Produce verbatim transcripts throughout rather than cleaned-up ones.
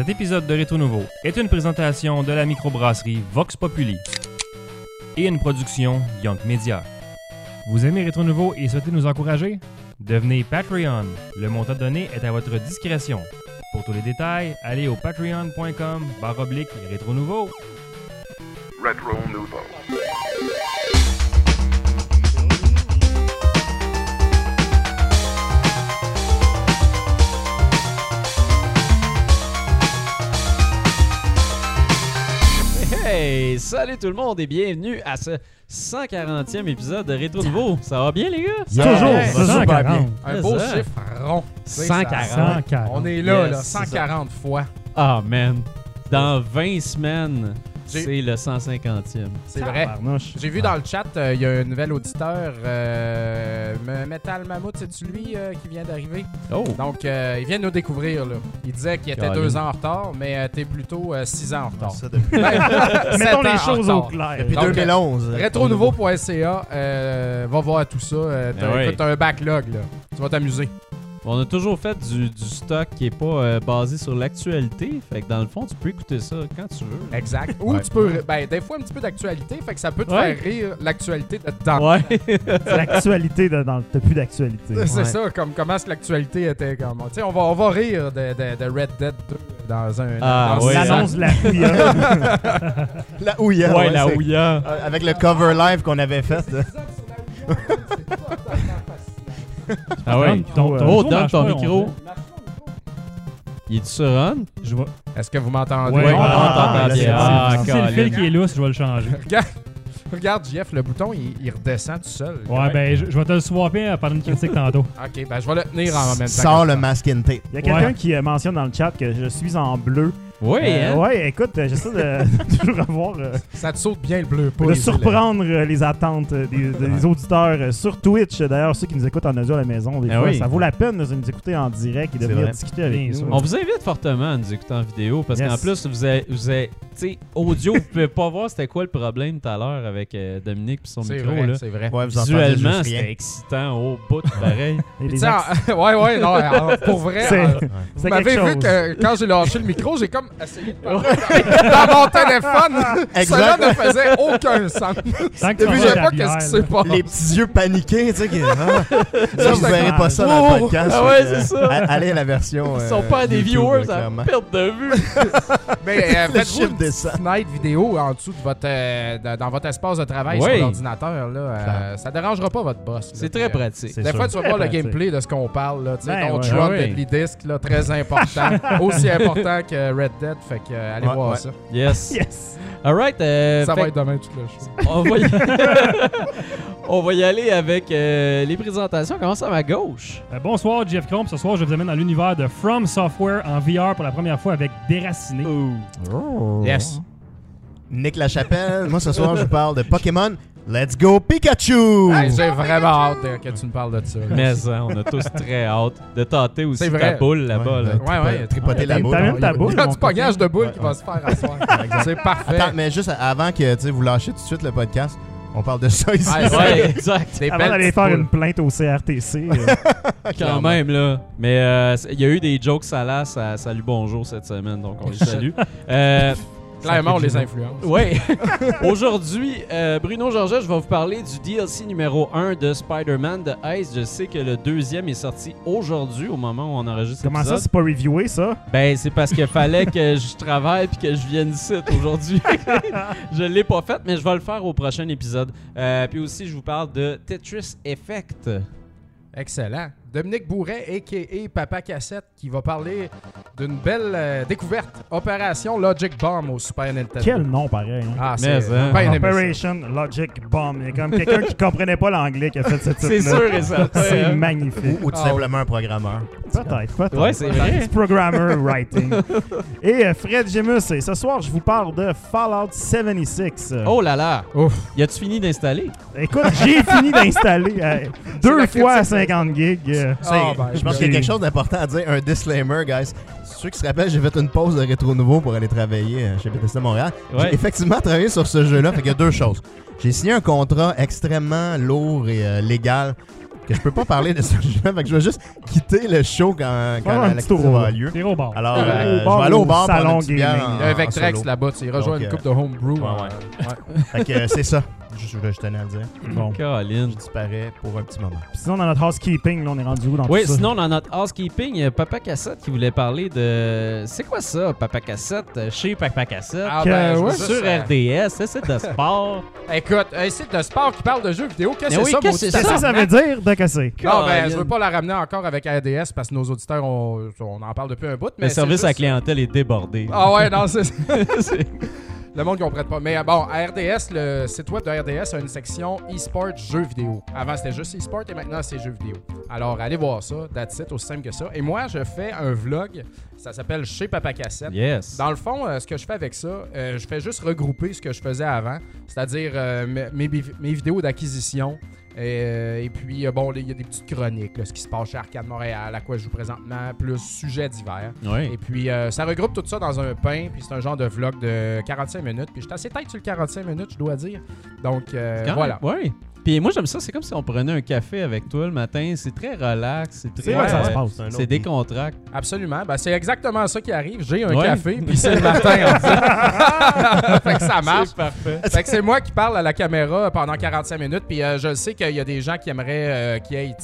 Cet épisode de Rétro Nouveau est une présentation de la microbrasserie Vox Populi et une production Young Media. Vous aimez Rétro Nouveau et souhaitez nous encourager? Devenez Patreon. Le montant donné est à votre discrétion. Pour tous les détails, allez au patreon.com barre oblique Rétro Nouveau. Rétro Nouveau. Hey, salut tout le monde et bienvenue à ce cent quarantième épisode de Rétro Nouveau. Ça va bien les gars? Yeah. Toujours, hey, ça va super bien. Un beau ça. Chiffre rond. cent quarante. On est là, yes, là cent quarante fois. Ah man, dans vingt semaines, c'est le cent cinquantième. C'est vrai. J'ai vu dans le chat, il euh, y a un nouvel auditeur, euh, Metal Mammoth, c'est-tu lui euh, qui vient d'arriver? Oh. Donc, euh, il vient de nous découvrir. Là. Il disait qu'il était deux ans en retard, mais euh, t'es plutôt euh, six ans en retard. Ça, depuis... ben, mettons les choses au clair. Depuis donc, deux mille onze. Rétronouveau.ca, euh, va voir tout ça. Euh, T'as ouais. un backlog. Là. Tu vas t'amuser. On a toujours fait du, du stock qui n'est pas euh, basé sur l'actualité. Fait que dans le fond, tu peux écouter ça quand tu veux. Exact. Ou ouais. tu peux, ben, des fois, un petit peu d'actualité. Fait que ça peut te ouais. faire rire l'actualité de dedans. Ouais. L'actualité de dans. T'as plus d'actualité. C'est ouais. ça, comme comment est-ce que l'actualité était comme. Tu sais, on va, on va rire de, de, de Red Dead deux dans un. Ah, dans oui. L'annonce de la houilla. La houilla. Ouais, ouais, la houilla. Euh, avec le cover live qu'on avait fait. Ah ouais, ton, ton, oh, donne ton micro. Il est sur on? Je vois. Est-ce que vous m'entendez? Oui, on m'entend bien. Ah, c'est le fil qui est lousse, je vais le changer. Regarde, regarde Jeff, le bouton, il, il redescend tout seul. Ouais, ben, je, je vais te le swapper pendant une critique tantôt. OK, ben, je vais le tenir en même temps. Sors le masque and tape. Il y a quelqu'un ouais. qui mentionne dans le chat que je suis en bleu. Oui, euh, hein? Ouais, écoute, j'essaie de toujours avoir... Euh, ça te saute bien le bleu. De surprendre euh, les attentes euh, des, des auditeurs euh, sur Twitch. D'ailleurs, ceux qui nous écoutent en audio à la maison, des eh fois, oui. ça vaut la peine de nous écouter en direct et de venir vrai. discuter avec bien nous. On vous invite fortement à nous écouter en vidéo parce yes. qu'en plus, vous avez, vous avez audio, vous pouvez pas voir c'était quoi le problème tout à l'heure avec euh, Dominique et son micro. C'est vrai, vrai. Visuellement, c'était excitant au bout, pareil. Oui, oui, non, alors, pour vrai, euh, vous m'avez vu que quand j'ai lâché le micro, j'ai comme essayer de parler dans mon téléphone. Cela ne faisait aucun sens. Et puis, je sais pas qu'est-ce qui s'est passé. Les petits yeux paniqués, tu sais. Que, ah, ça, vous verrez pas ça dans le podcast. Ah ouais, c'est ça. Allez à la version. Ils sont pas des viewers à perte de vue. Mais faites-vous une fenêtre vidéo en dessous de votre, dans votre espace de travail sur l'ordinateur. Ça dérangera pas votre boss. C'est très pratique. Des fois, tu vas voir le gameplay de ce qu'on parle. Ton drop de l'e-disc, très important. Aussi important que Red Dead, fait que euh, allez ouais, voir ouais. ça. Yes. Yes. All right. Euh, ça va être demain toute la chose. On va y, on va y aller avec euh, les présentations. Commence à ma gauche. Euh, bonsoir, Jeff Cromp. Ce soir, je vous amène dans l'univers de From Software en V R pour la première fois avec Déraciné. Oh. Yes. Nick Lachapelle. Moi, ce soir, je vous parle de Pokémon. Let's go Pikachu! Hey, j'ai vraiment hâte euh, que tu me parles de ça. Mais hein, on a tous très hâte de tâter aussi ta boule là-bas. Ouais, là. ouais, ouais tripoter ouais, la boule. T'as même ta boule. Il y a du pognage de boule ouais, qui ouais. va se faire asseoir. C'est parfait. Attends, mais juste avant que vous lâchiez tout de suite le podcast, on parle de ça ici. Ouais, ouais exact. Avant d'aller faire une plainte au C R T C. Euh. Quand même, là. Mais euh, il y a eu des jokes salaces à Salut Bonjour cette semaine, donc on les salue. euh, Clairement, on les influence. Oui. Aujourd'hui, euh, Bruno Georges, je vais vous parler du D L C numéro un de Spider-Man The Heist. Je sais que le deuxième est sorti aujourd'hui, au moment où on enregistre Comment ça, c'est pas reviewé, ça? Ben, c'est parce qu'il fallait que je travaille puis que je vienne ici aujourd'hui. Je l'ai pas fait, mais je vais le faire au prochain épisode. Euh, puis aussi, je vous parle de Tetris Effect. Excellent. Dominique Bourret, a k a. Papa Cassette, qui va parler d'une belle euh, découverte. Opération Logic Bomb au Super Nintendo. Quel nom pareil. Hein? Ah, c'est euh, hein? Operation Logic Bomb. Il y a comme quelqu'un qui comprenait pas l'anglais qui a fait cette titre. C'est sûr et certain. C'est hein? magnifique. Ou, ou tout simplement oh. un programmeur. Peut-être, peut-être. Oui, c'est vrai. Programmer writing. Et euh, Fred Gemus, et ce soir, je vous parle de Fallout soixante-seize. Oh là là. Ouf. Y a-tu fini d'installer? Écoute, j'ai fini d'installer euh, deux fois à cinquante gigs. Oh, ben, je pense qu'il y a quelque chose d'important à dire, un disclaimer, guys. Ceux qui se rappellent, j'ai fait une pause de Rétro Nouveau pour aller travailler chez Bethesda Montréal. Ouais. J'ai effectivement travaillé sur ce jeu-là, fait qu'il y a deux choses. J'ai signé un contrat extrêmement lourd et euh, légal que je peux pas parler de ce jeu-là, fait que je vais juste quitter le show quand, quand la, la tour aura lieu. Au bar. Alors, euh, euh, je vais aller au bar salon prendre une gaming. En, il y a un Vectrex là-bas, tu rejoins une euh, coupe de homebrew. Ouais, ouais. ouais. Fait que euh, c'est ça, je, je, je tenais à le dire. Bon, Caroline. Je disparais pour un petit moment. Puis sinon, dans notre housekeeping, là, on est rendu où dans oui, tout ça? Oui, sinon, dans notre housekeeping, il y a Papa Cassette qui voulait parler de... C'est quoi ça, Papa Cassette? Chez Papa Cassette. Ah, ben, ouais, sur R D S, un site de sport. Écoute, un site de sport qui parle de jeux vidéo, qu'est-ce que c'est ça? Qu'est-ce que ça veut dire de casser? Non, ben, je veux pas la ramener encore avec R D S parce que nos auditeurs, on, on en parle depuis un bout. Mais le service juste... à la clientèle est débordé. Ah ouais, non, c'est... Le monde ne comprend pas. Mais bon, à R D S, le site web de R D S a une section e-sport jeux vidéo. Avant, c'était juste e-sport et maintenant, c'est jeux vidéo. Alors, allez voir ça. That's it, aussi simple que ça. Et moi, je fais un vlog. Ça s'appelle Chez Papa Cassette. Yes. Dans le fond, ce que je fais avec ça, je fais juste regrouper ce que je faisais avant, c'est-à-dire mes, mes vidéos d'acquisition. Et, et puis, bon, il y a des petites chroniques, là, ce qui se passe chez Arcade Montréal, à quoi je joue présentement, plus sujets divers. Oui. Et puis, euh, ça regroupe tout ça dans un pain, puis c'est un genre de vlog de quarante-cinq minutes. Puis, j'étais assez tête sur le quarante-cinq minutes, je dois dire. Donc, euh, voilà. Oui. Puis, moi, j'aime ça. C'est comme si on prenait un café avec toi le matin. C'est très relax. C'est très. C'est ouais, ouais, c'est décontracté. Absolument. Ben, c'est exactement ça qui arrive. J'ai un ouais. café, puis c'est le matin. En fait. Fait que ça marche. C'est parfait. Fait que c'est moi qui parle à la caméra pendant quarante-cinq minutes. Puis, euh, je sais qu'il y a des gens qui aimeraient euh, qu'il y ait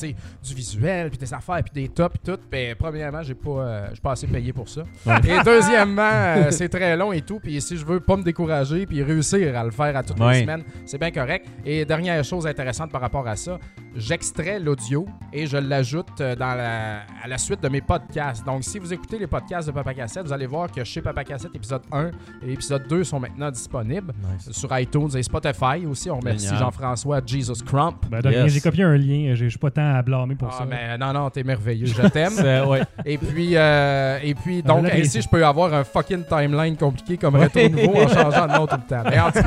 du visuel, puis des affaires, puis des tops, puis tout. Puis, premièrement, je n'ai pas, euh, pas assez payé pour ça. Ouais. Et deuxièmement, euh, c'est très long et tout. Puis, si je veux pas me décourager, puis réussir à le faire à toutes ouais. les semaines, c'est bien correct. Et dernière chose intéressante par rapport à ça, j'extrais l'audio et je l'ajoute dans la, à la suite de mes podcasts. Donc, si vous écoutez les podcasts de Papa Cassette, vous allez voir que Chez Papa Cassette, épisode un et épisode deux sont maintenant disponibles nice. Sur iTunes et Spotify aussi. On remercie Jean-François Jesus Crump. Ben, yes. J'ai copié un lien, je suis pas tant à blâmer pour ah, ça. Mais non, non, t'es merveilleux, je t'aime. Ouais. Et puis, euh, et puis donc, ah, là, ici, je peux avoir un fucking timeline compliqué comme Rétro Nouveau en changeant de nom tout le temps. Mais en tout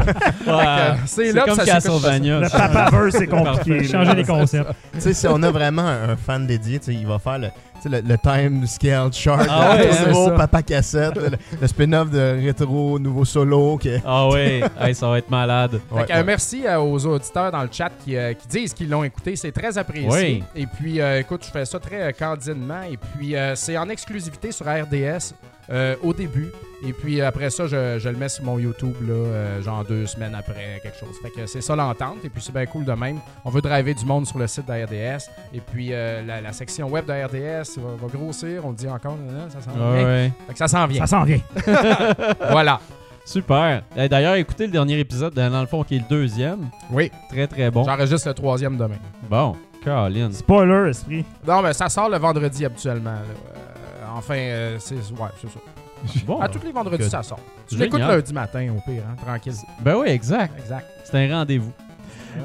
cas, wow. c'est là que ça se c'est compliqué. Changer les concepts. Tu sais, si on a vraiment un fan dédié, il va faire le, le, le time scale chart, ah ouais, le nouveau Papa Cassette, le, le spin-off de Rétro Nouveau Solo. Que... Ah ouais, hey, ça va être malade. Ouais, fait ouais. Un merci aux auditeurs dans le chat qui, euh, qui disent qu'ils l'ont écouté. C'est très apprécié. Oui. Et puis, euh, écoute, je fais ça très candidement. Et puis, euh, c'est en exclusivité sur R D S euh, au début. Et puis après ça, je, je le mets sur mon YouTube, là, euh, genre deux semaines après, quelque chose. Fait que c'est ça l'entente. Et puis c'est bien cool de même. On veut driver du monde sur le site de R D S. Et puis euh, la, la section web de R D S va, va grossir. On le dit encore, là, ça s'en ah vient. Ouais. Fait que ça s'en vient. Ça s'en vient. Voilà. Super. D'ailleurs, écoutez le dernier épisode, dans le fond, qui est le deuxième. Oui. Très, très bon. J'enregistre le troisième demain. Bon. Caroline. Spoiler, esprit. Non, mais ça sort le vendredi habituellement. Euh, enfin, euh, c'est... Ouais, c'est ça. Bon, à tous les vendredis, que... ça sort. Tu l'écoutes lundi matin, au pire, hein? Tranquille. Ben oui, exact. Exact. C'est un rendez-vous.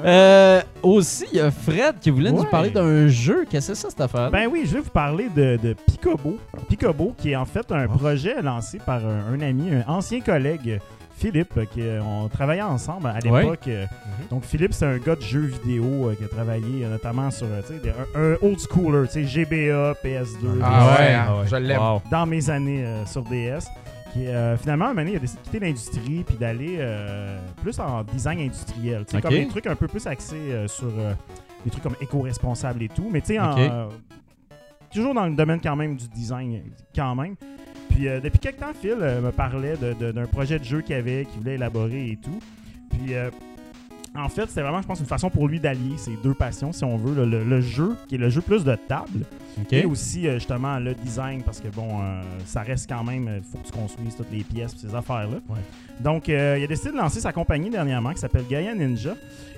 Euh, aussi, il y a Fred qui voulait ouais. nous parler d'un jeu. Qu'est-ce que c'est ça, cette affaire? Ben oui, je vais vous parler de, de Picobo. Picobo, qui est en fait un oh. projet lancé par un, un ami, un ancien collègue, Philippe, qui on travaillait ensemble à l'époque. Ouais. Donc, Philippe, c'est un gars de jeux vidéo qui a travaillé notamment sur un, un old schooler, G B A, P S deux. Ah ouais, ah ouais, je l'aime. Wow. Dans mes années euh, sur D S. Qui, euh, finalement, à un moment donné, il a décidé de quitter l'industrie puis d'aller euh, plus en design industriel. Okay. Comme des trucs un peu plus axés euh, sur euh, des trucs comme éco-responsables et tout. Mais tu sais, okay. euh, toujours dans le domaine quand même du design, quand même. Puis euh, depuis quelque temps, Phil euh, me parlait de, de, d'un projet de jeu qu'il avait, qu'il voulait élaborer et tout. Puis euh, en fait, c'était vraiment, je pense, une façon pour lui d'allier ses deux passions, si on veut. Le, le, le jeu, qui est le jeu plus de table, okay. et aussi euh, justement le design, parce que bon, euh, ça reste quand même, il faut que tu construises toutes les pièces et ces affaires-là. Ouais. Donc, euh, il a décidé de lancer sa compagnie dernièrement, qui s'appelle Gaia Ninja,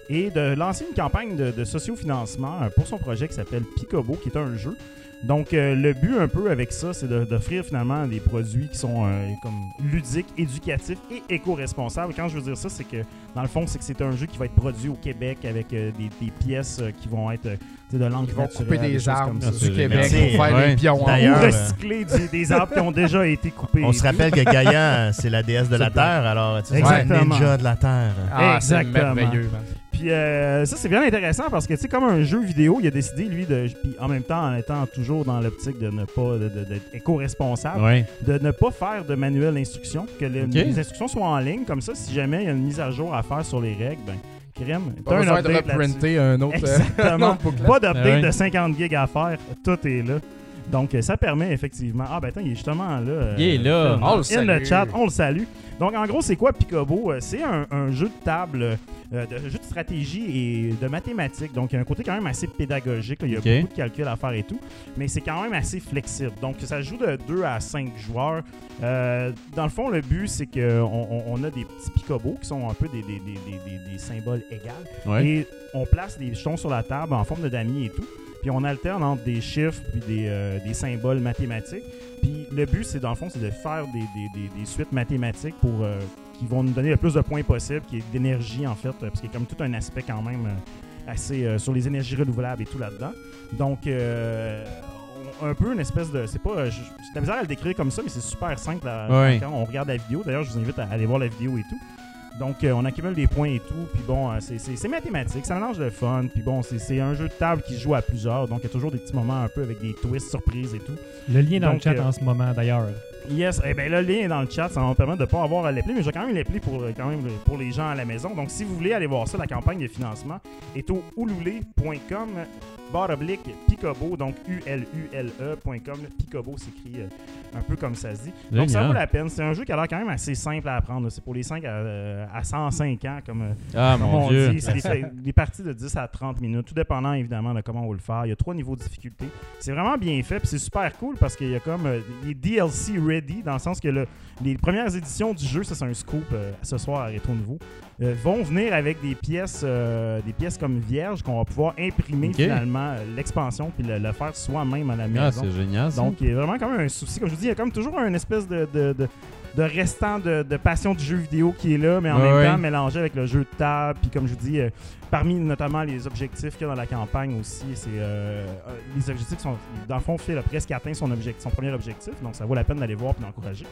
et de lancer une campagne de, de socio-financement euh, pour son projet qui s'appelle Picobo, qui est un jeu. Donc, euh, le but un peu avec ça, c'est d'offrir finalement des produits qui sont euh, comme ludiques, éducatifs et éco-responsables. Quand je veux dire ça, c'est que dans le fond, c'est que c'est un jeu qui va être produit au Québec avec euh, des, des pièces euh, qui vont être euh, de langue naturelle. Ils vont couper des, des arbres ça, du Québec pour faire ouais. des pions. D'ailleurs, recycler du, des arbres qui ont déjà été coupés. On se rappelle que Gaïa, c'est la déesse de la Terre, alors tu sais, c'est le ninja de la Terre. Ah, c'est merveilleux, man. Puis euh, ça, c'est bien intéressant parce que, tu sais, comme un jeu vidéo, il a décidé, lui, de puis en même temps, en étant toujours dans l'optique de ne pas d'être éco-responsable, ouais. de ne pas faire de manuel d'instruction, que les, okay. les instructions soient en ligne. Comme ça, si jamais il y a une mise à jour à faire sur les règles, ben, crime. Pas besoin de reprinter un autre. Exactement. Pas d'update de cinquante gigs à faire. Tout est là. Donc, ça permet effectivement... Ah, ben attends, il est justement là. Il est là. On le salue. In le chat, on le salue. Donc, en gros, c'est quoi Picobo? C'est un, un jeu de table, euh, de, un jeu de stratégie et de mathématiques. Donc, il y a un côté quand même assez pédagogique. Là. Il y a okay. beaucoup de calculs à faire et tout. Mais c'est quand même assez flexible. Donc, ça joue de deux à cinq joueurs. Euh, dans le fond, le but, c'est qu'on on a des petits Picobos qui sont un peu des, des, des, des, des symboles égales. Ouais. Et on place des jetons sur la table en forme de damier et tout. Puis on alterne entre des chiffres puis des, euh, des symboles mathématiques. Puis le but, c'est dans le fond, c'est de faire des, des, des, des suites mathématiques pour euh, qui vont nous donner le plus de points possible, qui est d'énergie en fait, parce qu'il y a comme tout un aspect quand même euh, assez euh, sur les énergies renouvelables et tout là-dedans. Donc euh, un peu une espèce de... C'est pas... C'est la misère à le décrire comme ça, mais c'est super simple à, oui. quand on regarde la vidéo. D'ailleurs, je vous invite à aller voir la vidéo et tout. Donc, euh, on accumule des points et tout, puis bon, euh, c'est mathématique, ça mélange le fun, puis bon, c'est un jeu de table qui se joue à plusieurs, donc il y a toujours des petits moments un peu avec des twists, surprises et tout. Le lien est dans donc, le chat euh, en ce moment, d'ailleurs. Yes, eh bien, le lien est dans le chat, ça va me permettre de ne pas avoir à l'appeler, mais j'ai quand même l'appeler pour, quand même pour les gens à la maison. Donc, si vous voulez aller voir ça, la campagne de financement est au ouloulé point com, barre oblique Picobo, donc U L U L E point com, Picobo s'écrit euh, un peu comme ça se dit. Génial. Donc, ça vaut la peine, c'est un jeu qui a l'air quand même assez simple à apprendre, c'est pour les cinq à... Euh, à cent cinq ans, comme, ah, comme mon on Dieu. dit. C'est des, des parties de dix à trente minutes, tout dépendant évidemment de comment on va le faire. Il y a trois niveaux de difficulté. C'est vraiment bien fait, puis c'est super cool parce qu'il y a comme euh, les D L C ready, dans le sens que le, les premières éditions du jeu, ça c'est un scoop euh, ce soir à Rétro Nouveau, euh, vont venir avec des pièces euh, des pièces comme vierges qu'on va pouvoir imprimer okay. finalement l'expansion puis le, le faire soi-même à la maison. Ah, c'est génial. Ça. Donc il y a vraiment quand même un souci. Comme je vous dis, il y a comme toujours une espèce de... de, de de restant de, de passion du jeu vidéo qui est là, mais en ouais, même temps ouais. mélangé avec le jeu de table. Puis comme je vous dis, euh, parmi notamment les objectifs qu'il y a dans la campagne aussi, c'est euh, les objectifs sont, dans le fond, Phil a presque atteint son, objectif, son premier objectif, donc ça vaut la peine d'aller voir et d'encourager.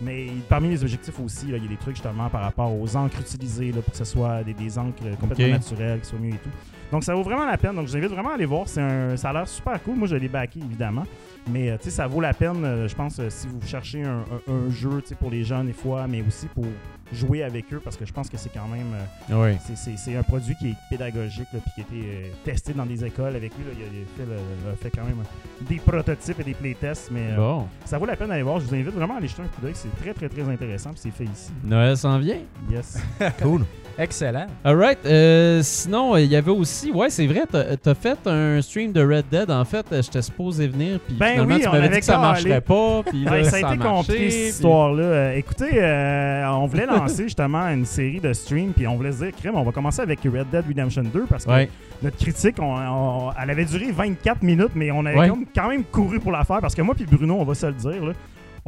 Mais parmi les objectifs aussi, là, il y a des trucs justement par rapport aux encres utilisées, là, pour que ce soit des, des encres complètement okay. naturelles, qui soient mieux et tout. Donc ça vaut vraiment la peine, donc je vous invite vraiment à aller voir, un, ça a l'air super cool, moi je l'ai backé évidemment, mais euh, ça vaut la peine, euh, je pense, euh, si vous cherchez un, un, un jeu pour les jeunes des fois, mais aussi pour jouer avec eux, parce que je pense que c'est quand même, euh, oui. c'est un produit qui est pédagogique, là, puis qui a été euh, testé dans des écoles avec lui, là, il, a, il, a fait, là, il a fait quand même des prototypes et des playtests, mais bon. euh, ça vaut la peine d'aller voir, je vous invite vraiment à aller jeter un coup d'œil, c'est très très très intéressant, puis c'est fait ici. Noël s'en vient? Yes. Cool. Excellent. Alright. Euh, sinon, il y avait aussi... Ouais, c'est vrai, t'as fait un stream de Red Dead. En fait, j'étais supposé venir, puis ben finalement, oui, tu m'avais dit que ça marcherait aller. pas, puis là, ouais, ça, ça a été compliqué, cette histoire-là. Euh, écoutez, euh, on voulait lancer justement une série de streams, puis on voulait se dire, crème, on va commencer avec Red Dead Redemption deux, parce que ouais. notre critique, on, on, elle avait duré vingt-quatre minutes, mais on avait ouais. quand même couru pour la faire, parce que moi puis Bruno, on va se le dire, là,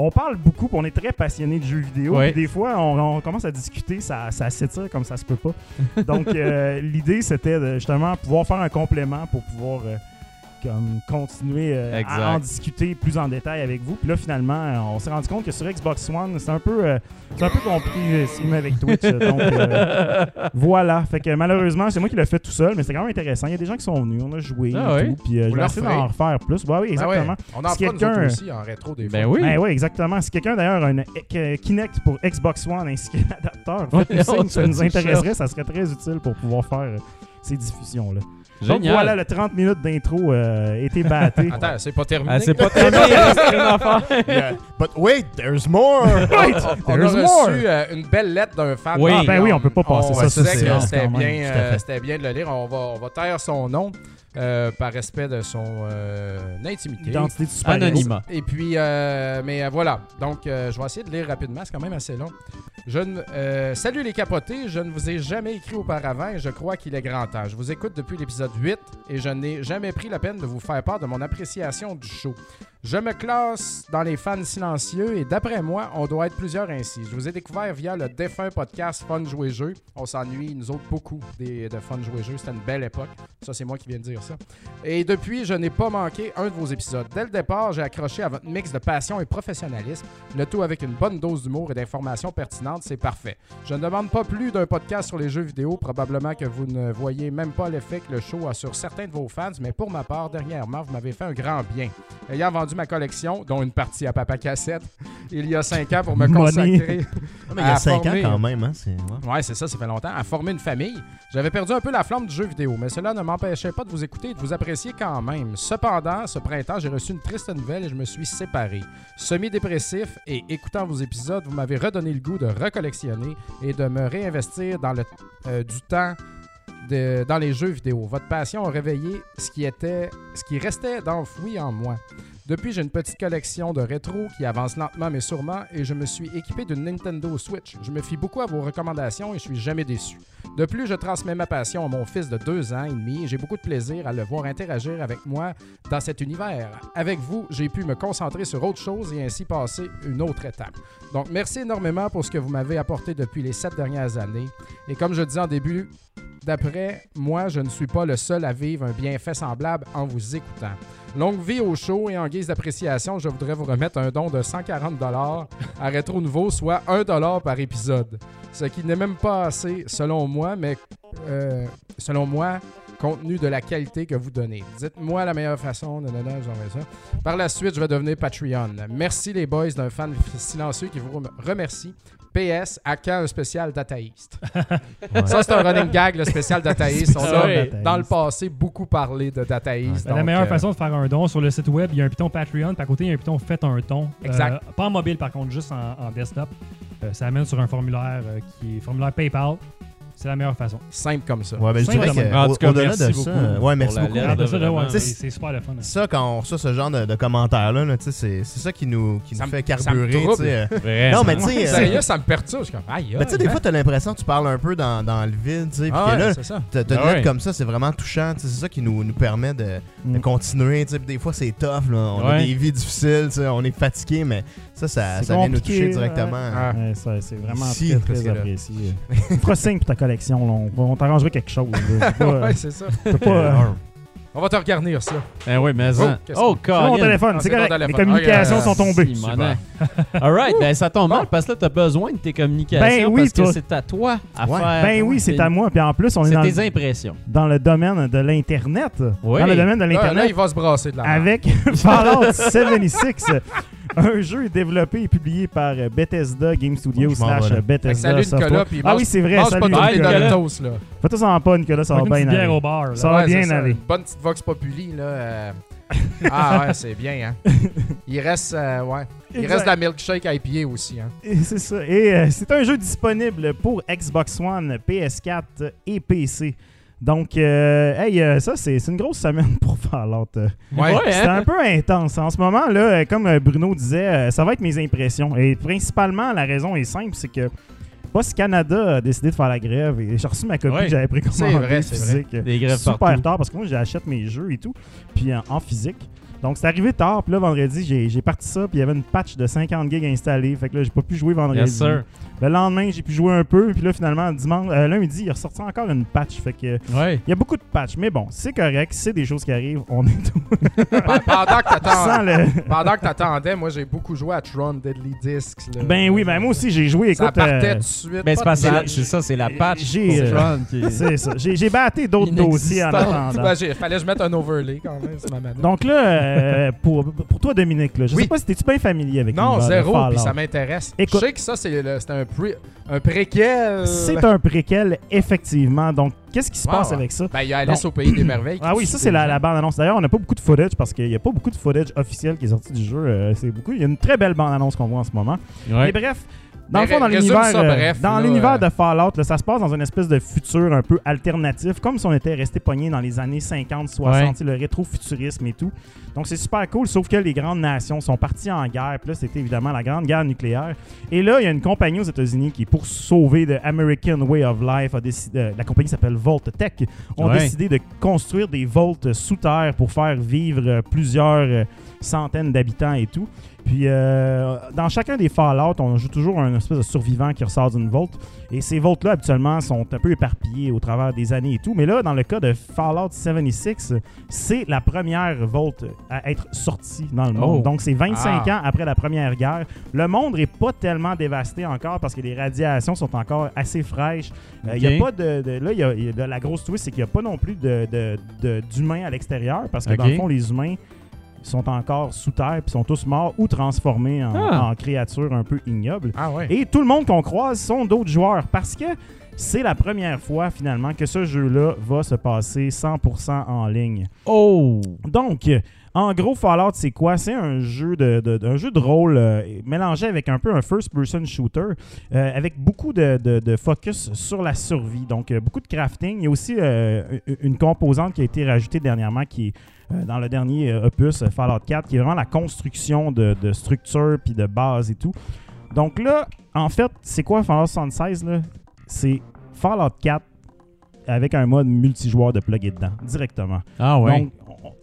on parle beaucoup, on est très passionné de jeux vidéo. Ouais. Des fois, on, on commence à discuter, ça, ça s'étire comme ça se peut pas. Donc, euh, l'idée, c'était de, justement pouvoir faire un complément pour pouvoir euh, comme continuer euh, à en discuter plus en détail avec vous. Puis là, finalement, on s'est rendu compte que sur Xbox One, c'est un peu, euh, c'est un peu compliqué ce avec Twitch. Donc, euh, voilà. Fait que malheureusement, c'est moi qui l'ai fait tout seul, mais c'est quand même intéressant. Il y a des gens qui sont venus, on a joué ah et oui. tout. Puis euh, je vais essayer d'en refaire plus. Bah oui, exactement. Ah ouais. On en si prend aussi en rétro des ben fois. Oui. Ben oui, exactement. Si quelqu'un d'ailleurs a une Kinect pour Xbox One ainsi qu'un adapteur, en fait, oui, ça, ça nous intéresserait, ça serait très utile pour pouvoir faire ces diffusions-là. Génial. Donc voilà, le trente minutes d'intro euh, était batté. Attends, c'est pas terminé. Ah, c'est pas terminé, c'est une affaire. Yeah. But wait, there's more. Wait, on there's a more. reçu euh, une belle lettre d'un fan. Oui, ah, ben on, oui, on peut pas passer ça. C'était bien, euh, bien de le lire. On va, on va taire son nom. Euh, par respect de son euh, intimité. Identité du super anonymat. Et puis, euh, mais euh, voilà. Donc, euh, je vais essayer de lire rapidement. C'est quand même assez long. Je ne, euh, Salut les capotés. Je ne vous ai jamais écrit auparavant et je crois qu'il est grand temps. Je vous écoute depuis l'épisode huit et je n'ai jamais pris la peine de vous faire part de mon appréciation du show. Je me classe dans les fans silencieux et d'après moi, on doit être plusieurs ainsi. Je vous ai découvert via le défunt podcast Fun Jouer Jeu. On s'ennuie, nous autres, beaucoup des, de Fun Jouer Jeu. C'était une belle époque. Ça, c'est moi qui viens de dire ça. Et depuis, je n'ai pas manqué un de vos épisodes. Dès le départ, j'ai accroché à votre mix de passion et professionnalisme, le tout avec une bonne dose d'humour et d'informations pertinentes, c'est parfait. Je ne demande pas plus d'un podcast sur les jeux vidéo, probablement que vous ne voyez même pas l'effet que le show a sur certains de vos fans, mais pour ma part, dernièrement, vous m'avez fait un grand bien. Ayant vendu vendu ma collection, dont une partie à Papa Cassette, il y a cinq ans pour me consacrer. Non, mais il y a cinq former... ans quand même. Hein, c'est... Ouais, ouais c'est ça, ça fait longtemps. À former une famille. J'avais perdu un peu la flamme du jeu vidéo, mais cela ne m'empêchait pas de vous écouter et de vous apprécier quand même. Cependant, ce printemps, j'ai reçu une triste nouvelle et je me suis séparé. Semi-dépressif et écoutant vos épisodes, vous m'avez redonné le goût de recollectionner et de me réinvestir dans le euh, du temps de, dans les jeux vidéo. Votre passion a réveillé ce qui, était, ce qui restait d'enfoui en moi. Depuis, j'ai une petite collection de rétro qui avance lentement mais sûrement et je me suis équipé d'une Nintendo Switch. Je me fie beaucoup à vos recommandations et je suis jamais déçu. De plus, je transmets ma passion à mon fils de deux ans et demi et j'ai beaucoup de plaisir à le voir interagir avec moi dans cet univers. Avec vous, j'ai pu me concentrer sur autre chose et ainsi passer une autre étape. Donc, merci énormément pour ce que vous m'avez apporté depuis les sept dernières années. Et comme je disais en début, d'après moi, je ne suis pas le seul à vivre un bienfait semblable en vous écoutant. Longue vie au show et en guise d'appréciation, je voudrais vous remettre un don de cent quarante dollars à Rétro Nouveau, soit un dollar par épisode. Ce qui n'est même pas assez, selon moi, mais euh, selon moi, compte tenu de la qualité que vous donnez. Dites-moi la meilleure façon. Nanana, ça. Par la suite, je vais devenir Patreon. Merci les boys d'un fan silencieux qui vous remercie. P S, à quand un spécial Data East? Ouais. Ça, c'est un running gag, le spécial Data East. On a, oui. dans le passé, beaucoup parlé de Data East. Ouais. Donc, la meilleure euh... façon de faire un don, sur le site web, il y a un piton Patreon, puis à côté, il y a un piton Faites un don. Exact. Euh, pas en mobile, par contre, juste en, en desktop. Euh, ça amène sur un formulaire euh, qui est formulaire PayPal. C'est la meilleure façon. Simple comme ça. Ouais, ben, je dirais que, en tout cas, merci de beaucoup. Ça, ouais, merci beaucoup. Lettre, ça, vraiment, ouais, c'est super le fun. Hein. Ça, quand on reçoit ce genre de, de commentaires-là, là, c'est, c'est ça qui nous, qui ça nous fait carburer. Ça me non, mais tu sais. Sérieux, ça me perturbe. Je suis comme, aïe. Mais tu sais, des fois, t'as l'impression que tu parles un peu dans, dans le vide. Puis ah ouais, là, t'as une lettre comme ça, c'est vraiment touchant. C'est ça qui nous, nous permet de, mm. de continuer. Des fois, c'est tough. Là. On ouais. a des vies difficiles. On est fatigué, mais ça, ça vient nous toucher directement. C'est vraiment très apprécié. Frosting pour ta collection, là. On, on t'arrangerait quelque chose. Pas, ouais, c'est ça. Pas, euh... on va te regarnir ça. Eh oui, mais oh, oh c'est mon téléphone, ah, c'est correct. Téléphone. Les communications okay. sont tombées. All right, ben ça tombe mal parce que là t'as besoin de tes communications ben, oui, parce toi. que c'est à toi à ouais. faire. Ben oui, c'est à moi. Puis en plus, on est, est dans tes impressions dans le domaine de l'internet. Oui. Dans le domaine de l'internet. Là, là, il va se brasser de la main. Avec Fallout soixante-seize. Un jeu développé et publié par Bethesda Game Studio slash Bethesda salut Software. Nicolas, ah oui, c'est vrai, mange salut pas Nicolas. Fais-toi sans pas, Nicolas, ça va bien aller. Au bar, ça va ouais, bien aller. Ça. Bonne petite Vox Populi, là. Euh... Ah ouais, c'est bien, hein. Il reste, euh, ouais. Il exact. reste de la milkshake I P A aussi, hein. Et c'est ça. Et euh, c'est un jeu disponible pour Xbox One, P S quatre et P C. Donc, euh, hey, euh, ça, c'est, c'est une grosse semaine pour Fallout. Euh. Ouais. Ouais, c'est hein? un peu intense. En ce moment, là, comme Bruno disait, euh, ça va être mes impressions. Et principalement, la raison est simple, c'est que Post Canada a décidé de faire la grève. Et j'ai reçu ma copie ouais. que j'avais précommandée en physique. Vrai. Des grèves super partout. Tard, parce que moi, j'achète mes jeux et tout, puis en, en physique. Donc, c'est arrivé tard. Puis là, vendredi, j'ai, j'ai parti ça. Puis il y avait une patch de cinquante gigs installée. Fait que là, j'ai pas pu jouer vendredi. Yes, sir. Le lendemain, j'ai pu jouer un peu. Puis là, finalement, dimanche, euh, lundi, il ressortit encore une patch. Fait que ouais. il y a beaucoup de patchs. Mais bon, c'est correct. C'est des choses qui arrivent. On est tout. Pendant que t'attendais, le... pendant que t'attendais, moi, j'ai beaucoup joué à Tron Deadly Discs. Là. Ben oui, ben moi aussi, j'ai joué. Écoute, ça partait euh... tout de suite. Ben, c'est pas ça, c'est ça, c'est la patch. J'ai, euh... Tron qui... c'est ça. J'ai, j'ai batté d'autres dossiers en attendant. Ben, j'ai... fallait que je mette un overlay quand même. C'est ma manière. Donc là, euh... Euh, pour, pour toi, Dominique, là, je oui. sais pas si t'es-tu bien familier avec non, zéro, puis ça m'intéresse. Écoute, je sais que ça, c'est, le, c'est un, pré, un préquel. C'est un préquel, effectivement. Donc, qu'est-ce qui se wow, passe ouais. avec ça? Ben, il y a Alice donc, au Pays des Merveilles. Ah oui, ça, c'est la, la bande-annonce. D'ailleurs, on n'a pas beaucoup de footage parce qu'il n'y a pas beaucoup de footage officiel qui est sorti du jeu. Euh, c'est beaucoup. Il y a une très belle bande-annonce qu'on voit en ce moment. Ouais. Et bref... Dans le fond, dans l'univers, ça, bref, dans là, l'univers de Fallout, là, ça se passe dans une espèce de futur un peu alternatif, comme si on était resté pogné dans les années cinquante soixante, ouais. le rétro-futurisme et tout. Donc, c'est super cool, sauf que les grandes nations sont parties en guerre. Puis là, c'était évidemment la grande guerre nucléaire. Et là, il y a une compagnie aux États-Unis qui, pour sauver The American Way of Life, a décidé, la compagnie s'appelle Vault-Tec, ont ouais. décidé de construire des vaults sous terre pour faire vivre plusieurs centaines d'habitants et tout. Puis, euh, dans chacun des Fallout, on joue toujours un espèce de survivant qui ressort d'une vault. Et ces vaults-là, habituellement, sont un peu éparpillés au travers des années et tout. Mais là, dans le cas de Fallout soixante-seize, c'est la première vault à être sortie dans le monde. Oh. Donc, c'est vingt-cinq ah. ans après la Première Guerre. Le monde n'est pas tellement dévasté encore parce que les radiations sont encore assez fraîches. Euh, okay. y a pas de, de, là, y a, y a de, la grosse twist, c'est qu'il n'y a pas non plus de, de, de, d'humains à l'extérieur parce que, okay. dans le fond, les humains... sont encore sous terre puis sont tous morts ou transformés en, ah. en créatures un peu ignobles. Ah ouais. Et tout le monde qu'on croise sont d'autres joueurs parce que c'est la première fois finalement que ce jeu-là va se passer cent pour cent en ligne. Oh! Donc, en gros, Fallout, c'est quoi? C'est un jeu de, de, un jeu de rôle euh, mélangé avec un peu un first-person shooter, euh, avec beaucoup de, de, de focus sur la survie. Donc, euh, beaucoup de crafting. Il y a aussi euh, une composante qui a été rajoutée dernièrement qui est euh, dans le dernier euh, opus euh, Fallout quatre, qui est vraiment la construction de, de structures puis de bases et tout. Donc là, en fait, c'est quoi Fallout soixante-seize? Là? C'est Fallout quatre avec un mode multijoueur de plugger dedans, directement. Ah ouais. Donc,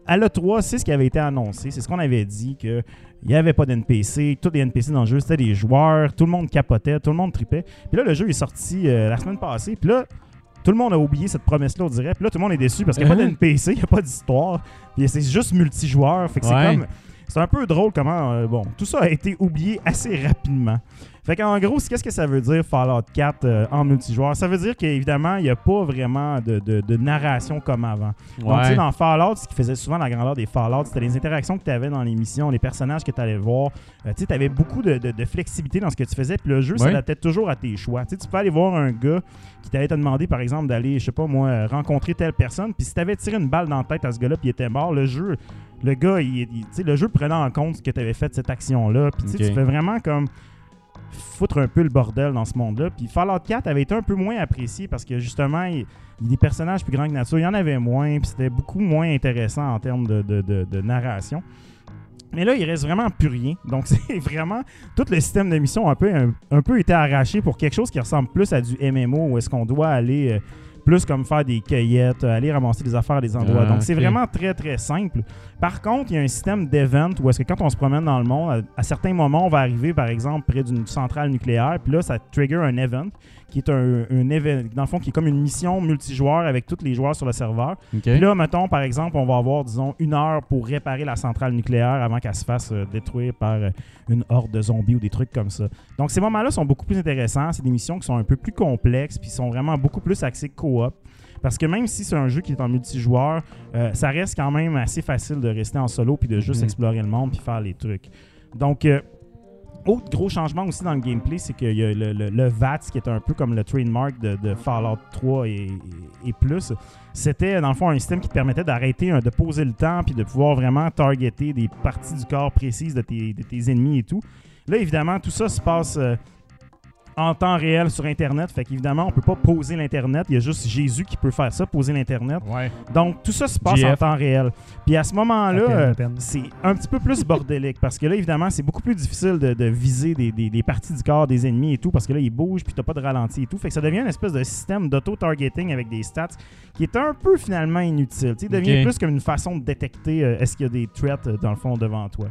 à l'E trois, c'est ce qui avait été annoncé. C'est ce qu'on avait dit, qu'il n'y avait pas d'N P C. Tous les N P C dans le jeu, c'était des joueurs. Tout le monde capotait, tout le monde tripait. Puis là, le jeu est sorti euh, la semaine passée. Puis là, tout le monde a oublié cette promesse-là, on dirait. Puis là, tout le monde est déçu parce qu'il n'y a pas d'N P C, il n'y a pas d'histoire. Puis c'est juste multijoueur. Fait que ouais. c'est comme... C'est un peu drôle comment... Euh, bon, tout ça a été oublié assez rapidement. Fait qu'en gros, qu'est-ce que ça veut dire Fallout quatre euh, en multijoueur? Ça veut dire qu'évidemment, il n'y a pas vraiment de, de, de narration comme avant. Ouais. Donc, tu sais, dans Fallout, ce qui faisait souvent la grandeur des Fallout, c'était les interactions que tu avais dans les missions, les personnages que tu allais voir. Euh, tu sais, tu avais beaucoup de, de, de flexibilité dans ce que tu faisais. Puis le jeu, ouais. ça s'adaptait toujours à tes choix. Tu sais, tu peux aller voir un gars qui t'allait te demander, par exemple, d'aller, je sais pas moi, rencontrer telle personne. Puis si tu avais tiré une balle dans la tête à ce gars-là puis il était mort, le jeu... Le gars, il, il, le jeu prenait en compte ce que tu avais fait de cette action-là. Puis okay. tu fais vraiment comme foutre un peu le bordel dans ce monde-là. Puis Fallout quatre avait été un peu moins apprécié parce que justement, il, il y a des personnages plus grands que nature. Il y en avait moins. Puis c'était beaucoup moins intéressant en termes de, de, de, de narration. Mais là, il reste vraiment plus rien. Donc, c'est vraiment... Tout le système de mission a un peu, un, un peu été arraché pour quelque chose qui ressemble plus à du M M O où est-ce qu'on doit aller... Euh, plus comme faire des cueillettes, aller ramasser des affaires à des endroits. Ah, Donc, c'est okay. vraiment très, très simple. Par contre, il y a un système d'event où est-ce que quand on se promène dans le monde, à, à certains moments, on va arriver, par exemple, près d'une centrale nucléaire, puis là, ça trigger un event, qui est un, un event, dans le fond, qui est comme une mission multijoueur avec tous les joueurs sur le serveur. Okay. Puis là, mettons, par exemple, on va avoir, disons, une heure pour réparer la centrale nucléaire avant qu'elle se fasse euh, détruire par euh, une horde de zombies ou des trucs comme ça. Donc, ces moments-là sont beaucoup plus intéressants. C'est des missions qui sont un peu plus complexes, puis sont vraiment beaucoup plus axées co parce que même si c'est un jeu qui est en multijoueur, euh, ça reste quand même assez facile de rester en solo puis de juste mmh. explorer le monde puis faire les trucs. Donc, euh, autre gros changement aussi dans le gameplay, c'est qu'il y a le, le, le V A T S qui est un peu comme le trademark de, de Fallout trois et, et, et plus. C'était dans le fond un système qui te permettait d'arrêter, de poser le temps puis de pouvoir vraiment targeter des parties du corps précises de tes, de tes ennemis et tout. Là, évidemment, tout ça se passe... Euh, en temps réel sur Internet. Fait qu'évidemment, on peut pas poser l'Internet. Il y a juste Jésus qui peut faire ça, poser l'Internet. Ouais. Donc, tout ça se passe G F en temps réel. Puis à ce moment-là, c'est un petit peu plus bordélique parce que là, évidemment, c'est beaucoup plus difficile de, de viser des, des, des parties du corps des ennemis et tout parce que là, ils bougent puis t'as pas de ralenti et tout. Fait que ça devient une espèce de système d'auto-targeting avec des stats qui est un peu finalement inutile. T'sais, il devient okay. plus comme une façon de détecter euh, est-ce qu'il y a des threats euh, dans le fond devant toi.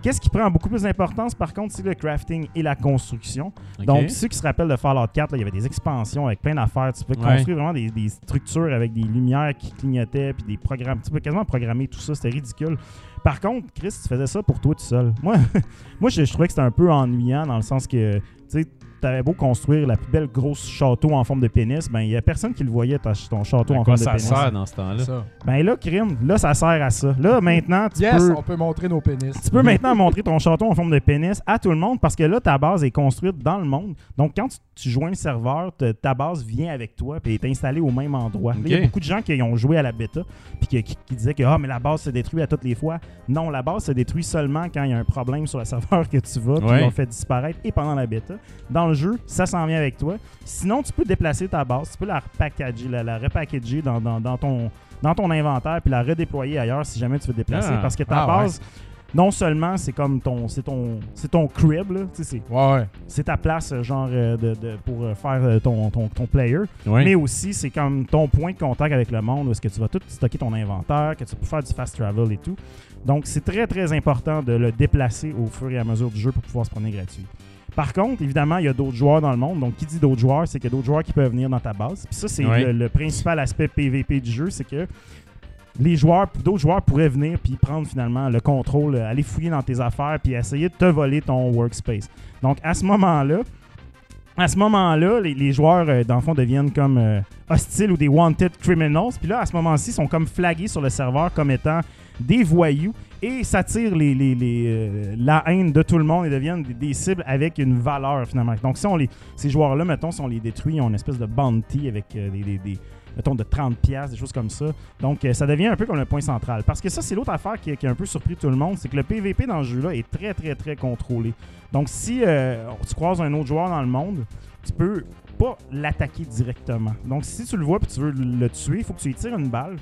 Qu'est-ce qui prend beaucoup plus d'importance, par contre, c'est le crafting et la construction. Okay. Donc, ceux qui se rappellent de Fallout quatre, là, il y avait des expansions avec plein d'affaires. Tu peux ouais. construire vraiment des, des structures avec des lumières qui clignotaient, puis des programmes. Tu peux quasiment programmer tout ça, c'était ridicule. Par contre, Chris, tu faisais ça pour toi tout seul. Moi, moi je, je trouvais que c'était un peu ennuyant dans le sens que, tu sais, t'avais beau construire la plus belle grosse château en forme de pénis, ben il n'y a personne qui le voyait ta, ton château ben en quoi, forme de pénis. Ça sert dans ce temps-là. Ça. Ben là, crime, là ça sert à ça. Là maintenant, tu yes, peux... on peut montrer nos pénis. Tu peux maintenant montrer ton château en forme de pénis à tout le monde parce que là ta base est construite dans le monde. Donc quand tu, tu joins le serveur, te, ta base vient avec toi puis est installée au même endroit. Okay. Il y a beaucoup de gens qui ont joué à la bêta puis qui, qui, qui disaient que ah oh, mais la base se détruit à toutes les fois. Non, la base se détruit seulement quand il y a un problème sur le serveur que tu vas puis ouais. ils l'ont fait disparaître et pendant la bêta. Dans le jeu, ça s'en vient avec toi. Sinon, tu peux déplacer ta base, tu peux la repackager, la, la repackager dans, dans, dans, ton, dans ton inventaire puis la redéployer ailleurs si jamais tu veux te déplacer. Ah, parce que ta ah, base, ouais. non seulement c'est comme ton c'est ton, c'est ton crib, là, c'est, ouais, ouais. c'est ta place genre de, de, pour faire ton, ton, ton player, ouais. mais aussi c'est comme ton point de contact avec le monde où est-ce que tu vas tout stocker ton inventaire, que tu peux faire du fast travel et tout. Donc, c'est très, très important de le déplacer au fur et à mesure du jeu pour pouvoir se promener gratuit. Par contre, évidemment, il y a d'autres joueurs dans le monde. Donc, qui dit d'autres joueurs, c'est qu'il y a d'autres joueurs qui peuvent venir dans ta base. Puis ça, c'est oui. le, le principal aspect P V P du jeu, c'est que les joueurs, d'autres joueurs pourraient venir puis prendre finalement le contrôle, aller fouiller dans tes affaires puis essayer de te voler ton workspace. Donc, à ce moment-là, À ce moment-là, les, les joueurs, euh, dans le fond, deviennent comme euh, hostiles ou des wanted criminals. Puis là, à ce moment-ci, ils sont comme flagués sur le serveur comme étant des voyous et s'attirent les, les, les, euh, la haine de tout le monde et deviennent des, des cibles avec une valeur finalement. Donc si on les, ces joueurs-là, mettons, si on les détruit, ils ont une espèce de bounty avec euh, des, des, des mettons de trente piastres, des choses comme ça. Donc euh, ça devient un peu comme le point central. Parce que ça, c'est l'autre affaire qui, qui a un peu surpris tout le monde, c'est que le P V P dans ce jeu-là est très, très, très contrôlé. Donc si euh, tu croises un autre joueur dans le monde, tu peux pas l'attaquer directement. Donc si tu le vois et tu veux le tuer, il faut que tu lui tires une balle.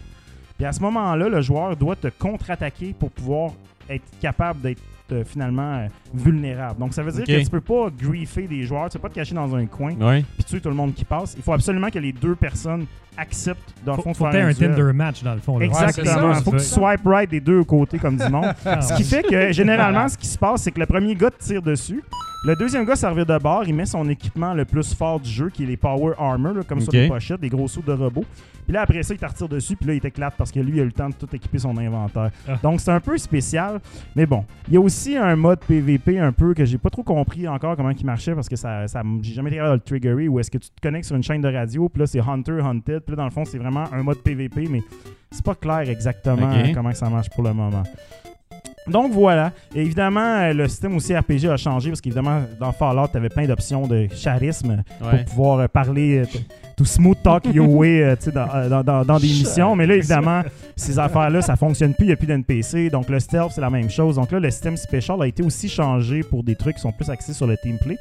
Puis à ce moment-là, le joueur doit te contre-attaquer pour pouvoir être capable d'être euh, finalement euh, vulnérable. Donc ça veut dire okay. que tu peux pas griffer des joueurs, tu peux pas te cacher dans un coin oui. puis tuer tout le monde qui passe. Il faut absolument que les deux personnes acceptent dans le fond de faire un duel. Tinder match dans le fond. Là. Exactement. Il faut que tu swipe right des deux côtés comme du monde. Ce qui fait que généralement, ce qui se passe, c'est que le premier gars te tire dessus. Le deuxième gars servir de bord, il met son équipement le plus fort du jeu, qui est les Power Armor, là, comme okay. sur des pochettes, des gros sauts de robots. Puis là, après ça, il te retire dessus, puis là, il t'éclate parce que lui, il a eu le temps de tout équiper son inventaire. Ah. Donc, c'est un peu spécial, mais bon. Il y a aussi un mode P V P un peu que j'ai pas trop compris encore comment il marchait parce que ça, ça j'ai jamais été capable de le triggerer, où est-ce que tu te connectes sur une chaîne de radio, puis là, c'est Hunter, Hunted, puis là, dans le fond, c'est vraiment un mode P V P, mais c'est pas clair exactement okay. comment ça marche pour le moment. Donc voilà, et évidemment le système aussi R P G a changé parce qu'évidemment dans Fallout tu avais plein d'options de charisme ouais. pour pouvoir parler tout smooth talk your way dans, dans, dans, dans des missions, mais là évidemment ces affaires-là ça fonctionne plus, il n'y a plus d'N P C, donc le stealth c'est la même chose, donc là le système special a été aussi changé pour des trucs qui sont plus axés sur le teamplay.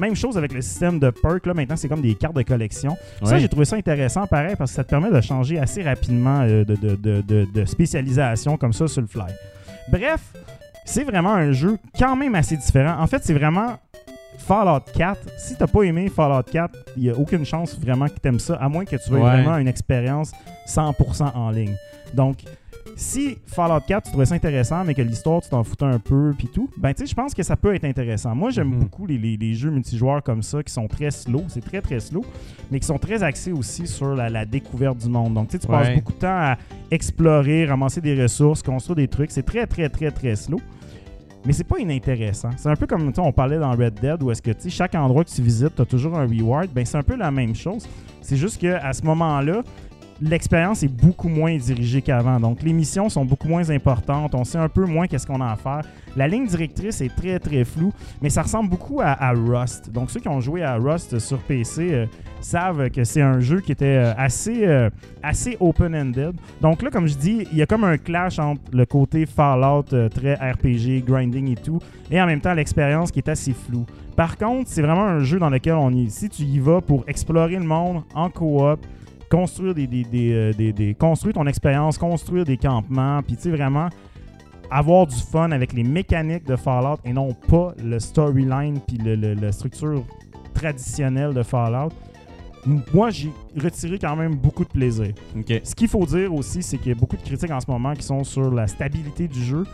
Même chose avec le système de perks, là maintenant c'est comme des cartes de collection. Ouais. Ça j'ai trouvé ça intéressant pareil parce que ça te permet de changer assez rapidement de, de, de, de, de spécialisation comme ça sur le fly. Bref, c'est vraiment un jeu quand même assez différent. En fait, c'est vraiment Fallout quatre. Si t'as pas aimé Fallout quatre, il n'y a aucune chance vraiment que t'aimes ça, à moins que tu aies ouais. vraiment une expérience cent pour cent en ligne. Donc, si Fallout quatre, tu trouvais ça intéressant, mais que l'histoire, tu t'en foutais un peu puis tout, ben tu sais, je pense que ça peut être intéressant. Moi, j'aime mm-hmm. beaucoup les, les, les jeux multijoueurs comme ça qui sont très slow, c'est très très slow, mais qui sont très axés aussi sur la, la découverte du monde. Donc tu sais, tu ouais. passes beaucoup de temps à explorer, ramasser des ressources, construire des trucs. C'est très très très très slow. Mais c'est pas inintéressant. C'est un peu comme on parlait dans Red Dead où est-ce que chaque endroit que tu visites, tu as toujours un reward. Ben c'est un peu la même chose. C'est juste qu'à ce moment-là, l'expérience est beaucoup moins dirigée qu'avant. Donc, les missions sont beaucoup moins importantes. On sait un peu moins qu'est-ce qu'on a à faire. La ligne directrice est très, très floue, mais ça ressemble beaucoup à, à Rust. Donc, ceux qui ont joué à Rust sur P C euh, savent que c'est un jeu qui était euh, assez, euh, assez open-ended. Donc là, comme je dis, il y a comme un clash entre le côté Fallout, euh, très R P G, grinding et tout, et en même temps, l'expérience qui est assez floue. Par contre, c'est vraiment un jeu dans lequel on y... Si tu y vas pour explorer le monde en coop, construire des, des, des, euh, des, des construire ton expérience, construire des campements, puis tu sais vraiment avoir du fun avec les mécaniques de Fallout et non pas le storyline puis le, le, la structure traditionnelle de Fallout. Moi, j'ai retiré quand même beaucoup de plaisir. Okay. Ce qu'il faut dire aussi, c'est qu'il y a beaucoup de critiques en ce moment qui sont sur la stabilité du jeu.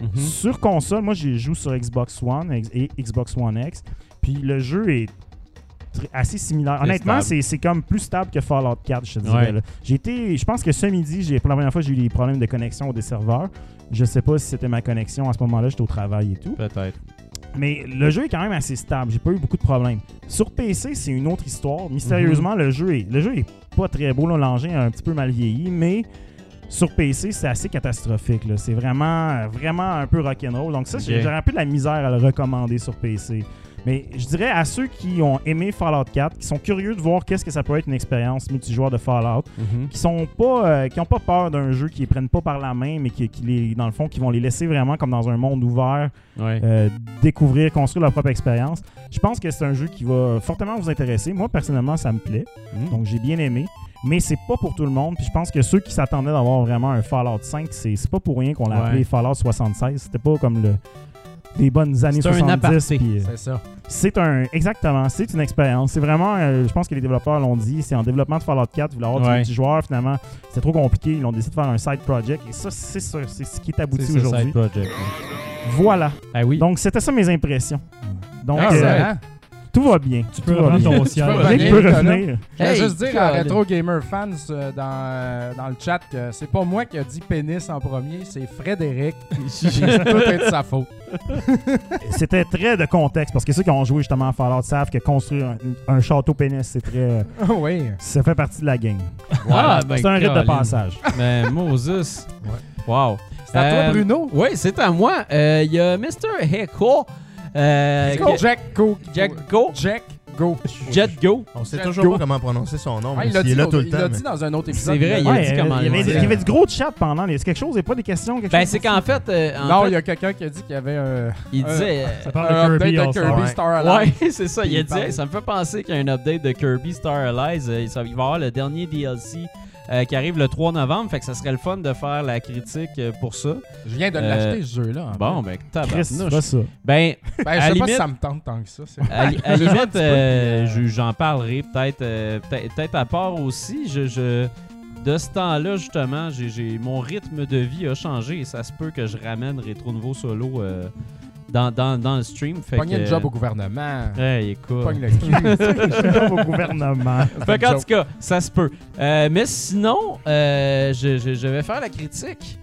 Mm-hmm. Sur console, moi, j'y joue sur Xbox One et Xbox One X. Puis le jeu est assez similaire. Plus honnêtement, c'est, c'est comme plus stable que Fallout quatre, je te dirais. Ouais. J'ai été, je pense que ce midi, j'ai, pour la première fois, j'ai eu des problèmes de connexion des serveurs. Je sais pas si c'était ma connexion à ce moment-là, j'étais au travail et tout. Peut-être. Mais le jeu est quand même assez stable. J'ai pas eu beaucoup de problèmes. Sur P C, c'est une autre histoire. Mystérieusement, mm-hmm. le jeu est, le jeu est pas très beau. Là, l'engin a un petit peu mal vieilli, mais sur P C, c'est assez catastrophique. Là. C'est vraiment, vraiment un peu rock'n'roll. Donc ça, okay. j'aurais un peu de la misère à le recommander sur P C. Mais je dirais à ceux qui ont aimé Fallout quatre, qui sont curieux de voir qu'est-ce que ça peut être une expérience multijoueur de Fallout, mm-hmm. qui sont pas, euh, qui ont pas peur d'un jeu qui les prennent pas par la main, mais qui, qui les, dans le fond, qui vont les laisser vraiment comme dans un monde ouvert, ouais. euh, découvrir, construire leur propre expérience. Je pense que c'est un jeu qui va fortement vous intéresser. Moi, personnellement, ça me plaît. Mm-hmm. Donc, j'ai bien aimé. Mais c'est pas pour tout le monde. Puis je pense que ceux qui s'attendaient d'avoir vraiment un Fallout cinq, c'est, c'est pas pour rien qu'on l'a ouais. appelé Fallout soixante-seize. C'était pas comme le... des bonnes années c'est soixante-dix. Un pis, c'est ça. C'est un... Exactement. C'est une expérience. C'est vraiment... Euh, je pense que les développeurs l'ont dit. C'est en développement de Fallout quatre. Ils voulaient avoir ouais. du multijoueur. Finalement, c'était trop compliqué. Ils ont décidé de faire un side project. Et ça, c'est ça. C'est ce qui est abouti c'est aujourd'hui. Side project. Voilà. Ah oui. Donc, c'était ça mes impressions. Donc, ah, euh, tout va bien. Tu peux revenir ton ciel. Tu peux revenir. Je vais juste dire à Retro Gamer Fans euh, dans, euh, dans le chat que c'est pas moi qui a dit pénis en premier, c'est Frédéric. C'est peut-être sa faute. C'était très de contexte parce que ceux qui ont joué justement à Fallout savent que construire un, un château pénis, c'est très... Oh oui. Ça fait partie de la game. Wow, ah, ben c'est un rite de passage. Mais Moses. Ouais. Wow. C'est à euh, toi, Bruno? Oui, c'est à moi. Il euh, y a mister Heko. Euh, Jack Go. Jack Go. Jack Go. Jet Go. On sait Jet toujours Go. Pas comment prononcer son nom. Ouais, il l'a dit, mais... dit dans un autre épisode. C'est vrai, il a ouais, dit comment il, il, avait, il y avait du gros chat pendant. Est-ce quelque chose et pas des questions? Quelque ben, c'est qu'en fait. Euh, en non, il y a quelqu'un qui a dit qu'il y avait. Euh, il euh, disait. Ça parle de Kirby, update de Kirby Star Allies. Ouais, c'est ça. Il, il a dit hey, ça me fait penser qu'il y a un update de Kirby Star Allies. Il va y avoir le dernier D L C. Euh, qui arrive le trois novembre, fait que ça serait le fun de faire la critique euh, pour ça. Je viens de euh, l'acheter ce jeu-là. En bon, ben, tabarnouche. C'est pas ça. Ben, ben à je sais limite, pas si ça me tente tant que ça. À, à limite, euh, j'en parlerai peut-être euh, peut-être à part aussi. Je, je, de ce temps-là, justement, j'ai mon rythme de vie a changé et ça se peut que je ramène Rétro Nouveau solo euh, Dans, dans, dans le stream. Fait Pognez que, le job au gouvernement. Hey, écoute. Pogne le job au gouvernement. Fait qu'en tout cas, ça se peut. Euh, mais sinon, euh, je, je, je vais faire la critique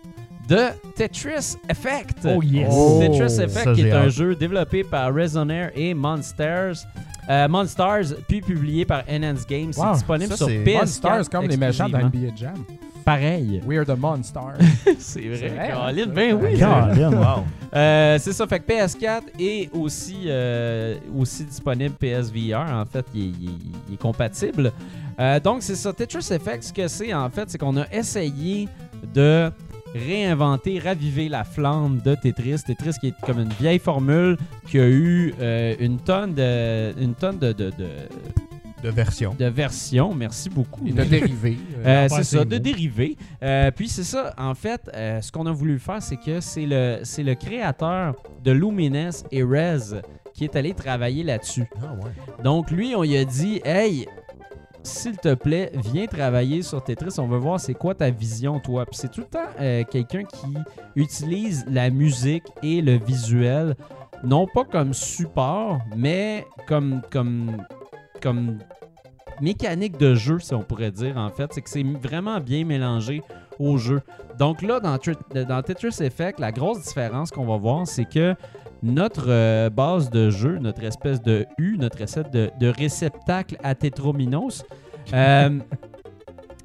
de Tetris Effect. Oh yes. Oh, Tetris Effect ça, qui est hâte. Un jeu développé par Resonair et Monstars. Euh, Monstars, puis publié par Enhance Games. Wow, c'est disponible ça, sur P S quatre. Monstars comme les méchants dans N B A Jam. Pareil. We are the Monstars. C'est vrai. vrai Caroline, ben oui. Wow. Euh, c'est ça. Fait que P S quatre est aussi, euh, aussi disponible P S V R. En fait, il est, il est, il est compatible. Euh, donc, c'est ça. Tetris Effect, ce que c'est, en fait, c'est qu'on a essayé de réinventer, raviver la flamme de Tetris. Tetris qui est comme une vieille formule qui a eu euh, une tonne de... Une tonne de, de, de De version. De version, merci beaucoup. Et de dérivés. Euh, c'est ça, de dérivés. Euh, puis c'est ça, en fait, euh, ce qu'on a voulu faire, c'est que c'est le, c'est le créateur de Lumines et Rez qui est allé travailler là-dessus. Ah ouais. Donc lui, on lui a dit « Hey, s'il te plaît, viens travailler sur Tetris. On veut voir c'est quoi ta vision, toi. » Puis c'est tout le temps euh, quelqu'un qui utilise la musique et le visuel, non pas comme support, mais comme... comme comme mécanique de jeu, si on pourrait dire, en fait. C'est que c'est vraiment bien mélangé au jeu. Donc là, dans, dans Tetris Effect, la grosse différence qu'on va voir, c'est que notre euh, base de jeu, notre espèce de U, notre recette de, de réceptacle à Tetrominos, euh,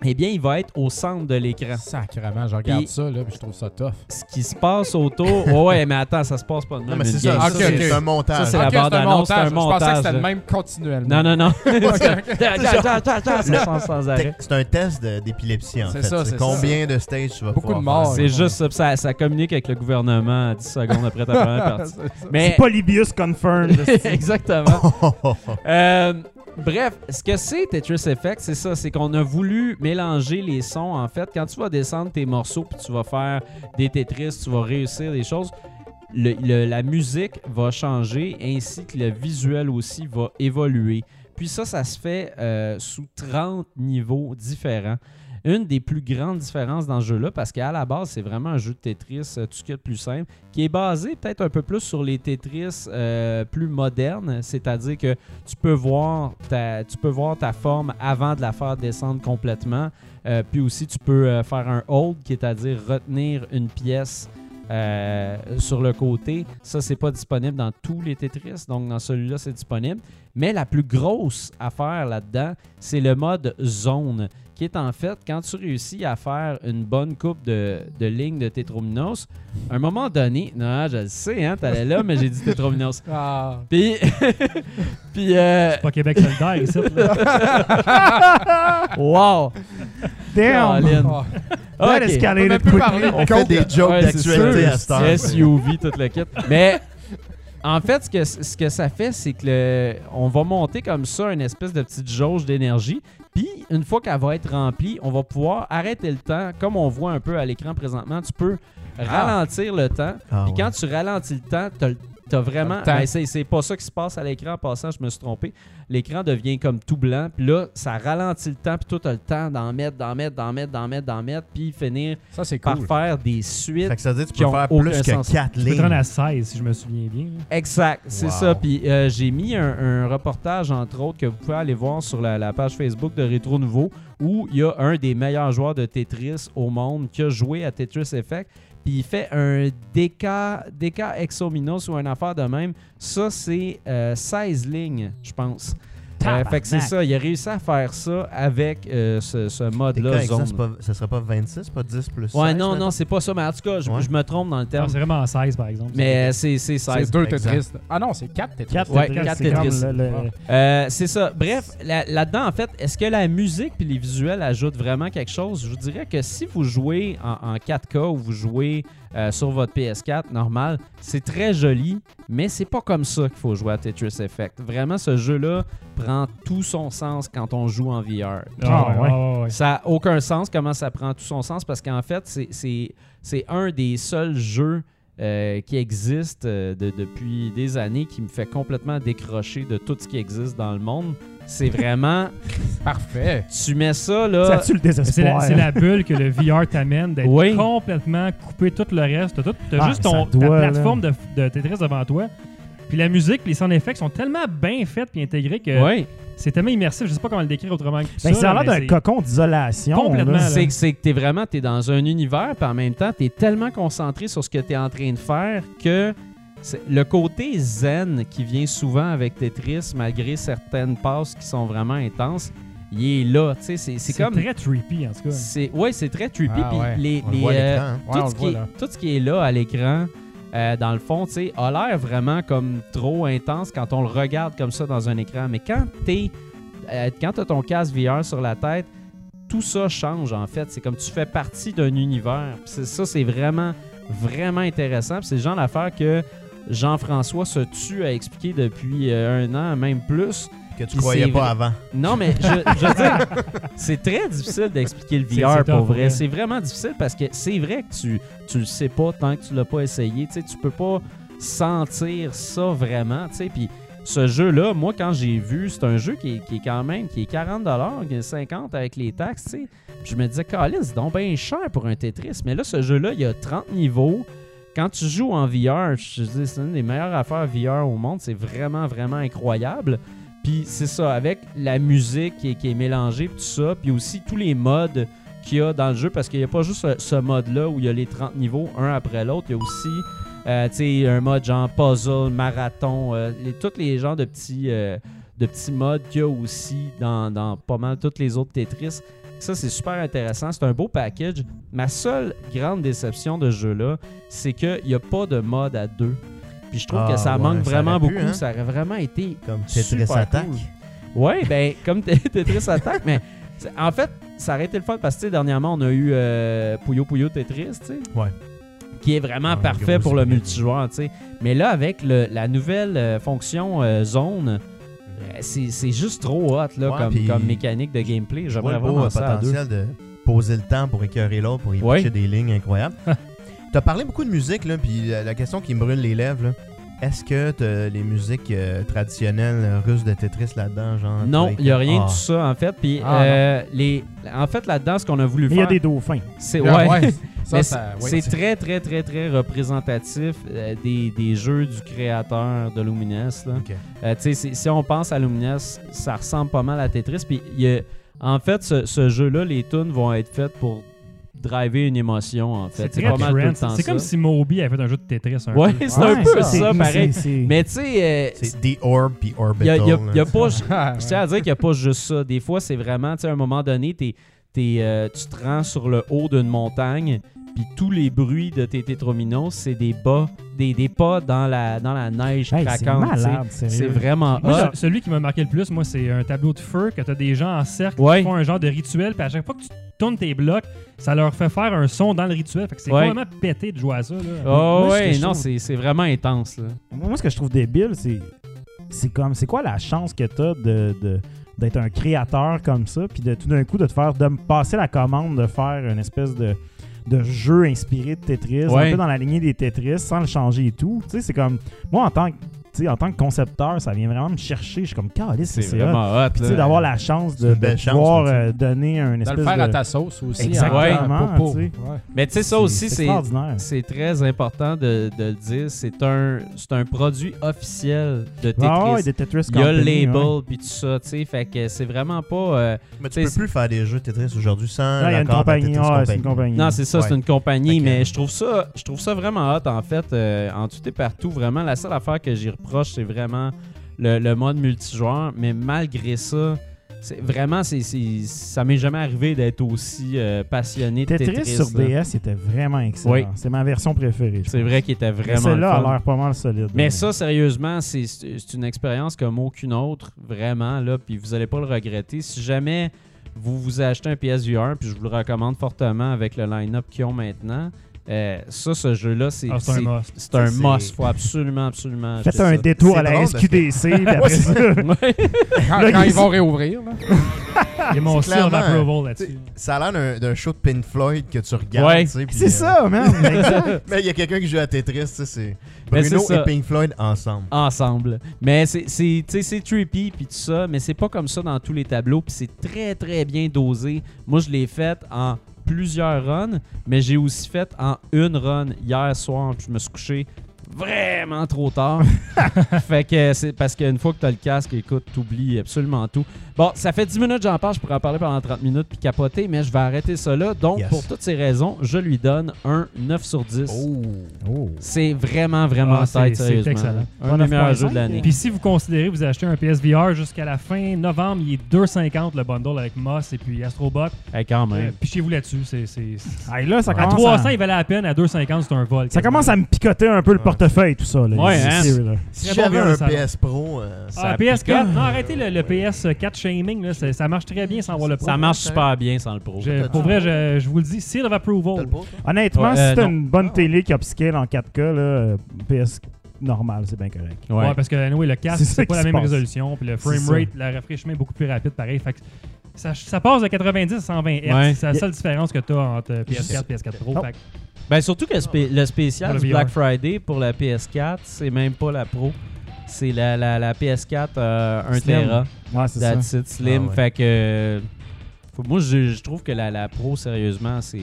eh bien, il va être au centre de l'écran. Sacrément, je regarde et ça, là, puis je trouve ça tough. Ce qui se passe autour... Oh ouais, mais attends, ça se passe pas de même. Non, mais c'est ça, okay, okay. C'est un montage. Ça, c'est okay, la bande-annonce, c'est un montage. Je pensais que c'était le même continuellement. Non, non, non. Ça change sans arrêt. C'est un test d'épilepsie, en fait. C'est ça, c'est combien de stages tu vas pouvoir faire. Beaucoup de morts. C'est juste ça, ça communique avec le gouvernement dix secondes après ta première partie. C'est Polybius confirmed. Exactement. Euh... Bref, ce que c'est Tetris Effect, c'est ça, c'est qu'on a voulu mélanger les sons. En fait, quand tu vas descendre tes morceaux puis tu vas faire des Tetris, tu vas réussir des choses, le, le, la musique va changer ainsi que le visuel aussi va évoluer. Puis ça, ça se fait euh, sous trente niveaux différents. Une des plus grandes différences dans ce jeu-là, parce qu'à la base, c'est vraiment un jeu de Tetris, tout ce qu'il y a de plus simple, qui est basé peut-être un peu plus sur les Tetris euh, plus modernes, c'est-à-dire que tu peux voir ta, tu peux voir ta forme avant de la faire descendre complètement, euh, puis aussi tu peux euh, faire un hold, c'est-à-dire retenir une pièce Euh, sur le côté. Ça, c'est pas disponible dans tous les Tetris, donc dans celui-là, c'est disponible. Mais la plus grosse affaire là-dedans, c'est le mode zone, qui est en fait, quand tu réussis à faire une bonne coupe de, de lignes de Tetrominos, à un moment donné, non, je le sais, hein, t'allais là, mais j'ai dit Tetrominos. Ah. Puis... puis euh... c'est pas Québec solidaire, ici. Wow! Damn! Oh. Okay. Escalated on, parler on fait des jokes ouais, d'actualité à Star. S U V, toute la quête. Mais en fait, ce que, ce que ça fait, c'est que le, on va monter comme ça une espèce de petite jauge d'énergie. Puis, une fois qu'elle va être remplie, on va pouvoir arrêter le temps. Comme on voit un peu à l'écran présentement, tu peux ah. ralentir le temps. Ah, puis quand ouais. tu ralentis le temps, tu as le T'as vraiment... Ben, c'est pas ça qui se passe à l'écran. En passant, je me suis trompé. L'écran devient comme tout blanc. Puis là, ça ralentit le temps. Puis toi, t'as le temps d'en mettre, d'en mettre, d'en mettre, d'en mettre, d'en mettre. Puis finir ça, cool. par faire des suites. Ça fait que ça veut dire que tu peux faire plus que quatre lignes. Tu peux te rendre à seize, si je me souviens bien. Exact. C'est wow. ça. Puis euh, j'ai mis un, un reportage, entre autres, que vous pouvez aller voir sur la, la page Facebook de Rétro Nouveau, où il y a un des meilleurs joueurs de Tetris au monde qui a joué à Tetris Effect. Puis il fait un déca, déca exominos ou un affaire de même. Ça, c'est euh, seize lignes, je pense. Euh, fait que c'est ça, il a réussi à faire ça avec euh, ce, ce mode-là. Zone. Ça, pas, ça serait pas vingt-six, pas dix plus seize? Ouais, non, non, c'est pas ça, mais en tout cas, je, ouais. je me trompe dans le terme. C'est vraiment seize, par exemple. Mais c'est seize. C'est deux Tetris. Ah non, c'est quatre Tetris. quatre Tetris. C'est ça. Bref, là, là-dedans, en fait, est-ce que la musique puis les visuels ajoutent vraiment quelque chose? Je vous dirais que si vous jouez en, en quatre K ou vous jouez euh, sur votre P S quatre normal, c'est très joli, mais c'est pas comme ça qu'il faut jouer à Tetris Effect. Vraiment, ce jeu-là prend tout son sens quand on joue en V R. Oh, oh, ouais. Oh, ouais. Ça n'a aucun sens comment ça prend tout son sens, parce qu'en fait, c'est, c'est, c'est un des seuls jeux euh, qui existe de, depuis des années qui me fait complètement décrocher de tout ce qui existe dans le monde. C'est vraiment parfait. Tu mets ça là. Ça tue le désespoir. C'est la, la bulle que le V R t'amène d'être oui. complètement coupé tout le reste. T'as, tout, t'as ah, juste ton, doit, ta plateforme de, de Tetris devant toi. Puis la musique, les sound effects sont tellement bien faits et intégrés que oui. c'est tellement immersif. Je sais pas comment le décrire autrement que tout ben, ça. Ça a l'air d'un cocon d'isolation. Complètement. C'est, c'est que t'es vraiment t'es dans un univers, puis en même temps, t'es tellement concentré sur ce que t'es en train de faire que c'est le côté zen qui vient souvent avec Tetris, malgré certaines passes qui sont vraiment intenses, il est là. C'est, c'est, c'est comme très trippy, en tout cas. Oui, c'est très trippy. Ah, ouais. les, les, euh, hein? tout, ouais, ce qui est, tout ce qui est là à l'écran, Euh, dans le fond, tu sais, a l'air vraiment comme trop intense quand on le regarde comme ça dans un écran. Mais quand t'es, euh, quand t'as ton casque V R sur la tête, tout ça change en fait. C'est comme tu fais partie d'un univers. C'est, ça, c'est vraiment, vraiment intéressant. Puis c'est le genre d'affaire que Jean-François se tue à expliquer depuis euh, un an, même plus. Que tu croyais pas avant. Non, mais je, je veux dire, c'est très difficile d'expliquer le V R c'est, c'est pour vrai. vrai. C'est vraiment difficile parce que c'est vrai que tu tu le sais pas tant que tu l'as pas essayé. Tu sais, tu peux pas sentir ça vraiment. Tu sais, puis ce jeu-là, moi, quand j'ai vu, c'est un jeu qui est, qui est quand même qui est quarante dollars, cinquante dollars avec les taxes. Tu sais, je me disais, câlin, c'est donc bien cher pour un Tetris. Mais là, ce jeu-là, il y a trente niveaux. Quand tu joues en V R, je dis, c'est une des meilleures affaires V R au monde. C'est vraiment, vraiment incroyable. Puis c'est ça, avec la musique qui est, qui est mélangée, puis tout ça, puis aussi tous les modes qu'il y a dans le jeu, parce qu'il n'y a pas juste ce, ce mode-là où il y a les trente niveaux, un après l'autre, il y a aussi euh, tu sais, un mode genre puzzle, marathon, euh, les, tous les genres de petits, euh, de petits modes qu'il y a aussi dans, dans pas mal toutes les autres Tetris. Ça, c'est super intéressant, c'est un beau package. Ma seule grande déception de ce jeu-là, c'est qu'il n'y a pas de mode à deux. Puis je trouve ah, que ça ouais, manque ça vraiment beaucoup. Pu, hein? Ça aurait vraiment été comme Tetris Attack. Cool. Oui, bien, comme Tetris Attack. Mais en fait, ça aurait été le fun parce que dernièrement, on a eu euh, Puyo Puyo Tetris, tu sais, ouais. qui est vraiment ouais, parfait pour le multijoueur. Tu sais. Mais là, avec le, la nouvelle euh, fonction euh, zone, euh, c'est, c'est juste trop hot là, ouais, comme, comme mécanique de gameplay. J'aimerais avoir ça à deux. Potentiel de poser le temps pour écœurer l'autre, pour y ouais. pitcher des lignes incroyables. T'as parlé beaucoup de musique, là, puis la question qui me brûle les lèvres, là, est-ce que t'as les musiques euh, traditionnelles russes de Tetris là-dedans, genre? Non, il n'y a rien oh. de tout ça, en fait. Puis, ah, euh, les, en fait, là-dedans, ce qu'on a voulu Mais faire... il y a des dauphins. C'est, ouais. Ah, ouais. Ça, Mais ça, c'est, ouais, c'est très, très, très, très représentatif euh, des, des jeux du créateur de Lumines. Là. Okay. Euh, t'sais, si on pense à Lumines, ça ressemble pas mal à Tetris. Puis, y a, en fait, ce, ce jeu-là, les tunes vont être faites pour... driver une émotion, en fait. C'est, c'est pas mal tout le temps C'est ça. Comme si Moby avait fait un jeu de Tetris. Un ouais, peu. c'est ouais, un peu ça, c'est, ça pareil. C'est, c'est... Mais tu sais... Euh, c'est The Orb puis Orbital. Je tiens à dire qu'il n'y a pas juste ça. Des fois, c'est vraiment, tu sais, à un moment donné, t'es, t'es, euh, tu te rends sur le haut d'une montagne puis tous les bruits de tes Tetrominos, c'est des bas, des, des pas dans la, dans la neige hey, craquante. C'est malade, sérieux. C'est vraiment moi, celui qui m'a marqué le plus, moi, c'est un tableau de feu que t'as des gens en cercle ouais. qui font un genre de rituel puis à chaque fois que tu tournes tes blocs, ça leur fait faire un son dans le rituel. Fait que c'est ouais. vraiment pété de jouer à ça. Là. Oh moi, ouais, ce non, trouve... c'est, c'est vraiment intense. Là. Moi, ce que je trouve débile, c'est c'est comme c'est quoi la chance que t'as de, de, d'être un créateur comme ça, puis de tout d'un coup de te faire de me passer la commande de faire une espèce de, de jeu inspiré de Tetris, ouais. un peu dans la lignée des Tetris, sans le changer et tout. Tu sais, c'est comme moi en tant que T'sais, en tant que concepteur, ça vient vraiment me chercher. Je suis comme, calé, c'est, c'est vraiment hot. Puis ouais. d'avoir la chance de, de chance, pouvoir euh, donner un espèce de... le faire de... à ta sauce aussi. Exactement. Ouais. T'sais. Ouais. Mais tu sais, ça c'est, aussi, c'est, c'est très important de, de le dire. C'est un, c'est un produit officiel de Tetris. Ah ouais, de Tetris Company, il y a le label ouais. puis tout ça. T'sais, fait que c'est vraiment pas... Euh, mais tu peux c'est... plus faire des jeux Tetris aujourd'hui sans l'accord de Tetris Company. C'est une compagnie. Non, c'est ça, ouais. c'est une compagnie. Okay. Mais je trouve ça, je trouve ça vraiment hot, en fait. En tout et partout, vraiment, la seule affaire que j'ai proche, c'est vraiment le, le mode multijoueur, mais malgré ça, vraiment, c'est, c'est, ça m'est jamais arrivé d'être aussi euh, passionné de Tetris. Tetris sur D S était vraiment excellent. Oui. C'est ma version préférée. C'est vrai qu'il était vraiment fun. Celle-là a l'air pas mal solide. Mais ça, sérieusement, c'est, c'est une expérience comme aucune autre, vraiment, là, puis vous n'allez pas le regretter. Si jamais vous vous achetez un P S V R, puis je vous le recommande fortement avec le line-up qu'ils ont maintenant, Euh, ça, ce jeu-là, c'est ah, c'est un must. C'est un must. Faut absolument, absolument. Faites un ça. détour à la S Q D C. Après ça. quand là, quand ils vont réouvrir. Ils m'ont aussi un approval là-dessus. Ça a l'air d'un show de Pink Floyd que tu regardes. Ouais. C'est euh... ça, man. Mais il y a quelqu'un qui joue à Tetris. C'est Bruno et Pink Floyd ensemble. Ensemble. Mais c'est trippy puis tout ça. Mais c'est pas comme ça dans tous les tableaux. Puis c'est très, très bien dosé. Moi, je l'ai fait en plusieurs runs, mais j'ai aussi fait en une run hier soir. Je me suis couché vraiment trop tard. Fait que c'est parce qu'une fois que tu as le casque, écoute, tu oublies absolument tout. Bon, ça fait dix minutes, j'en parle, je pourrais en parler pendant trente minutes puis capoter, mais je vais arrêter ça là. Donc, yes. Pour toutes ces raisons, je lui donne un neuf sur dix. Oh. Oh. C'est vraiment, vraiment ah, tête, sérieusement. C'est excellent. Un des meilleurs jeux de l'année. Puis si vous considérez vous achetez un P S V R jusqu'à la fin novembre, il est deux cinquante le bundle avec Moss et puis Astrobot. Hey, quand même. Euh, Pichez-vous là-dessus. C'est, c'est... Hey, là, ça commence à trois cents, à... il valait la peine. À deux cinquante, c'est un vol. Ça commence à me picoter un peu le portefeuille. Fait tout ça. Là, ouais, hein? Là. Si j'avais un ça, P S Pro... Euh, ah, P S quatre? Non, arrêtez le, le P S quatre shaming. Là, ça, ça marche très bien sans avoir le Pro. Ça marche super bien sans le Pro. Je, pour vrai, je, je vous le dis, seal of approval. Honnêtement, ouais, euh, si t'as une bonne non. télé qui upscale en quatre K, là, P S normal, c'est bien correct. Ouais, ouais parce que anyway, le casque, c'est pas la même passe. résolution. Puis le framerate, le rafraîchissement est beaucoup plus rapide. Pareil. Fait que ça, ça passe de quatre-vingt-dix à cent vingt hertz. Ouais. C'est la seule différence que t'as entre P S quatre et P S quatre Pro. Fait. Ben surtout que le spécial du Black Friday pour la P S quatre, c'est même pas la Pro. C'est la, la, la P S quatre euh, un Tera. Ouais, c'est ça. That's it, Slim. Ah ouais. Fait que... Moi, je, je trouve que la, la Pro, sérieusement, c'est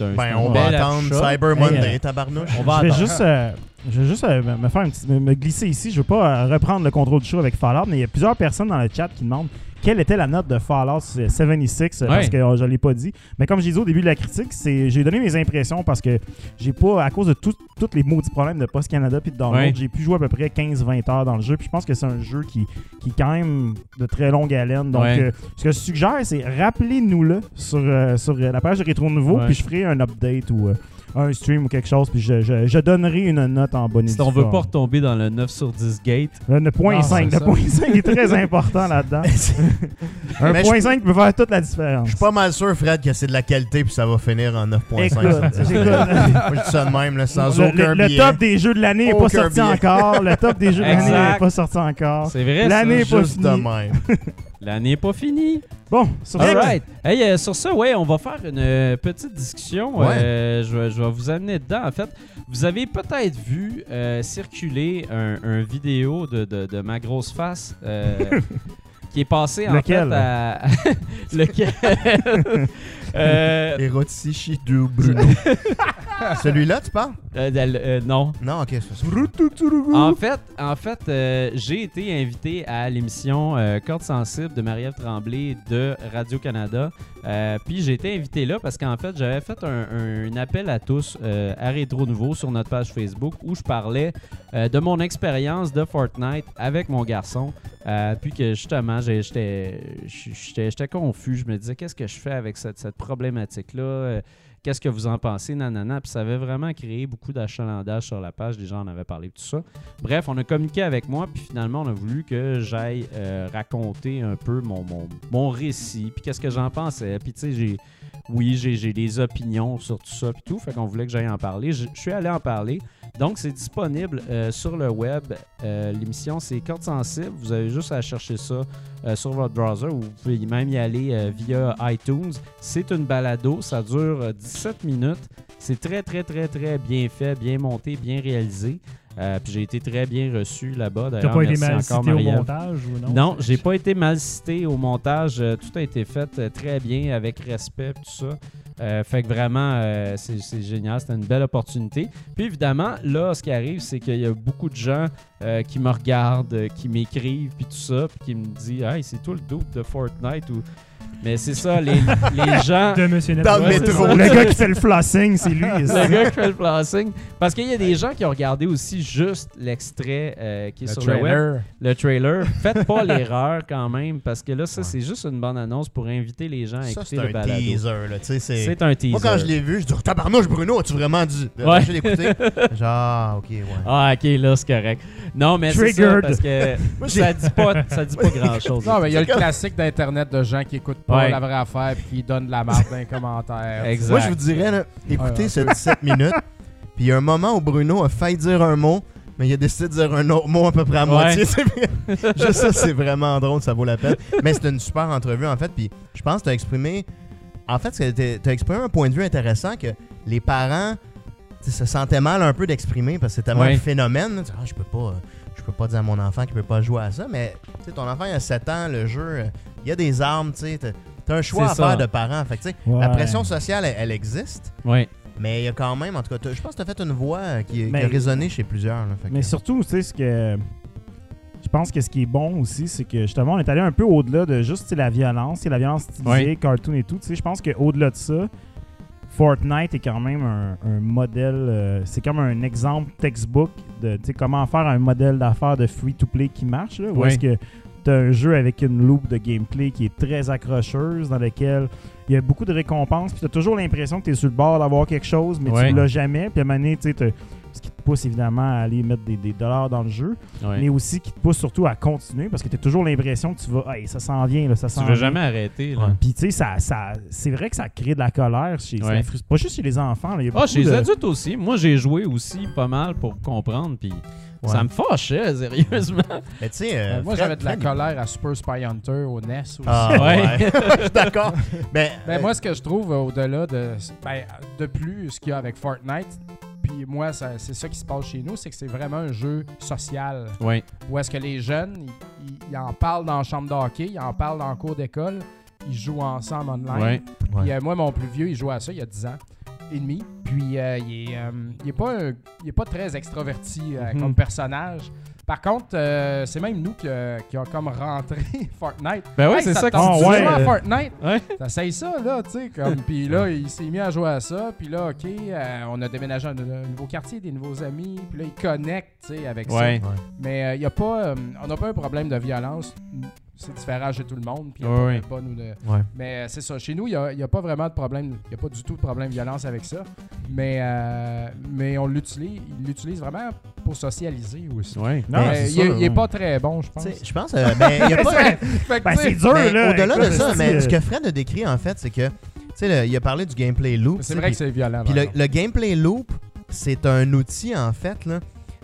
un... Ben, on va attendre Cyber Monday, hey, tabarnouche. On va je vais attendre. Juste, euh, je vais juste euh, me, faire un petit, me, me glisser ici. Je veux pas euh, reprendre le contrôle du show avec Fallout, mais il y a plusieurs personnes dans le chat qui demandent quelle était la note de Fallout soixante-seize, ouais. Parce que oh, je ne l'ai pas dit. Mais comme je l'ai dit au début de la critique, j'ai donné mes impressions parce que j'ai pas, à cause de tous les maudits problèmes de Post Canada et de download, ouais. J'ai pu jouer à peu près quinze à vingt heures dans le jeu. Puis je pense que c'est un jeu qui, qui est quand même de très longue haleine. Donc, ouais. euh, ce que je suggère, c'est rappelez-nous-le sur, euh, sur la page de Rétro Nouveau, ouais. Puis je ferai un update ou... Euh, un stream ou quelque chose, puis je, je, je donnerai une note en bonne et due forme. Si on veut pas retomber dans le neuf sur dix gate. Le point cinq. Le point cinq est très important là-dedans. Un point cinq peut faire toute la différence. Je suis pas mal sûr, Fred, que c'est de la qualité puis ça va finir en neuf point cinq. Je dis ça de même, là, sans le, aucun le, le top des jeux de l'année n'est pas sorti billet. encore. Le top des jeux de l'année n'est pas sorti encore. C'est vrai, l'année est pas finie. De même. L'année n'est pas finie. Bon, sur ça, right. Hey, euh, sur ça, ouais, on va faire une euh, petite discussion. Ouais. Euh, je, je vais vous amener dedans. En fait, vous avez peut-être vu euh, circuler un, un vidéo de, de, de ma grosse face euh, qui est passée en lequel? fait à... Lequel? euh... Erotici du Bruno. Celui-là, tu parles? Euh, euh, non. Non, ok. En fait, en fait euh, j'ai été invité à l'émission euh, Cordes sensibles de Marie-Ève Tremblay de Radio-Canada. Euh, Puis j'ai été invité là parce qu'en fait, j'avais fait un, un appel à tous euh, à Rétro Nouveau sur notre page Facebook où je parlais euh, de mon expérience de Fortnite avec mon garçon. Euh, Puis que justement, j'étais confus. Je me disais, qu'est-ce que je fais avec cette, cette problématique-là? Euh, Qu'est-ce que vous en pensez? Nanana. Puis ça avait vraiment créé beaucoup d'achalandage sur la page. Les gens en avaient parlé, tout ça. Bref, on a communiqué avec moi. Puis finalement, on a voulu que j'aille euh, raconter un peu mon, mon, mon récit. Puis qu'est-ce que j'en pensais. Puis tu sais, j'ai oui, j'ai des opinions sur tout ça. Puis tout. Fait qu'on voulait que j'aille en parler. Je, je suis allé en parler. Donc, c'est disponible euh, sur le web. Euh, L'émission, c'est Cordes sensibles. Vous avez juste à chercher ça euh, sur votre browser. Ou vous pouvez même y aller euh, via iTunes. C'est une balado. Ça dure euh, dix-sept minutes. C'est très, très, très, très bien fait, bien monté, bien réalisé. Euh, puis j'ai été très bien reçu là-bas. Tu n'as pas été mal cité au montage ou non? Non, j'ai pas été mal cité au montage. Euh, tout a été fait euh, très bien, avec respect, tout ça. Euh, fait que vraiment, euh, c'est génial. C'était une belle opportunité. Puis évidemment, là, ce qui arrive, c'est qu'il y a beaucoup de gens euh, qui me regardent, euh, qui m'écrivent, puis tout ça, puis qui me disent « Hey, c'est toi le double de Fortnite » ou Mais c'est ça, les, les gens... De Monsieur Net. Ouais, le gars qui fait le flossing, c'est lui. Le gars qui fait le flossing. Parce qu'il y a des gens qui ont regardé aussi juste l'extrait euh, qui est le sur trailer. le web. Le trailer. Faites pas l'erreur quand même, parce que là, ça, ouais. c'est juste une bonne annonce pour inviter les gens à ça, écouter le balado. C'est un teaser. C'est un teaser. Moi, quand je l'ai vu, je dis oh, « Tabarnouche, Bruno, as-tu vraiment dû ouais. l'écouter? » Genre, OK, ouais. Ah, OK, là, c'est correct. Non, mais c'est ça, parce que ça dit pas, ça dit pas grand-chose. Non, mais il y a le classique d'Internet de gens qui écoutent pas ouais. la vraie affaire puis qui donnent de la marque dans les commentaires. Exact. Moi, je vous dirais, là, écoutez ouais, ouais. ce dix-sept minutes, puis il y a un moment où Bruno a failli dire un mot, mais il a décidé de dire un autre mot à peu près à moitié. Ouais. Juste ça, c'est vraiment drôle, ça vaut la peine. Mais c'est une super entrevue, en fait, puis je pense que tu as exprimé... En fait, tu as exprimé un point de vue intéressant que les parents se sentaient mal un peu d'exprimer parce que c'est tellement ouais. un phénomène. Ah, je peux pas... Je peux pas dire à mon enfant qu'il peut pas jouer à ça, mais ton enfant il a sept ans, le jeu, il y a des armes, tu as un choix à ça. faire de parents. Fait que, ouais. La pression sociale, elle, elle existe, ouais. mais il y a quand même, en tout cas, je pense que tu as fait une voix qui, mais, qui a résonné chez plusieurs. Là, fait mais que, surtout, tu sais, que je pense que ce qui est bon aussi, c'est que justement, on est allé un peu au-delà de juste la violence, la violence stylisée, ouais. cartoon et tout. Je pense qu'au-delà de ça, Fortnite est quand même un, un modèle, euh, c'est comme un exemple textbook de comment faire un modèle d'affaires de free-to-play qui marche. Là, où oui. est-ce que tu as un jeu avec une loupe de gameplay qui est très accrocheuse, dans laquelle il y a beaucoup de récompenses, puis tu as toujours l'impression que tu es sur le bord d'avoir quelque chose, mais oui. tu ne l'as jamais. Puis à un moment donné, tu sais, ce qui te pousse évidemment à aller mettre des, des dollars dans le jeu, oui. mais aussi qui te pousse surtout à continuer parce que tu as toujours l'impression que tu vas, hey, ça s'en vient, là, ça s'en vient. Tu ne veux jamais arrêter. Là. Puis tu sais, ça, ça, c'est vrai que ça crée de la colère, chez, oui. la frust... pas juste chez les enfants. Là, y a ah, chez de... les adultes aussi. Moi, j'ai joué aussi pas mal pour comprendre, puis ouais. ça me fâchait, sérieusement. Mais tu sais, euh, moi, j'avais de la colère à Super Spy Hunter au N E S aussi. Ah ouais, je suis d'accord. Mais ben, euh... moi, ce que je trouve au-delà de, ben, de plus ce qu'il y a avec Fortnite, puis moi, ça, c'est ça qui se passe chez nous, c'est que c'est vraiment un jeu social. Oui. Où est-ce que les jeunes, ils, ils en parlent dans la chambre de hockey, ils en parlent dans le cours d'école, ils jouent ensemble online. Oui. Puis oui. Euh, moi, mon plus vieux, il joue à ça il y a dix ans et demi. Puis euh, il n'est euh, pas, pas très extraverti euh, mm-hmm. comme personnage. Par contre, euh, c'est même nous qui, euh, qui a comme rentré Fortnite. Ben oui, hey, c'est ça, ça que tu joues ouais, à Fortnite. Ouais. T'essayes ça, là, tu sais. Puis là, il s'est mis à jouer à ça. Puis là, OK, euh, on a déménagé un, un nouveau quartier, des nouveaux amis. Puis là, il connecte, tu sais, avec ouais. ça. Ouais. Mais euh, y a pas, euh, on n'a pas un problème de violence. C'est différent chez tout le monde. Puis ouais, pas, ouais. nous de... ouais. Mais euh, c'est ça. Chez nous, il n'y a, y a pas vraiment de problème. Il n'y a pas du tout de problème de violence avec ça. Mais, euh, mais on l'utilise, il l'utilise vraiment pour socialiser aussi. Ouais. Non, mais il n'est ouais. pas très bon, je pense. Je pense. Euh, ben, y a pas... ben, c'est dur, mais, là. Au-delà de ça, mais ce que Fred a décrit, en fait, c'est que, tu sais, il a parlé du gameplay loop. C'est vrai pis, que c'est violent. Puis le, le gameplay loop, c'est un outil, en fait, là,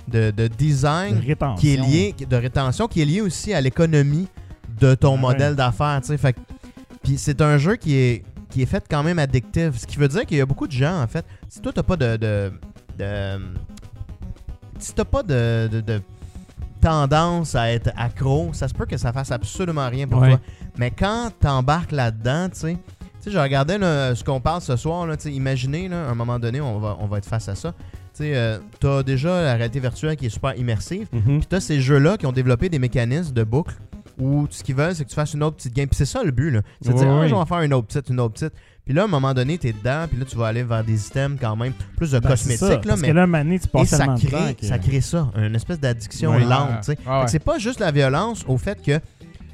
de, de design de qui est lié, de rétention, qui est lié aussi à l'économie de ton ouais. modèle d'affaires, tu sais. Puis c'est un jeu qui est, qui est fait quand même addictif. Ce qui veut dire qu'il y a beaucoup de gens, en fait. Si toi, t'as pas de... de, de si t'as pas de, de, de tendance à être accro, ça se peut que ça fasse absolument rien pour ouais. toi. Mais quand t'embarques là-dedans, tu sais, je regardais là, ce qu'on parle ce soir, là, imaginez, là, à un moment donné, on va, on va être face à ça. Euh, t'as déjà la réalité virtuelle qui est super immersive, mm-hmm. puis t'as ces jeux-là qui ont développé des mécanismes de boucle où ce qu'ils veulent, c'est que tu fasses une autre petite game. Puis c'est ça le but, là. C'est de dire, un jour, on va faire une autre petite, une autre petite. Puis là, à un moment donné, t'es dedans, puis là, tu vas aller vers des items quand même, plus de ben, cosmétiques. Ça, là, parce mais... que là, Mané, tu passes. Et ça crée, temps, okay. ça crée ça, une espèce d'addiction ouais. lente. T'sais. Ah ouais. C'est pas juste la violence au fait que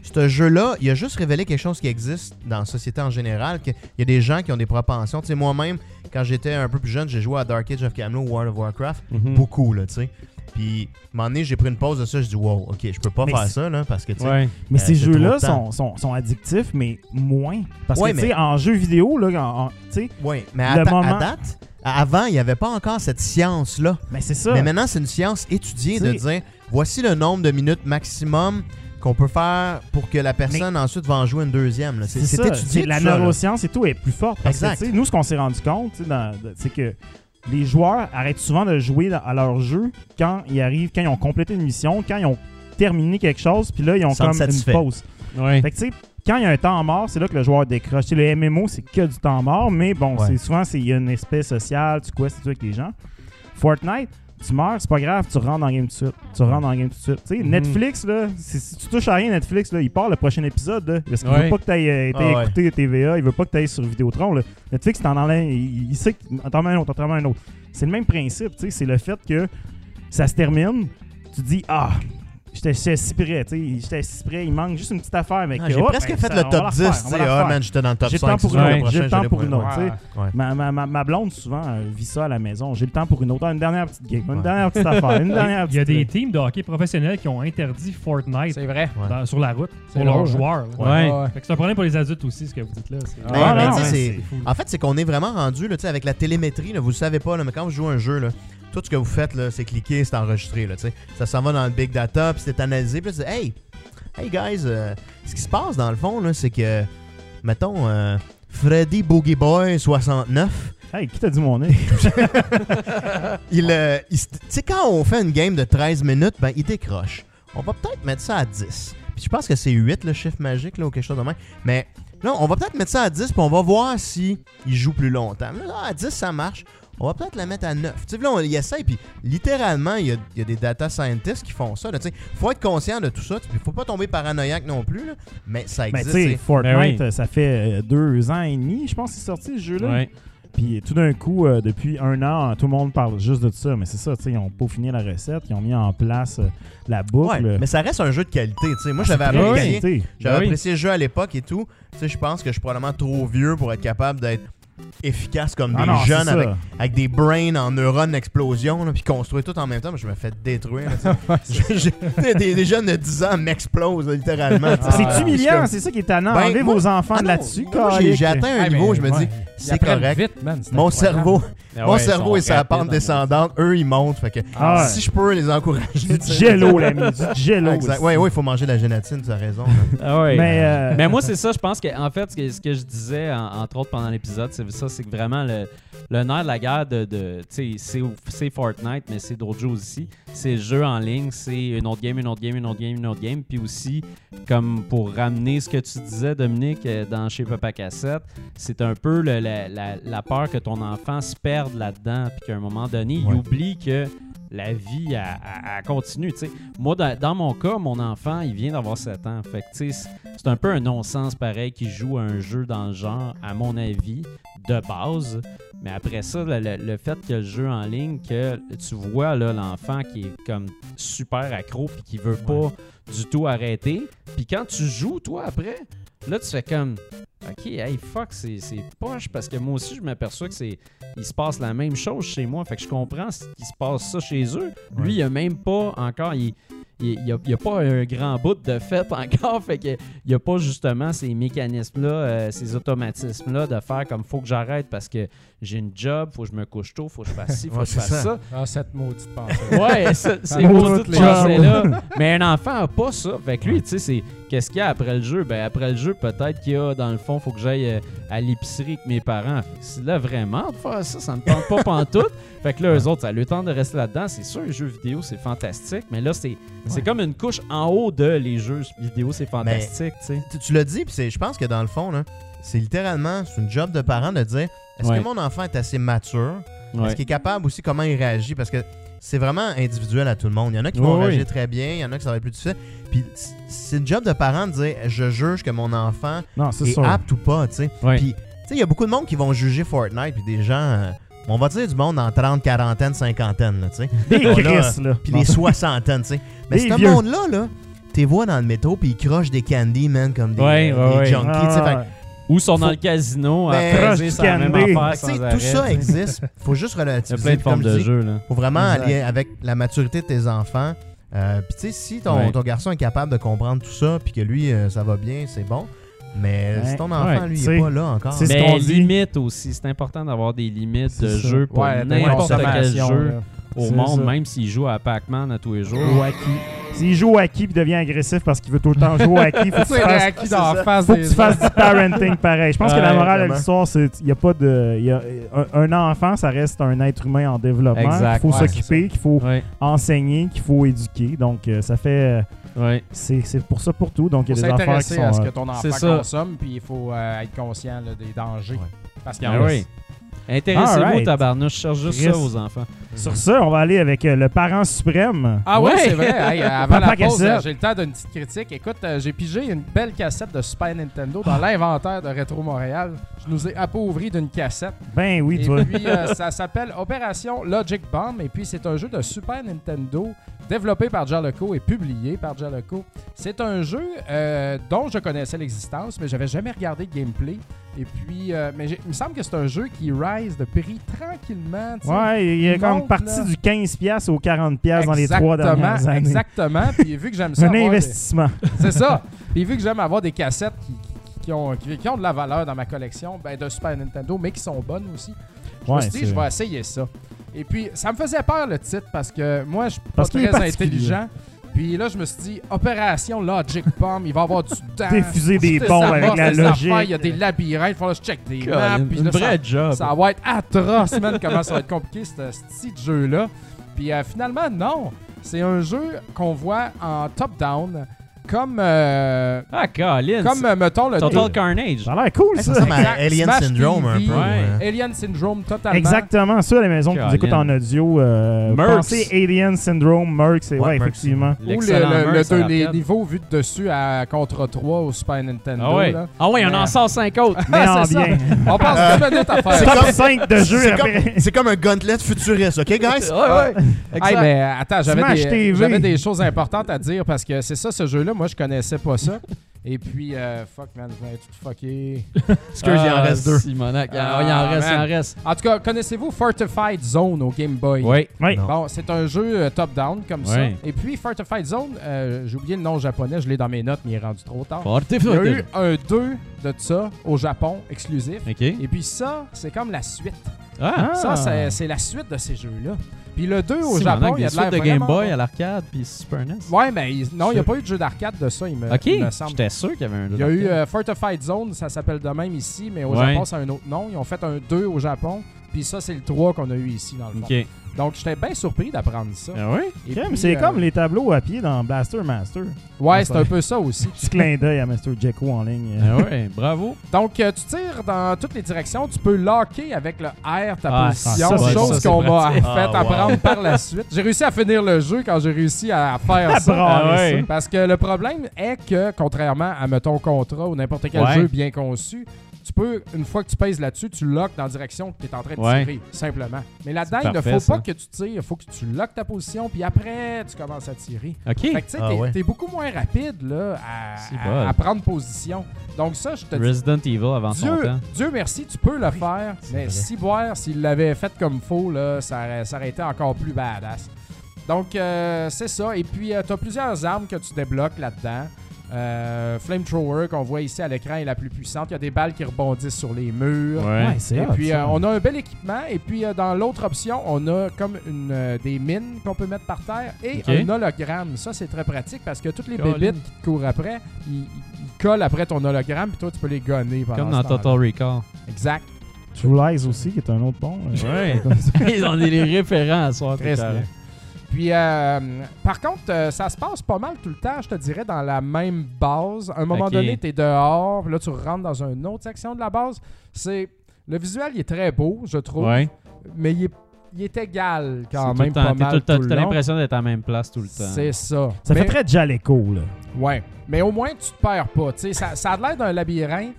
ce jeu-là, il a juste révélé quelque chose qui existe dans la société en général, qu'il y a des gens qui ont des propensions. T'sais, moi-même, quand j'étais un peu plus jeune, j'ai joué à Dark Age of Camelot, World of Warcraft, mm-hmm. beaucoup, là, tu sais. Puis, à un moment donné, j'ai pris une pause de ça, je dis, wow, ok, je peux pas mais faire ça, là, parce que, tu sais. Ouais. Mais euh, ces jeux-là sont, sont, sont addictifs, mais moins. Parce ouais, que, mais... tu sais, en jeu vidéo, là, tu sais. Oui, mais à, ta- moment... à date, avant, il n'y avait pas encore cette science-là. Mais c'est ça. Mais maintenant, c'est une science étudiée t'sais... de dire, voici le nombre de minutes maximum qu'on peut faire pour que la personne mais... ensuite va en jouer une deuxième. Là. C'est, c'est, c'est ça. Étudié. C'est la ça, neuroscience là. Et tout est plus forte. Parce exact. Que, nous, ce qu'on s'est rendu compte, dans, c'est que. Les joueurs arrêtent souvent de jouer à leur jeu quand ils arrivent, quand ils ont complété une mission, quand ils ont terminé quelque chose, puis là, ils ont comme satisfait. Une pause. Oui. Fait que tu sais, quand il y a un temps mort, c'est là que le joueur décroche. T'sais, le M M O, c'est que du temps mort, mais bon, ouais. c'est souvent, il y a une espèce sociale, tu quoi, c'est tout avec les gens. Fortnite, tu meurs, c'est pas grave, tu rentres dans le game tout de suite. Tu rentres dans le game tout de suite. Tu sais, mm-hmm. Netflix, là, si, si tu touches à rien, Netflix, là, il part le prochain épisode, là, parce qu'il ouais. veut pas que tu aies été ah, écouté ouais. T V A, il veut pas que tu ailles sur Vidéotron. Là. Netflix, t'en enlèves, il, il sait qu'on t'en met un autre, t'en met un autre. C'est le même principe, tu sais, c'est le fait que ça se termine, tu dis, ah, j'étais si prêt, tu sais, j'étais si prêt, il manque juste une petite affaire, mais ah, j'ai oh, presque ben, fait ça, le top dix, tu sais, ah, man, j'étais dans le top cinq. J'ai le temps pour une autre, j'ai le temps pour une autre, tu sais. Ma blonde, souvent, vit ça à la maison, j'ai le temps pour une autre, une dernière petite game, une dernière petite affaire, une dernière petite... Il y a des teams de hockey professionnels qui ont interdit Fortnite sur la route pour leurs joueurs. C'est un problème pour les adultes aussi, ce que vous dites là. En fait, c'est qu'on est vraiment rendu, tu sais, avec la télémétrie, vous le savez pas, mais quand vous jouez un jeu, tout ce que vous faites, là, c'est cliquer, c'est enregistré. Là, ça s'en va dans le big data, puis c'est analysé. Puis là, c'est hey, hey guys, euh, ce qui se passe dans le fond, là, c'est que, mettons, euh, Freddy Boogie Boy soixante-neuf. Hey, qui t'a dit mon nez? il, euh, il tu sais, quand on fait une game de treize minutes, ben il décroche. On va peut-être mettre ça à dix. Puis je pense que c'est huit le chiffre magique, là, ou quelque chose de même. Mais non, on va peut-être mettre ça à dix, puis on va voir si il joue plus longtemps. Là, à dix, ça marche. On va peut-être la mettre à neuf. Tu sais, là, on y essaie, puis littéralement, il y, y a des data scientists qui font ça. Il faut être conscient de tout ça. Il faut pas tomber paranoïaque non plus, là, mais ça existe. Ben, tu sais, Fortnite, oui. Ça fait deux ans et demi, je pense, qu'il est sorti ce jeu-là. Oui. Puis tout d'un coup, euh, depuis un an, tout le monde parle juste de tout ça. Mais c'est ça, tu sais, ils ont peaufiné la recette, ils ont mis en place euh, la boucle. Ouais, mais ça reste un jeu de qualité, tu sais. Moi, j'avais apprécié, oui. j'avais oui. apprécié le jeu à l'époque et tout. Tu sais, je pense que je suis probablement trop vieux pour être capable d'être efficace comme ah des non, jeunes avec, avec des brains en neurones d'explosion, puis construit tout en même temps. Mais je me fais détruire. Là, j'ai, j'ai, des, des jeunes de dix ans m'explosent là, littéralement. Ah, c'est humiliant, comme... c'est ça qui est tannant. Ben, enlevez moi, vos enfants ah de là-dessus. Moi, moi, j'ai, j'ai atteint un hey, niveau où je me ouais. dis, c'est correct. Vite, man, c'est mon cerveau, yeah, ouais, mon cerveau est sur la pente descendante. Eux, ils montent. Fait que ah, si ouais. je peux les encourager. Du jello, l'ami. Du jello. Oui, oui, il faut manger de la gélatine, tu as raison. Mais moi, c'est ça. Je pense qu'en fait, ce que je disais, entre autres, pendant l'épisode, c'est ça, c'est vraiment le, le nerf de la guerre de, de tu sais, c'est, c'est Fortnite, mais c'est d'autres jeux aussi. C'est le jeu en ligne, c'est une autre game, une autre game, une autre game, une autre game. Puis aussi, comme pour ramener ce que tu disais, Dominique, dans Chez Papa Cassette, c'est un peu le, la, la, la peur que ton enfant se perde là-dedans, puis qu'à un moment donné, ouais. il oublie que la vie, elle, elle continue. T'sais. Moi, dans, dans mon cas, mon enfant, il vient d'avoir sept ans. Fait que, t'sais, c'est un peu un non-sens pareil qu'il joue à un jeu dans le genre, à mon avis, de base. Mais après ça, le, le fait que le jeu en ligne, que tu vois là, l'enfant qui est comme super accro et qui veut pas ouais. du tout arrêter. Puis quand tu joues, toi, après, là, tu fais comme... OK, hey, fuck, c'est, c'est poche parce que moi aussi, je m'aperçois que c'est il se passe la même chose chez moi. Fait que je comprends qu'il se passe ça chez eux. Lui, ouais. il a même pas encore... Il, il n'y a, a pas un grand bout de fait encore. Fait que il n'y a pas justement ces mécanismes-là, euh, ces automatismes-là de faire comme faut que j'arrête parce que j'ai une job, faut que je me couche tôt, faut que je fasse ci, faut ouais, que je fasse ça. ça. Ah, cette maudite pensée. Ouais, ce, ces maudites pensées-là. Mais un enfant n'a pas ça. Fait que lui, tu sais, c'est qu'est-ce qu'il y a après le jeu? Ben après le jeu, peut-être qu'il y a, dans le fond, faut que j'aille à l'épicerie avec mes parents. Fait que c'est là vraiment de faire ça, ça me tente pas pantoute. Fait que là, eux autres, ça a le temps de rester là-dedans. C'est sûr, les jeux vidéo, c'est fantastique, mais là, c'est. C'est ouais. comme une couche en haut de les jeux vidéo, c'est fantastique. Mais, tu, tu l'as dit, puis je pense que dans le fond, là, c'est littéralement c'est une job de parent de dire est-ce ouais. que mon enfant est assez mature ouais. Est-ce qu'il est capable aussi comment il réagit parce que c'est vraiment individuel à tout le monde. Il y en a qui oui, vont oui. réagir très bien, il y en a qui ça va être plus difficile. Puis c'est une job de parent de dire je juge que mon enfant non, est sûr. Apte ou pas. Puis il y a beaucoup de monde qui vont juger Fortnite, puis des gens. Euh, On va dire du monde en trente, quarantaine, cinquantaine, là, tu sais. Des crisses, là. Puis les soixantaines, tu sais. Mais ce monde-là, là, t'es vois dans le métro, puis ils crochent des candy, man, comme des, ouais, euh, ouais, des junkies, ouais. tu sais. Fait... Ou sont faut... dans le casino, à crocher sans même affaire, sans arrêt. Tout ça existe. Faut juste relativiser. Il y a plein de formes de jeu, là. Faut vraiment exact. Aller avec la maturité de tes enfants. Euh, puis tu sais, si ton, ouais. ton garçon est capable de comprendre tout ça, puis que lui, euh, ça va bien, c'est bon. Mais ouais. si ton enfant, ouais, lui, il n'est pas là encore. C'est mais limite aussi. C'est important d'avoir des limites c'est de ça. Jeu pour ouais, n'importe quel jeu là. Au c'est monde, ça. Même s'il joue à Pac-Man à tous les jours. Ou à qui? S'il joue au hockey et devient agressif parce qu'il veut tout le temps jouer au hockey, faut que tu fasses, dans face faut que tu fasses du parenting pareil. Je pense ouais, que la morale de l'histoire, c'est qu'il n'y a pas de. Y a, un, un enfant, ça reste un être humain en développement. Exact. Il faut ouais, s'occuper, qu'il faut ouais. enseigner, qu'il faut éduquer. Donc, euh, ça fait. Ouais. C'est, c'est pour ça, pour tout. Donc, il y a des enfants qui sont. À ce que ton enfant consomme, puis il faut euh, être conscient là, des dangers. Ouais. Parce qu'il y en a. Intéressez-vous, tabarnouche. Cherche juste Chris. Ça aux enfants. Sur ça, on va aller avec euh, le parent suprême. Ah ouais, ouais c'est vrai. Hey, avant la pause, euh, j'ai le temps d'une petite critique. Écoute, euh, j'ai pigé une belle cassette de Super Nintendo dans l'inventaire de Rétro Montréal. Je nous ai appauvri d'une cassette. Ben oui, et toi. Et puis, euh, ça s'appelle Operation Logic Bomb. Et puis, c'est un jeu de Super Nintendo développé par Jaleco et publié par Jaleco. C'est un jeu euh, dont je connaissais l'existence, mais j'avais jamais regardé le gameplay. Et puis, euh, mais il me semble que c'est un jeu qui rise de prix tranquillement. Ouais, il est comme parti là. Du quinze dollars au quarante dollars dans les trois dernières années. Exactement. Puis vu que j'aime ça. Un investissement. Des... C'est ça. Puis vu que j'aime avoir des cassettes qui, qui, qui, ont, qui, qui ont de la valeur dans ma collection, ben de Super Nintendo, mais qui sont bonnes aussi, je ouais, me suis dit, je vais essayer ça. Et puis, ça me faisait peur le titre parce que moi, je suis pas très intelligent. Puis là, je me suis dit, Opération Logic Bomb, il va y avoir du temps. Défuser des bombes avec la logique. Il y a des labyrinthes, il faut que je check des maps. Puis là, ça, job. Ça va être atroce, man, comment ça va être compliqué, ce petit jeu-là. Puis euh, finalement, non. C'est un jeu qu'on voit en top-down. Comme. Euh, ah, Colin! Comme, euh, mettons, le. Total Carnage! Ça a l'air cool, ça! Ça Alien Syndrome, un peu. Ouais. Alien Syndrome, totalement. Exactement, ça, les maisons qui nous écoutent en audio. Euh, pensez Alien Syndrome, Merc, c'est. Ouais, ouais effectivement. Ou le, le, Merc, le, les niveaux vus de dessus à contre trois au Super Nintendo. Ah, ouais, là. Ah ouais, on mais... en sort cinq autres! Mais non, bien! On passe deux minutes à faire. C'est comme cinq de jeu. C'est comme un gauntlet futuriste, OK, guys? Ouais, ouais! Mais attends, j'avais des choses importantes à dire parce que c'est ça, ce jeu-là. Moi, je connaissais pas ça. Et puis, euh, fuck, man, je vais être tout fucké. Excuse, ah, il en reste deux. Simonac, il, ah, il en reste, man. Il en reste. En tout cas, connaissez-vous Fortified Zone au Game Boy? Oui. Oui. Bon, c'est un jeu top-down comme oui. ça. Et puis, Fortified Zone, euh, j'ai oublié le nom japonais, je l'ai dans mes notes, mais il est rendu trop tard. Fortified. Il y a eu un deux de ça au Japon, exclusif. Okay. Et puis ça, c'est comme la suite. Ah. Ça, c'est la suite de ces jeux-là. Puis le deux au Japon, il y a de l'air de Game Boy à l'arcade puis Super N E S. Ouais, mais non, il n'y a pas eu de jeu d'arcade de ça, il me, okay. il me semble. J'étais sûr qu'il y avait un jeu d'arcade. Il y a eu euh, Fortified Zone, ça s'appelle de même ici, mais au ouais. Japon, ça a un autre nom. Ils ont fait un deux au Japon, puis ça, c'est le trois qu'on a eu ici, dans le fond. Okay. Donc, j'étais bien surpris d'apprendre ça. Ah oui? C'est euh... comme les tableaux à pied dans Blaster Master. Ouais, c'est un peu ça aussi. Petit clin d'œil à Mister Jekyll en ligne. Ah ouais, bravo. Donc, euh, tu tires dans toutes les directions. Tu peux locker avec le R ta ah, position. Ça, ça, chose qu'on m'a fait ah, wow. apprendre par la suite. J'ai réussi à finir le jeu quand j'ai réussi à faire ça. Ah, ouais. ça. Parce que le problème est que, contrairement à, mettons, Contra ou n'importe quel ouais. jeu bien conçu, tu peux, une fois que tu pèses là-dessus, tu loques dans la direction que tu es en train de ouais. tirer, simplement. Mais là-dedans, il ne faut pas ça. Que tu tires, il faut que tu loques ta position, puis après, tu commences à tirer. OK. Fait que tu sais, ah, t'es ouais. beaucoup moins rapide là, à, à, à prendre position. Donc ça, je te dis... Resident Evil avant Dieu, son temps. Dieu merci, tu peux le oui, faire, mais si boire, s'il l'avait fait comme faux, là, ça, ça aurait été encore plus badass. Donc, euh, c'est ça. Et puis, euh, tu as plusieurs armes que tu débloques là-dedans. Euh, Flamethrower qu'on voit ici à l'écran est la plus puissante. Il y a des balles qui rebondissent sur les murs. Ouais, ouais, c'est et puis euh, on a un bel équipement. Et puis euh, dans l'autre option, on a comme une, euh, des mines qu'on peut mettre par terre et okay. un hologramme. Ça, c'est très pratique parce que toutes les bébites qui te courent après, ils, ils collent après ton hologramme puis toi, tu peux les gonner. Comme dans Total Recall. Exact. True Lies aussi, qui est un autre bon. Euh, ouais. Ils ont des référents à soi. Très bien. Puis, euh, par contre, euh, ça se passe pas mal tout le temps, je te dirais, dans la même base. À un moment okay. donné, tu es dehors, puis là, tu rentres dans une autre section de la base. C'est... Le visuel, il est très beau, je trouve, ouais. mais il est Il est égal quand même pas mal tout le temps. T'as l'impression d'être à la même place tout le temps. C'est ça. Ça mais, fait très Jaleco, là. Ouais. Mais au moins, tu te perds pas. Tu sais, ça, ça a l'air d'un labyrinthe,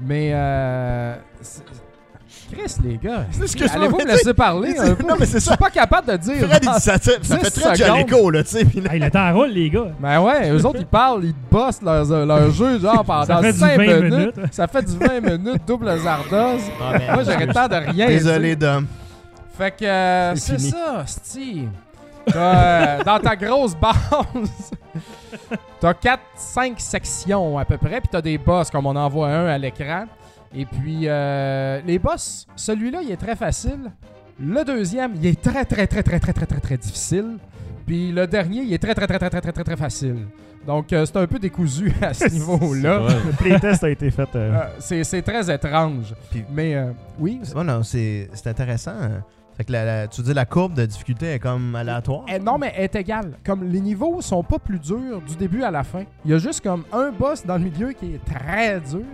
mais... Euh, Chris, les gars, allez-vous me laisser parler un peu? Non, mais c'est ça. Je suis pas capable de dire. Fred, il dit, ça, ça fait très Jaleco, là, tu sais. Là... Hey, le temps roule, les gars. Ben ouais, eux autres, ils parlent, ils bossent leur, leur jeu, genre, pendant cinq minutes. minutes. Ça fait du vingt minutes, double zardoz. Ah, moi, j'aurais le temps de rien. Désolé, Dom. Fait que, euh, c'est ça, Steve. Euh, dans ta grosse base, t'as quatre cinq sections à peu près, puis t'as des boss, comme on en voit un à l'écran. Et puis, euh, les boss, celui-là, il est très facile. Le deuxième, il est très, très, très, très, très, très, très, très difficile. Puis le dernier, il est très, très, très, très, très, très, très, très facile. Donc, euh, c'est un peu décousu à ce niveau-là. Le playtest a été fait. Euh... Euh, c'est, c'est très étrange. Puis, mais, euh, oui. Oh non, c'est, c'est intéressant. Fait que la, la, tu dis la courbe de difficulté est comme aléatoire? Elle, non, mais elle est égale. Comme les niveaux sont pas plus durs du début à la fin. Il y a juste comme un boss dans le milieu qui est très dur.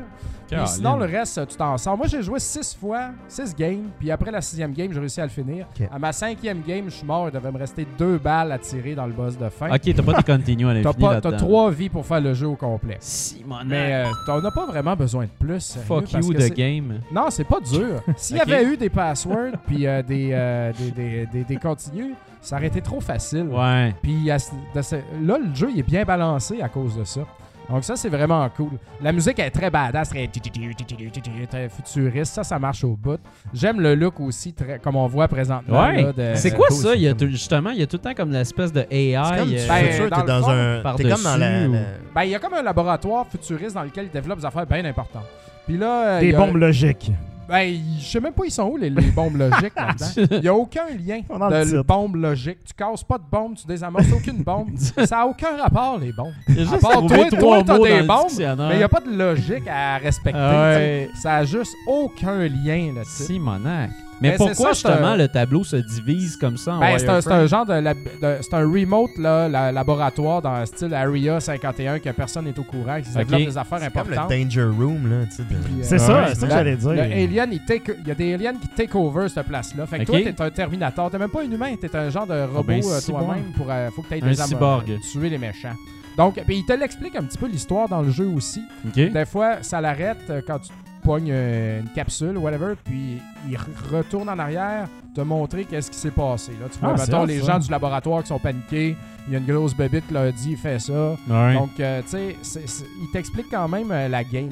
Puis sinon, le reste, tu t'en sors. Moi, j'ai joué six fois, six games, puis après la sixième game, j'ai réussi à le finir. Okay. À ma cinquième game, je suis mort. Il devait me rester deux balles à tirer dans le boss de fin. Ok, t'as pas de continue à l'infini. T'as trois vies pour faire le jeu au complet. Simon. Mais euh, t'en as pas vraiment besoin de plus. Fuck you de game. Non, c'est pas dur. S'il okay. y avait eu des passwords, puis euh, des, euh, des, des, des, des continues, ça aurait été trop facile. Ouais. Puis à, là, le jeu, il est bien balancé à cause de ça. Donc ça, c'est vraiment cool. La musique elle est très badass, très, très futuriste. Ça, ça marche au bout. J'aime le look aussi, très, comme on voit présentement. Ouais. C'est quoi ça? Il y a tout, justement, il y a tout le temps comme l'espèce de A I. C'est comme du ben, futur, dans t'es dans fond, un... T'es comme dans la... Ou... Ben, il y a comme un laboratoire futuriste dans lequel ils développent des affaires bien importantes. Puis là, des il y a... bombes logiques. Ben, je sais même pas ils sont où les, les bombes logiques là-dedans. Il n'y a aucun lien de bombes logiques. Tu casses pas de bombes, tu désamorces aucune bombe. Ça n'a aucun rapport, les bombes. À part toi, toi, t'as des bombes, mais il n'y a pas de logique à respecter. Ouais. Ça n'a juste aucun lien là-dessus. Simonac. Mais, mais pourquoi ça, justement un... le tableau se divise comme ça en ben, c'est un, c'est un genre de, lab... de c'est un remote là, la, laboratoire dans le style Area cinquante et un que personne n'est au courant, qui okay. développe des affaires c'est importantes. Comme le Danger Room là, tu sais. De... C'est euh, ça, ouais, c'est ça que j'allais dire. Le alien, il take... y a des aliens qui take over cette place-là. Fait que okay. toi, t'es un Terminator, t'es même pas un humain, t'es un genre de robot oh, ben, euh, toi-même pour euh, faut que t'ailles des armes tuer les méchants. Donc, il te l'explique un petit peu l'histoire dans le jeu aussi. Okay. Des fois, ça l'arrête quand tu pognes une capsule, whatever, puis il retourne en arrière te montrer qu'est-ce qui s'est passé. Là, tu vois, ah, mettons, les ça. gens du laboratoire qui sont paniqués, il y a une grosse bébite qui leur dit « Fais ça ouais. ». Donc, euh, tu sais, c'est, c'est, il t'explique quand même euh, la game.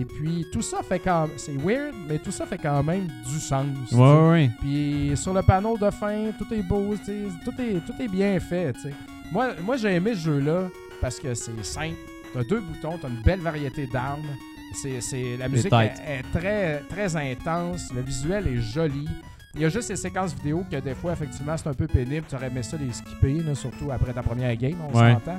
Et puis, tout ça fait quand même... C'est weird, mais tout ça fait quand même du sens. Ouais, ouais, ouais. Puis, sur le panneau de fin, tout est beau, tout est, tout est bien fait, tu sais. Moi, moi, j'ai aimé ce jeu-là. Parce que c'est simple, t'as deux boutons, t'as une belle variété d'armes, c'est, c'est, la musique est, est très, très intense, le visuel est joli. Il y a juste ces séquences vidéo que des fois, effectivement, c'est un peu pénible, tu aurais aimé ça les skipper, là, surtout après ta première game, on ouais. s'entend.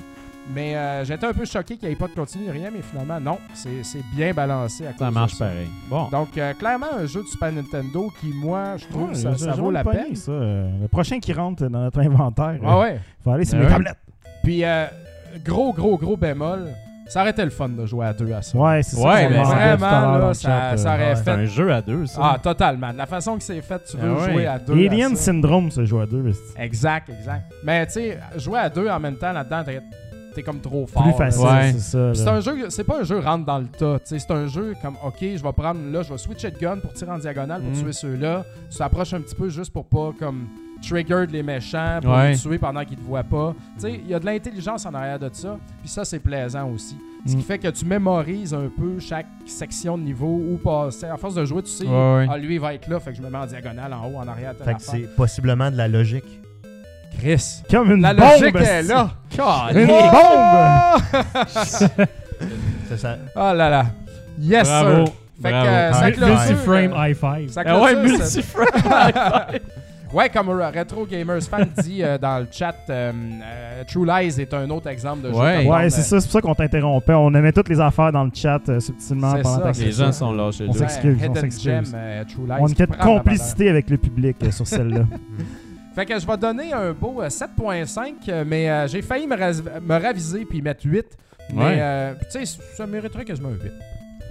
Mais euh, j'étais un peu choqué qu'il n'y ait pas de continu, rien, mais finalement, non, c'est, c'est bien balancé à cause de ça. Ça marche pareil. Bon. Donc, euh, clairement, un jeu de Super Nintendo qui, moi, je trouve ouais, ça, ça vaut la peine. Ça. Le prochain qui rentre dans notre inventaire, ah ouais. il faut aller sur les ouais. tablettes. Puis... Euh, Gros, gros, gros bémol. Ça aurait été le fun de jouer à deux à ça. Ouais, c'est ouais, ça. Mais vraiment, là, ça, ça aurait ouais. fait... C'est un jeu à deux, ça. Ah, totalement. La façon que c'est fait, tu veux ah, jouer ouais. à deux. Alien Syndrome, ça joue à deux. Exact, exact. Mais tu sais, jouer à deux en même temps, là-dedans, t'es, t'es comme trop fort. Plus facile, ouais. c'est ça. C'est un jeu, c'est pas un jeu rentre dans le tas. T'sais, c'est un jeu comme, OK, je vais prendre là, je vais switcher de gun pour tirer en diagonale, pour mm. tuer ceux-là. Tu t'approches un petit peu juste pour pas comme... triggered les méchants pour ouais. les tuer pendant qu'ils te voient pas. Tu sais, il y a de l'intelligence en arrière de ça, puis ça, c'est plaisant aussi. Ce qui mm. fait que tu mémorises un peu chaque section de niveau où passer. À force de jouer, tu sais, ouais, ouais. ah, lui, il va être là, fait que je me mets en diagonale, en haut, en arrière. Fait que c'est possiblement de la logique. Chris! Comme une la bombe! La logique est là! Une bombe! C'est ça. Oh là là! Yes, bravo. Sir! Fait bravo. Que euh, ça clôture... Multi-frame high five. Ça clôture, ouais, multi-frame high five! Ouais, comme Retro Gamers Fan dit euh, dans le chat, euh, euh, True Lies est un autre exemple de jeu. Ouais, ouais monde, c'est euh... ça, c'est pour ça qu'on t'interrompait. On aimait toutes les affaires dans le chat euh, subtilement c'est pendant ça, ta question. Les gens sont lâchés. On s'excuse, ouais, on s'excuse. Gem, euh, True Lies on a une quête complicité avec le public euh, sur celle-là. Fait que je vais donner un beau euh, sept virgule cinq, mais euh, j'ai failli me, ra- me raviser puis mettre huit. Mais ouais. euh, tu sais, ça mériterait que je me huit.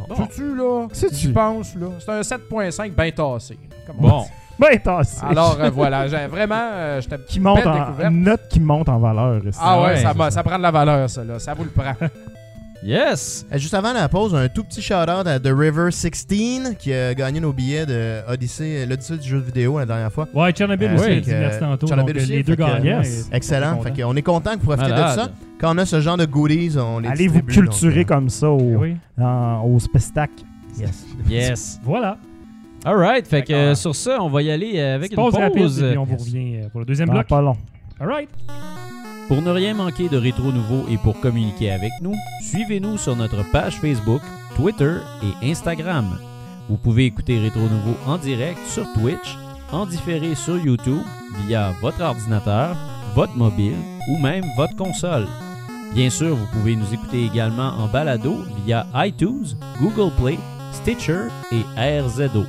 Bon. C'est-tu, là? C'est-tu? Je pense, là. C'est un sept virgule cinq bien tassé. Bon. Dit. Ben, alors euh, voilà, j'ai vraiment, euh, j'étais qui monte en une note qui monte en valeur. Ici. Ah ouais, ouais ça, ça. ça prend de la valeur, ça là, ça vous le prend. Yes. Juste avant la pause, un tout petit shout-out à The River seize qui a gagné nos billets de Odyssey, l'Odyssée du jeu vidéo la dernière fois. Ouais, Tchernobyl euh, aussi, que, euh, tantôt, Tchernobyl donc, aussi, les deux gagnants. Yes. Excellent. Fait qu'on est content que vous profitez voilà. de ça. Quand on a ce genre de goodies, on les allez vous culturer donc, comme ça au, oui. dans, au spectacle. Yes. Yes. Voilà. Alright, fait que euh, sur ça, on va y aller avec une pause. Rapide, et puis on vous revient pour le deuxième bloc. Pas long. Alright. Pour ne rien manquer de Rétro Nouveau et pour communiquer avec nous, suivez-nous sur notre page Facebook, Twitter et Instagram. Vous pouvez écouter Rétro Nouveau en direct sur Twitch, en différé sur YouTube via votre ordinateur, votre mobile ou même votre console. Bien sûr, vous pouvez nous écouter également en balado via iTunes, Google Play, Stitcher et R Z O.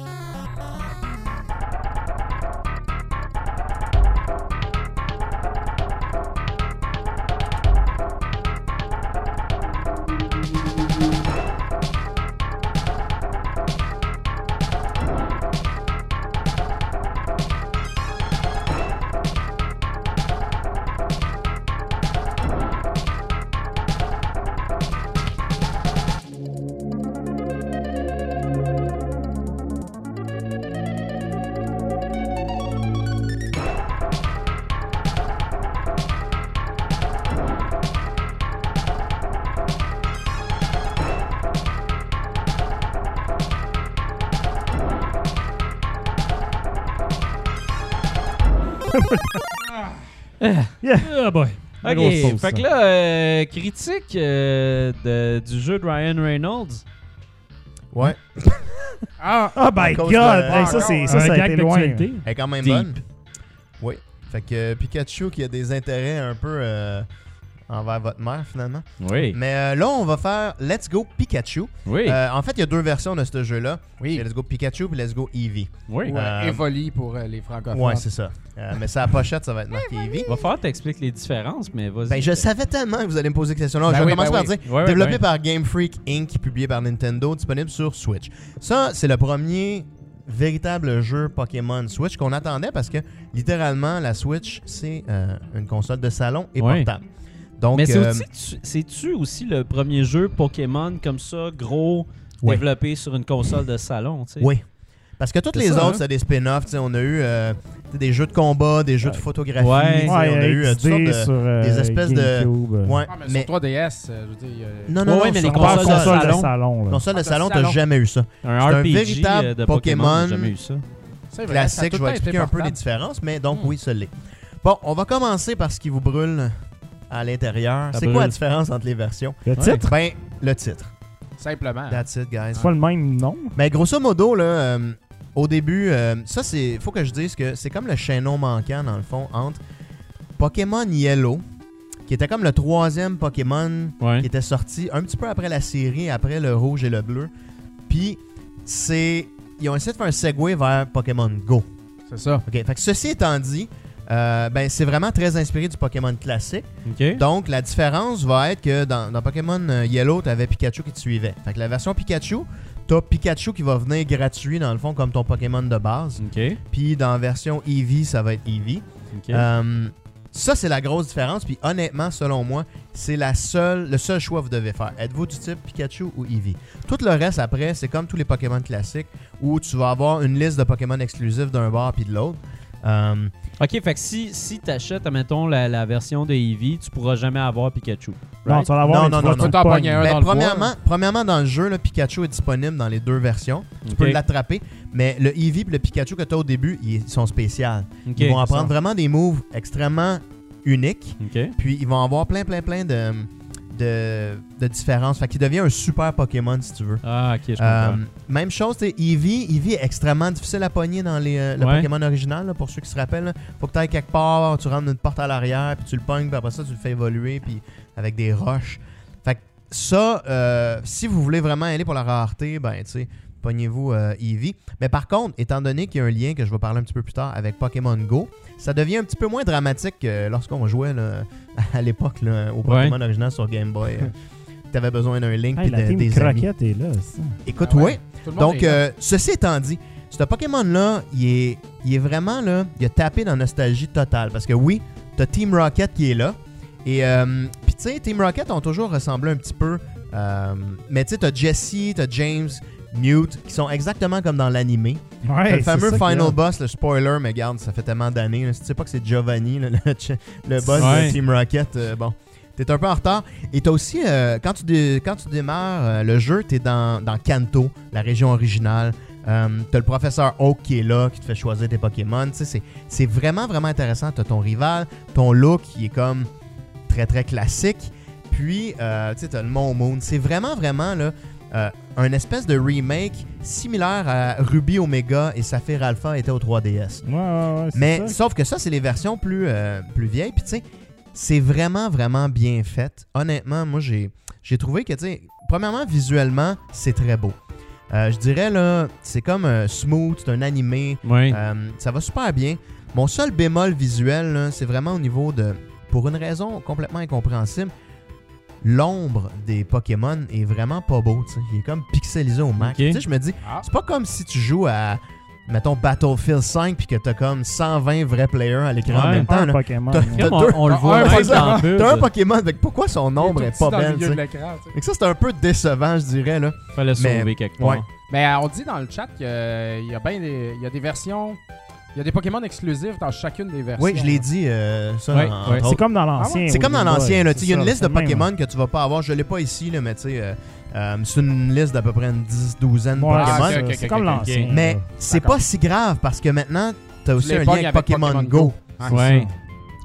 Ah, yeah. Oh boy. Ok, sauce, fait que là, euh, critique euh, de, du jeu de Ryan Reynolds. Ouais. Ah, oh my god! Hey, ça, c'est ça, ça a été loin. Elle est quand même Deep. bonne. Oui. Fait que euh, Pikachu qui a des intérêts un peu euh, envers votre mère, finalement. Oui. Mais euh, là, on va faire Let's Go Pikachu. Oui. Euh, en fait, il y a deux versions de ce jeu-là. Oui. Let's Go Pikachu et Let's Go Eevee. Oui. Ouais, euh, Evoli pour euh, les francophones. Ouais, c'est ça. Euh, mais sa pochette, ça va être marqué Eevee. Il va falloir t'expliquer les différences, mais vas-y. Ben, je savais tellement que vous allez me poser cette question-là. Ben je oui, commence ben par oui. dire oui, développé oui. par Game Freak incorporé, publié par Nintendo, disponible sur Switch. Ça, c'est le premier véritable jeu Pokémon Switch qu'on attendait parce que littéralement, la Switch, c'est euh, une console de salon et oui. portable. Donc, mais c'est-tu euh, aussi le premier jeu Pokémon comme ça, gros, oui. développé sur une console de salon? T'sais? Oui. Parce que toutes les ça, autres, hein? c'est des spin-offs. On a eu euh, des jeux de combat, des jeux de photographie. Ouais. Ouais, on a eu euh, toutes sortes de, sur, euh, des espèces GameCube. de... Ouais, ah, mais, mais sur trois D S, je veux dire... Euh... Non, non, ouais, non, mais les consoles de salon. salon là. Console de salon, t'as jamais eu ça. Un R P G un véritable de Pokémon, Pokémon eu ça. classique. Je vais expliquer un peu les différences, mais donc oui, ça l'est. Bon, on va commencer par ce qui vous brûle à l'intérieur. C'est quoi la différence entre les versions? Le titre? Ben, le titre. Simplement. That's it, guys. C'est pas le même nom. Mais grosso modo, là... Euh, au début, euh, ça c'est, faut que je dise que c'est comme le chaînon manquant dans le fond entre Pokémon Yellow, qui était comme le troisième Pokémon ouais. qui était sorti un petit peu après la série, après le rouge et le bleu. Puis c'est, ils ont essayé de faire un segway vers Pokémon Go. C'est ça. Ok. Fait que ceci étant dit, euh, ben c'est vraiment très inspiré du Pokémon classique. Okay. Donc la différence va être que dans, dans Pokémon Yellow, t'avais Pikachu qui te suivait. Fait que la version Pikachu. T'as Pikachu qui va venir gratuit, dans le fond, comme ton Pokémon de base. Okay. Puis dans la version Eevee, ça va être Eevee. Okay. Um, ça, c'est la grosse différence. Puis honnêtement, selon moi, c'est la seule, le seul choix que vous devez faire. Êtes-vous du type Pikachu ou Eevee? Tout le reste, après, c'est comme tous les Pokémon classiques où tu vas avoir une liste de Pokémon exclusifs d'un bord puis de l'autre. Um, OK, fait que si, si t'achètes, admettons, la, la version de Eevee, tu pourras jamais avoir Pikachu. Right? Non, tu vas l'avoir, non, non, non, non. T'en pognes un dans le premièrement, premièrement, dans le jeu, le Pikachu est disponible dans les deux versions. Tu okay. peux l'attraper, mais le Eevee et le Pikachu que t'as au début, ils sont spéciaux. Okay, ils vont apprendre ça. vraiment des moves extrêmement uniques. Okay. Puis ils vont avoir plein, plein, plein de, de, de différences. Fait qu'il devient un super Pokémon, si tu veux. Ah, OK, je comprends. Um, Même chose, tu sais, Eevee, Eevee est extrêmement difficile à pogner dans les, euh, le ouais. Pokémon original, là, pour ceux qui se rappellent. Là. Faut que tu ailles quelque part, tu rentres une porte à l'arrière, puis tu le pognes, puis après ça, tu le fais évoluer, puis avec des roches. Fait que ça, euh, si vous voulez vraiment aller pour la rareté, ben, tu sais, pognez-vous euh, Eevee. Mais par contre, étant donné qu'il y a un lien que je vais parler un petit peu plus tard avec Pokémon Go, ça devient un petit peu moins dramatique que lorsqu'on jouait là, à l'époque là, au Pokémon ouais. original sur Game Boy. Euh. T'avais besoin d'un link et hey, de, des amis. La Team Rocket est là, ça. Écoute, ah ouais. oui. Donc, euh, ceci étant dit, ce Pokémon-là, il est, il est vraiment là, il a tapé dans nostalgie totale. Parce que oui, t'as Team Rocket qui est là. Et euh, puis tu sais, Team Rocket ont toujours ressemblé un petit peu. Euh, mais tu sais, t'as Jesse, t'as James, Newt, qui sont exactement comme dans l'animé. Ouais, le fameux final boss, le spoiler, mais regarde, ça fait tellement d'années. Là, si tu sais pas que c'est Giovanni, là, le, le boss ouais. de Team Rocket, euh, bon... T'es un peu en retard. Et t'as aussi, euh, quand, tu dé- quand tu démarres euh, le jeu, t'es dans, dans Kanto, la région originale. Euh, t'as le professeur Oak qui est là, qui te fait choisir tes Pokémon. Tu sais, c'est, c'est vraiment, vraiment intéressant. T'as ton rival, ton look qui est comme très, très classique. Puis, euh, tu sais, t'as le Mont Moon. C'est vraiment, vraiment là, euh, un espèce de remake similaire à Ruby Omega et Saphir Alpha étaient au trois D S. Ouais, ouais, ouais, c'est Mais ça. Sauf que ça, c'est les versions plus, euh, plus vieilles. Puis, tu sais, c'est vraiment, vraiment bien fait. Honnêtement, moi, j'ai, j'ai trouvé que, tu sais, premièrement, visuellement, c'est très beau. Euh, je dirais, là, c'est comme un smooth, c'est un animé. Oui. Euh, ça va super bien. Mon seul bémol visuel, là, c'est vraiment au niveau de, pour une raison complètement incompréhensible, l'ombre des Pokémon est vraiment pas beau, tu sais. Il est comme pixelisé au max. Okay. Tu sais, je me dis, c'est pas comme si tu joues à... mettons Battlefield cinq puis que t'as comme cent vingt vrais players à l'écran ouais, en même temps. Un là. Pokémon. T'as, t'as on, deux, on le voit. T'as, t'as, t'as un Pokémon. Avec pourquoi son ombre est pas belle? Et ça, c'est un peu décevant, je dirais. Là. Fallait mais, sauver quelque ouais. part. Mais euh, on dit dans le chat qu'il y a, ben des, il y a des versions... Il y a des Pokémon exclusifs dans chacune des versions. Oui, je l'ai dit. Euh, ça, oui, en, oui. C'est comme dans l'ancien. C'est oui, comme dans l'ancien. Là, il y a une ça, liste de Pokémon même. Que tu vas pas avoir. Je l'ai pas ici, là, mais tu sais... Euh, Euh, c'est une liste d'à peu près une dix douzaine de ouais, Pokémon. Okay, okay, c'est comme l'ancien. Mais c'est D'accord. pas si grave parce que maintenant, t'as aussi un lien avec Pokémon, Pokémon Go. Go. Ah, ouais.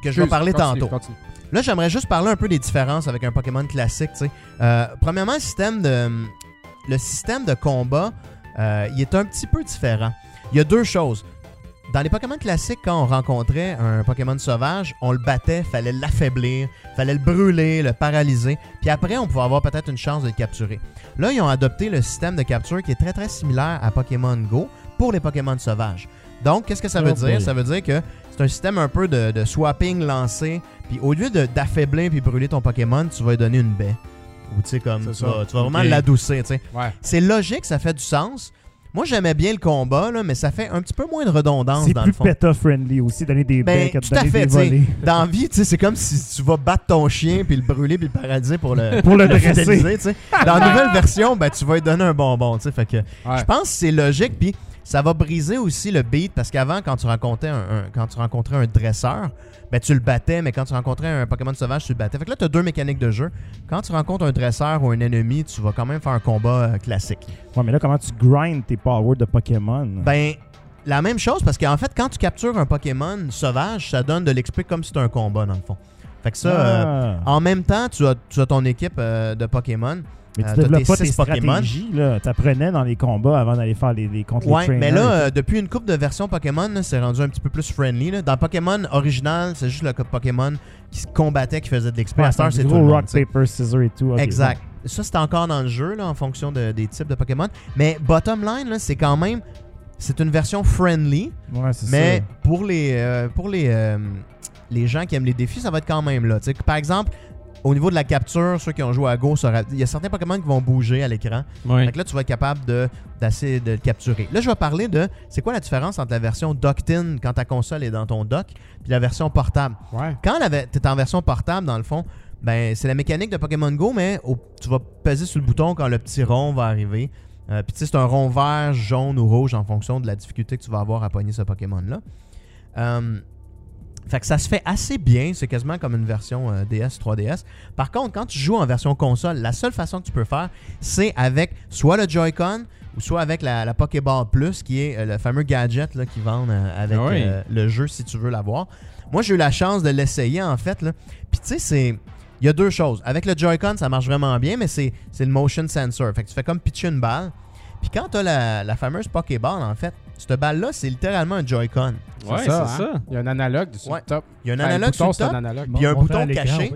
Que je vais parler continue, tantôt. Continue. Là, j'aimerais juste parler un peu des différences avec un Pokémon classique. Euh, premièrement, le système de, le système de combat, euh, il est un petit peu différent. Il y a deux choses. Dans les Pokémon classiques, quand on rencontrait un Pokémon sauvage, on le battait, fallait l'affaiblir, fallait le brûler, le paralyser, puis après, on pouvait avoir peut-être une chance de le capturer. Là, ils ont adopté le système de capture qui est très, très similaire à Pokémon Go pour les Pokémon sauvages. Donc, qu'est-ce que ça veut okay. dire? Ça veut dire que c'est un système un peu de, de swapping lancé, puis au lieu de, d'affaiblir puis brûler ton Pokémon, tu vas lui donner une baie. Ou tu sais, comme tu vas, tu vas vraiment okay. l'adoucir, tu sais. Ouais. C'est logique, ça fait du sens. Moi, j'aimais bien le combat, là, mais ça fait un petit peu moins de redondance c'est dans le fond. C'est plus PETA-friendly aussi, donner des ben, becs, donner fait, des volets. Dans la vie, c'est comme si tu vas battre ton chien, puis le brûler, puis le paralyser pour le, pour le, le dresser. Dans la nouvelle version, ben, tu vas lui donner un bonbon. Fait que, ouais. Je pense que c'est logique, puis ça va briser aussi le beat, parce qu'avant, quand tu rencontrais un, un, quand tu rencontrais un dresseur, ben, tu le battais, mais quand tu rencontrais un Pokémon sauvage, tu le battais. Fait que là, tu as deux mécaniques de jeu. Quand tu rencontres un dresseur ou un ennemi, tu vas quand même faire un combat euh, classique. Ouais, mais là, comment tu grindes tes powers de Pokémon? Ben, la même chose, parce qu'en fait, quand tu captures un Pokémon sauvage, ça donne de l'X P comme si c'était un combat, dans le fond. Fait que ça, ah. euh, en même temps, tu as, tu as ton équipe euh, de Pokémon. Mais tu euh, développes pas tes stratégies, là. T'apprenais dans les combats avant d'aller faire les, les contre les trainers. Ouais, mais là, euh, depuis une couple de versions Pokémon, là, c'est rendu un petit peu plus friendly, là. Dans Pokémon original, c'est juste le Pokémon qui se combattait, qui faisait de l'X P. Ouais, à Star, c'est tout le monde, rock, t'sais. Paper, scissors et tout. Okay. Exact. Ça, c'est encore dans le jeu, là, en fonction de, des types de Pokémon. Mais bottom line, là, c'est quand même... C'est une version friendly. Ouais, c'est mais ça. pour les euh, pour les, euh, les gens qui aiment les défis, ça va être quand même là. T'sais, par exemple... Au niveau de la capture, ceux qui ont joué à Go, il y a certains Pokémon qui vont bouger à l'écran. Oui. Donc là, tu vas être capable de, de, de le capturer. Là, je vais parler de c'est quoi la différence entre la version docked-in quand ta console est dans ton dock puis la version portable. Ouais. Quand tu es en version portable, dans le fond, ben c'est la mécanique de Pokémon Go, mais oh, tu vas peser sur le bouton quand le petit rond va arriver. Euh, puis tu sais, c'est un rond vert, jaune ou rouge en fonction de la difficulté que tu vas avoir à pogner ce Pokémon-là. Euh, Fait que ça se fait assez bien, c'est quasiment comme une version euh, D S, trois D S. Par contre, quand tu joues en version console, la seule façon que tu peux faire, c'est avec soit le Joy-Con ou soit avec la, la Pokéball Plus, qui est euh, le fameux gadget là, qu'ils vendent euh, avec oui. euh, le jeu si tu veux l'avoir. Moi, j'ai eu la chance de l'essayer en fait. Là. Puis tu sais, c'est... il y a deux choses. Avec le Joy-Con, ça marche vraiment bien, mais c'est, c'est le motion sensor. Fait que tu fais comme pitcher une balle. Puis quand tu as la, la fameuse Pokéball, en fait, cette balle-là, c'est littéralement un Joy-Con. C'est ouais, ça, c'est hein? ça. Il y a un analogue du ouais. top. Il y a un analogue du top. Puis il y a un bouton caché.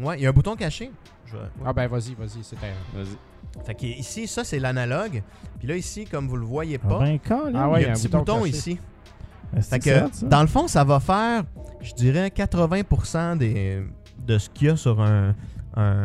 Oui. Ouais, il y a un bouton caché. Je... Ouais. Ah ben vas-y, vas-y, c'est un. Vas-y. Fait que ici, ça c'est l'analogue. Puis là ici, comme vous le voyez pas, ah ben, quand, là, ah ouais, il y a un, un petit bouton, bouton ici. Ben, fait que ça, ça? Dans le fond, ça va faire, je dirais, quatre-vingts pour cent des de ce qu'il y a sur un. Un,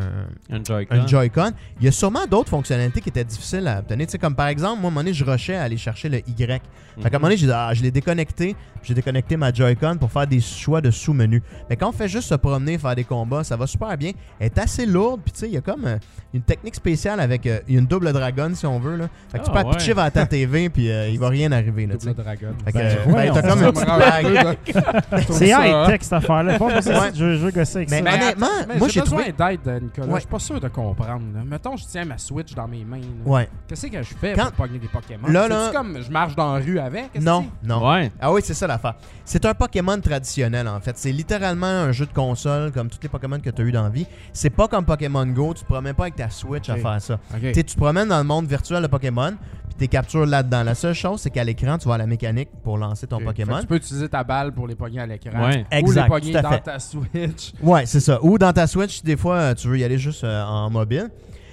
un, Joy-Con. un Joy-Con. Il y a sûrement d'autres fonctionnalités qui étaient difficiles à obtenir. Tu sais, comme par exemple, moi, à un moment donné, je rushais à aller chercher le Y. Fait mm-hmm. qu'à un moment donné, j'ai dit, ah, je l'ai déconnecté. J'ai déconnecté ma Joy-Con pour faire des choix de sous-menu. Mais quand on fait juste se promener, faire des combats, ça va super bien. Elle est assez lourde. Puis tu sais, il y a comme euh, une technique spéciale avec euh, une double dragon, si on veut. Là. Fait que ah, tu peux ouais. pitcher vers ta T V, puis euh, il va rien arriver. Là, double dragon. Fait que, euh, ouais, ben, t'as comme une petite blague. C'est high-tech, cette affaire-là. Pas possible de jouer avec ça. Mais honnêtement, moi, j'ai trouvé... de Nicolas, ouais. je suis pas sûr de comprendre. Là. Mettons, je tiens ma Switch dans mes mains. Là. Ouais. Qu'est-ce que je fais quand... pour pogner des Pokémon? Là, là... C'est comme je marche dans la rue avec? Qu'est-ce non, c'est? non. Ouais. Ah oui, c'est ça l'affaire. C'est un Pokémon traditionnel, en fait. C'est littéralement un jeu de console, comme tous les Pokémon que tu as eu dans la vie. C'est pas comme Pokémon Go. Tu te promènes pas avec ta Switch okay. à faire ça. Okay. Tu te promènes dans le monde virtuel de Pokémon, puis tu captures là-dedans. La seule chose, c'est qu'à l'écran, tu vas à la mécanique pour lancer ton okay. Pokémon. Fait que tu peux utiliser ta balle pour les pogner à l'écran. Ouais. Exact, ou les pogner dans fait. ta Switch. Ouais, c'est ça. Ou dans ta Switch, des fois, tu veux y aller juste euh, en mobile.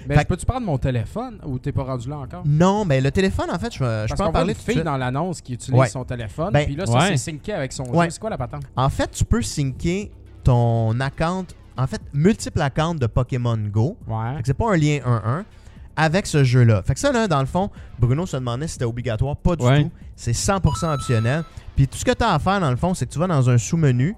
Mais fait... peux-tu prendre mon téléphone ou t'es pas rendu là encore? Non, mais le téléphone, en fait, je, je Parce peux en parler de fille dans l'annonce qui utilise ouais. son téléphone. Ben, puis là, ça, ouais. c'est synqué avec son ouais. jeu. C'est quoi la patente? En fait, tu peux synquer ton account, en fait, multiple accounts de Pokémon Go. Ouais. Fait que c'est pas un lien un un avec ce jeu-là. Fait que ça, là, dans le fond, Bruno se demandait si c'était obligatoire. Pas du ouais. tout. C'est cent pour cent optionnel. Puis tout ce que t'as à faire, dans le fond, c'est que tu vas dans un sous-menu.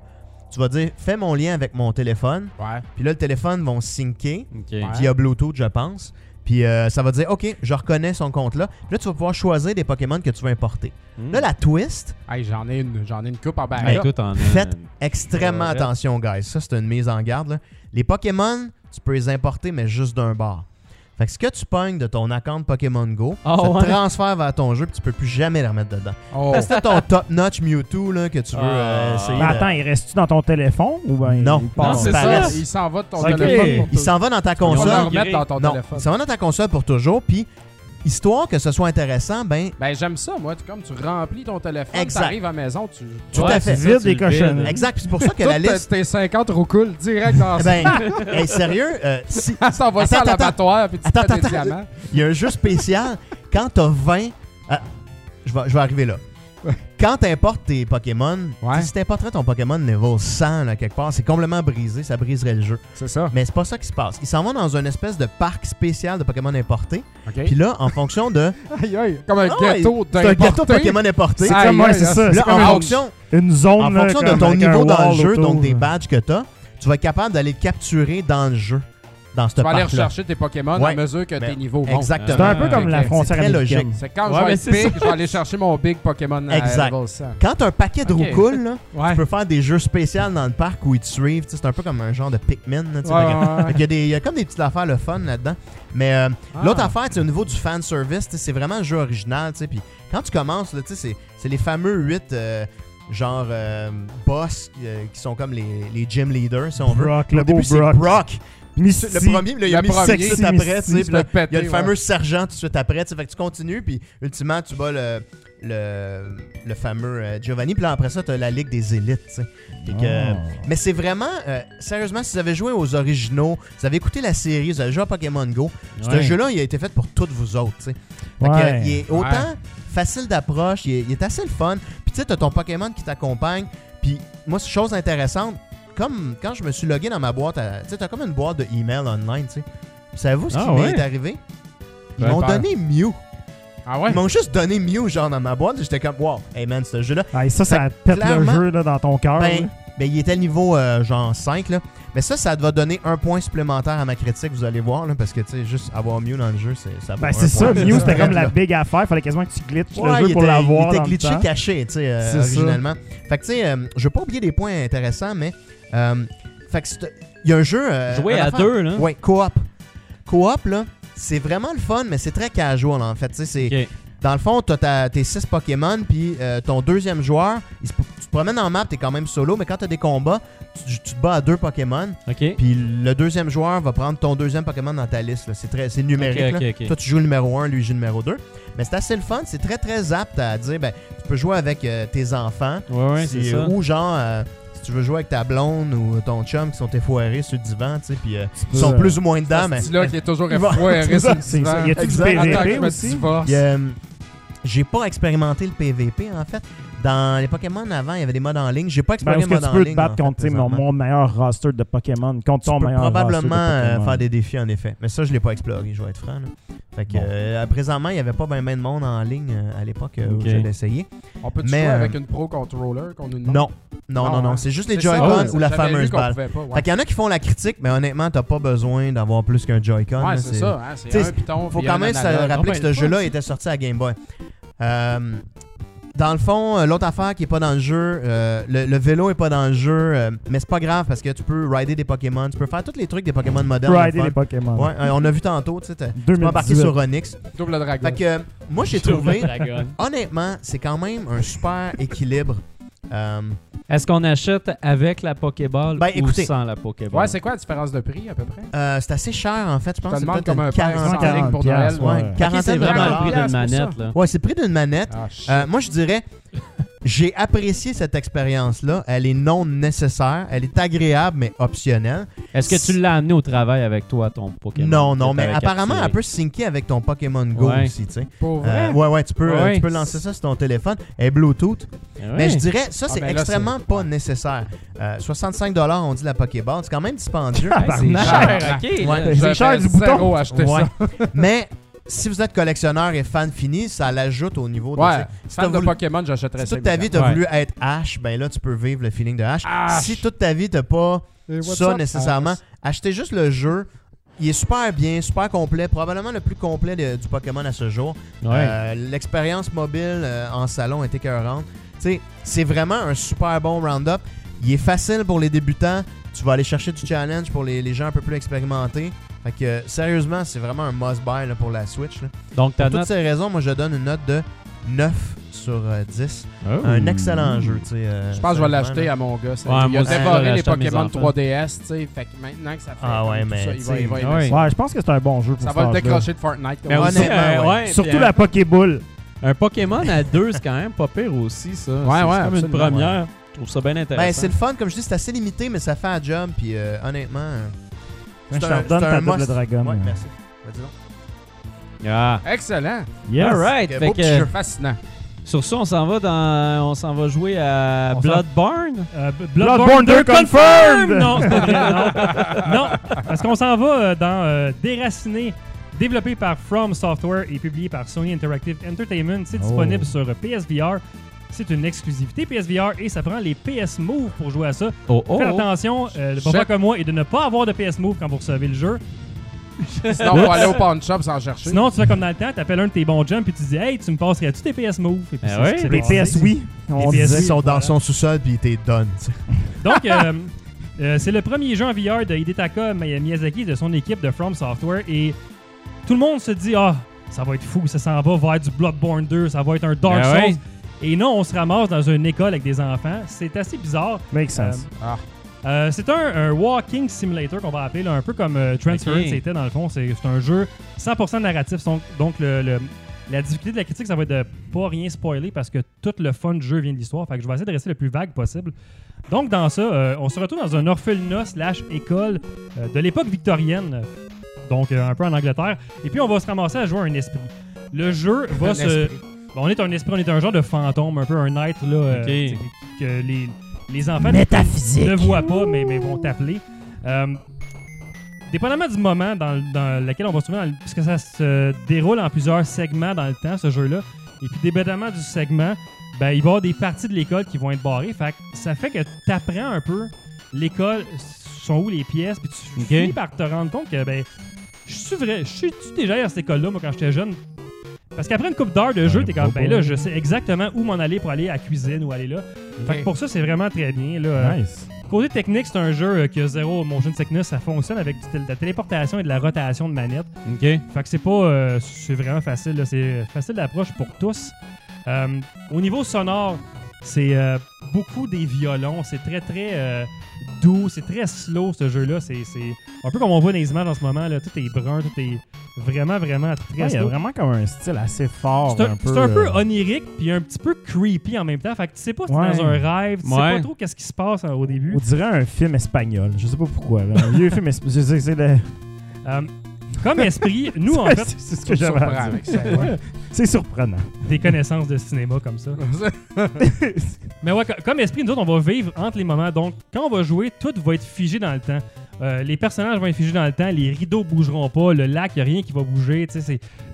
Tu vas dire, fais mon lien avec mon téléphone. Ouais. Puis là, le téléphone va syncer okay. ouais. via Bluetooth, je pense. Puis euh, ça va dire, OK, je reconnais son compte-là. Puis là, tu vas pouvoir choisir des Pokémon que tu veux importer. Mm. Là, la twist... Hey, j'en ai une, j'en ai une coupe en bas. Hey, faites une... extrêmement ouais. attention, guys. Ça, c'est une mise en garde. Là. Les Pokémon, tu peux les importer, mais juste d'un bord. Fait que ce que tu pognes de ton account Pokémon Go, oh, ça ouais. te transfère vers ton jeu et tu peux plus jamais le remettre dedans. Oh. C'était ton top-notch Mewtwo là, que tu veux euh, essayer. Ben attends, de... il reste-tu dans ton téléphone? Ou ben non, il non c'est ça. Il s'en va de ton téléphone. Okay. Pour il s'en va dans ta console. Ils vont le remettre dans ton non, téléphone. Il s'en va dans ta console pour toujours. Puis, histoire que ce soit intéressant, ben... Ben j'aime ça, moi. Comme tu remplis ton téléphone, tu arrives à la maison, tu... Tout ouais, à fait. Tu vides des cochonneries. Exact. C'est pour ça que la liste... T'es cinquante roucoules direct dans ben, ça. Hey, sérieux, euh, si... Ça va ça à l'abattoir, puis tu attends, fais attends, des attends. diamants. Il y a un jeu spécial. Quand t'as vingt... Euh, je vais, je vais arriver là. Quand t'importes tes Pokémon, ouais. si t'importerais ton Pokémon niveau cent, là, quelque part, c'est complètement brisé, ça briserait le jeu. C'est ça. Mais c'est pas ça qui se passe. Ils s'en vont dans une espèce de parc spécial de Pokémon importés. Okay. Puis là, en fonction de... aïe, aïe, comme un gâteau ah, d'importé. C'est un gâteau Pokémon importé. C'est comme, ouais, c'est ça. Là, en fonction, une zone, en fonction là, de ton niveau dans le jeu, auto, donc des badges que t'as, tu vas être capable d'aller capturer dans le jeu. Dans tu vas aller rechercher tes Pokémon ouais. à mesure que ben, tes niveaux vont. Exactement. C'est un peu comme okay. la frontière très logique. C'est quand ouais, je vais être big, je vais aller chercher mon big Pokémon à exact. level cent. Quand t'as un paquet de okay. roucoules, là, ouais. tu peux faire des jeux spéciaux dans le parc où ils te suivent. C'est un peu comme un genre de Pikmin. Là, ouais, ouais. Il, y a des, il y a comme des petites affaires le fun là-dedans. Mais euh, ah. l'autre affaire, au niveau du fanservice, c'est vraiment le jeu original. Puis quand tu commences, c'est les fameux huit... Euh, genre euh, boss euh, qui sont comme les, les gym leaders, si on veut. Brock, au le début, c'est Brock. Misty, le premier, là, il y a Misty tout de suite après. Misty, tu sais, là, péter, il y a le fameux ouais. sergent tout de suite après. Tu sais, fait que tu continues, puis ultimement, tu bats le, le, le fameux euh, Giovanni. Puis là, après ça, tu as la Ligue des élites. Tu sais. oh. euh, mais c'est vraiment... Euh, sérieusement, si vous avez joué aux originaux, vous avez écouté la série, vous avez joué à Pokémon Go, ouais. ce jeu-là, il a été fait pour toutes vous autres. Tu sais. Fait ouais. que, il est autant ouais. facile d'approche, il est, il est assez le fun. Puis tu sais, tu as ton Pokémon qui t'accompagne. Puis moi, c'est chose intéressante. Comme quand je me suis logué dans ma boîte, tu sais, t'as comme une boîte de email online, tu sais. Savez-vous ce qui ah m'est ouais. arrivé? Ils m'ont donné Mew. Ah ouais? Ils m'ont juste donné Mew, genre, dans ma boîte. J'étais comme, wow, hey man, ce jeu-là. Ah, et ça, ça, ça pète le jeu là, dans ton cœur. Ben, ben, il était niveau euh, genre cinq, là. Mais ça, ça va donner un point supplémentaire à ma critique, vous allez voir, là, parce que, tu sais, juste avoir Mew dans le jeu, c'est, ça va. Ben, c'est ça, Mew, c'était comme la big affaire. Il fallait quasiment que tu glitches ouais, le jeu pour l'avoir. Il était glitché caché, tu sais, euh, originalement. Ça. Fait que, tu sais, euh, je veux pas oublier des points intéressants, mais. Euh, fait que il y a un jeu euh, jouer à affaire. deux là ouais coop coop là c'est vraiment le fun mais c'est très casual en fait c'est okay. dans le fond t'as tes six Pokémon puis euh, ton deuxième joueur il se, tu te promènes en map t'es quand même solo mais quand t'as des combats tu, tu te bats à deux Pokémon okay. puis le deuxième joueur va prendre ton deuxième Pokémon dans ta liste là. C'est très c'est numérique okay, okay, là. Okay. Toi tu joues le numéro un lui joue le numéro deux mais c'est assez le fun c'est très très apte à dire ben tu peux jouer avec euh, tes enfants ouais, ouais, c'est ça. Ou genre euh, tu veux jouer avec ta blonde ou ton chum qui sont effoirés sur le divan, tu sais, puis euh, ils sont euh, plus ou moins dedans. C'est là qui est toujours effoiré sur le divan. Il y a-tu du P V P aussi? Euh, j'ai pas expérimenté le P V P, en fait. Dans les Pokémon avant, il y avait des modes en ligne. J'ai pas expérimenté ben, les modes en ligne. Est-ce que tu peux te battre contre en fait, mon meilleur roster de Pokémon, contre tu ton meilleur roster de Pokémon? Probablement faire des défis, en effet. Mais ça, je l'ai pas exploré, je vais être franc. Là. Fait que, bon. euh, présentement, il n'y avait pas bien ben de monde en ligne euh, à l'époque euh, okay. où je l'ai essayé. On peut-tu jouer euh, avec une Pro Controller qu'on nous demande? Non, non, non, non. non. C'est juste les Joy-Con ou la fameuse balle. Pas, ouais. Fait qu'il y en a qui font la critique, mais honnêtement, t'as pas besoin d'avoir plus qu'un Joy-Con. Ouais, c'est ça. Hein, c'est un piton, faut quand même se rappeler que ce jeu-là était sorti à Game Boy. Dans le fond, l'autre affaire qui n'est pas dans le jeu, euh, le, le vélo n'est pas dans le jeu, euh, mais c'est pas grave parce que tu peux rider des Pokémon, tu peux faire tous les trucs des Pokémon modernes. Rider les Pokémon. Ouais, euh, on a vu tantôt, tu sais, tu peux embarquer sur Onix. Double Dragon. Fait que euh, moi, j'ai trouvé, honnêtement, c'est quand même un super équilibre. Euh, Est-ce qu'on achète avec la Pokéball ben, écoutez, ou sans la Pokéball? Ouais, c'est quoi la différence de prix à peu près? Euh, c'est assez cher en fait, je pense que c'est peut-être comme un quarante pour Noël. C'est vraiment le prix d'une manette. Là. Ouais, c'est le prix d'une manette. Ah, euh, moi, je dirais, j'ai apprécié cette expérience-là. Elle est non nécessaire. Elle est agréable, mais optionnelle. Est-ce que tu l'as amené au travail avec toi, ton Pokémon? Non, non, mais apparemment, elle peut syncer avec ton Pokémon Go ouais. aussi, tu sais. Pour vrai? Euh, ouais, ouais, tu peux, ouais. Euh, tu peux lancer ça sur ton téléphone. Et Bluetooth. Ouais. Mais je dirais, ça, c'est ah, extrêmement pas nécessaire. Euh, soixante-cinq dollars on dit la Pokéball. C'est quand même dispendieux. Ah, c'est cher, ok. Ouais. C'est cher du bouton. Acheter ça. Ouais. Mais... si vous êtes collectionneur et fan fini, ça l'ajoute au niveau de... Ouais, si fan de voulu... Pokémon, j'achèterais ça. Si toute ta vie, t'as ouais. voulu être Ash, ben là, tu peux vivre le feeling de Ash. Ash. Si toute ta vie, t'as pas ça up, nécessairement, Ash. Achetez juste le jeu. Il est super bien, super complet. Probablement le plus complet de, du Pokémon à ce jour. Ouais. Euh, l'expérience mobile euh, en salon est écœurante. T'sais, c'est vraiment un super bon round-up. Il est facile pour les débutants. Tu vas aller chercher du challenge pour les, les gens un peu plus expérimentés. Fait que sérieusement, c'est vraiment un must-buy pour la Switch. Là. Donc, pour toutes note... ces raisons, moi je donne une note de neuf sur dix. Oh. Un excellent jeu. Euh, je pense que je vais l'acheter à mon gars. Ouais, il a dévoré les Pokémon trois D S. Fait que maintenant que ça fait ah ouais, mais ça, il va, il va oui. ouais, je pense que c'est un bon jeu pour ça. Ça va le décrocher de Fortnite. Mais aussi, euh, ouais. Ouais, surtout la Pokéboule. Un Pokémon à deux, c'est quand même pas pire aussi, ça. Ouais, c'est ouais, comme une première. Ouais. Je trouve ça bien intéressant. Ben, c'est le fun, comme je dis, c'est assez limité, mais ça fait un job. Puis euh, honnêtement, je te redonne ta Double Dragon. Ouais, merci. Vas-y donc. Yeah. Excellent. Yeah, right. Beau petit jeu fascinant. Sur ça, on s'en va dans, on s'en va jouer à Bloodborne. Euh, Bloodborne deux confirmed. Non, c'est pas vrai. Non. non, parce qu'on s'en va dans euh, Déraciné. Développé par From Software et publié par Sony Interactive Entertainment, c'est oh. disponible sur P S V R. C'est une exclusivité P S V R et ça prend les P S Move pour jouer à ça. Oh, oh, Faites attention, euh, le papa comme moi, est de ne pas avoir de P S Move quand vous recevez le jeu. Sinon, on va aller au pawn shop sans chercher. Sinon, tu fais comme dans le temps, t'appelles un de tes bons jumps puis tu dis « Hey, tu me passerais-tu tes P S Move? » Et puis eh c'est oui, les P S oui. On les P S oui, sont dans son sous-sol puis t'es done. T'sais. Donc, euh, euh, c'est le premier jeu en V R de Hidetaka Miyazaki de son équipe de From Software et tout le monde se dit « Ah, ça va être fou, ça s'en va vers du Bloodborne deux, ça va être un Dark Souls. Eh » ouais. Et non, on se ramasse dans une école avec des enfants. C'est assez bizarre. Make sense. Euh, ah. euh, c'est un, un walking simulator qu'on va appeler, là, un peu comme euh, Transference okay. c'était dans le fond. C'est un jeu cent pour cent narratif. Donc, donc le, le, la difficulté de la critique, ça va être de pas rien spoiler parce que tout le fun du jeu vient de l'histoire. Fait que je vais essayer de rester le plus vague possible. Donc dans ça, euh, on se retrouve dans un orphelinat slash école euh, de l'époque victorienne. Donc euh, un peu en Angleterre. Et puis on va se ramasser à jouer à un esprit. Le jeu va un se... Esprit. On est un esprit, on est un genre de fantôme, un peu un être là, okay. euh, que les, les enfants ne voient pas, mais, mais vont t'appeler. Euh, dépendamment du moment dans, dans lequel on va se trouver, dans, puisque ça se déroule en plusieurs segments dans le temps, ce jeu-là, et puis dépendamment du segment, ben, il va y avoir des parties de l'école qui vont être barrées. Fait que ça fait que tu apprends un peu l'école, sont où les pièces, puis tu okay. finis par te rendre compte que ben, je suis vrai, je suis déjà à cette école-là, moi, quand j'étais jeune. Parce qu'après une couple d'heures de jeu, t'es comme ben là, je sais exactement où m'en aller pour aller à la cuisine ou aller là. Okay. Fait que pour ça, c'est vraiment très bien. Là. Nice. Côté technique, c'est un jeu qui a zéro motion sickness. Ça fonctionne avec de la téléportation et de la rotation de manette. OK. Fait que c'est pas... Euh, c'est vraiment facile. C'est facile d'approche pour tous. Euh, au niveau sonore, c'est euh, beaucoup des violons. C'est très, très euh, doux. C'est très slow, ce jeu-là. C'est un peu comme on voit dans les images en ce moment. Là. Tout est brun, tout est... Vraiment, vraiment très ouais, il y a vraiment comme un style assez fort. C'est un, un, peu, un peu onirique puis un petit peu creepy en même temps. Fait que tu sais pas si ouais. t'es dans un rêve, tu ouais. sais pas trop qu'est-ce qui se passe hein, au début. On dirait un film espagnol. Je sais pas pourquoi. Là. Un vieux film espagnol. Je sais que c'est le... um, comme esprit, nous en fait... C'est ce que j'avais à dire. C'est ouais. surprenant. Des connaissances de cinéma comme ça. Mais ouais, comme esprit, nous autres, on va vivre entre les moments. Donc, quand on va jouer, tout va être figé dans le temps. Euh, les personnages vont être figés dans le temps, les rideaux bougeront pas, le lac, il n'y a rien qui va bouger.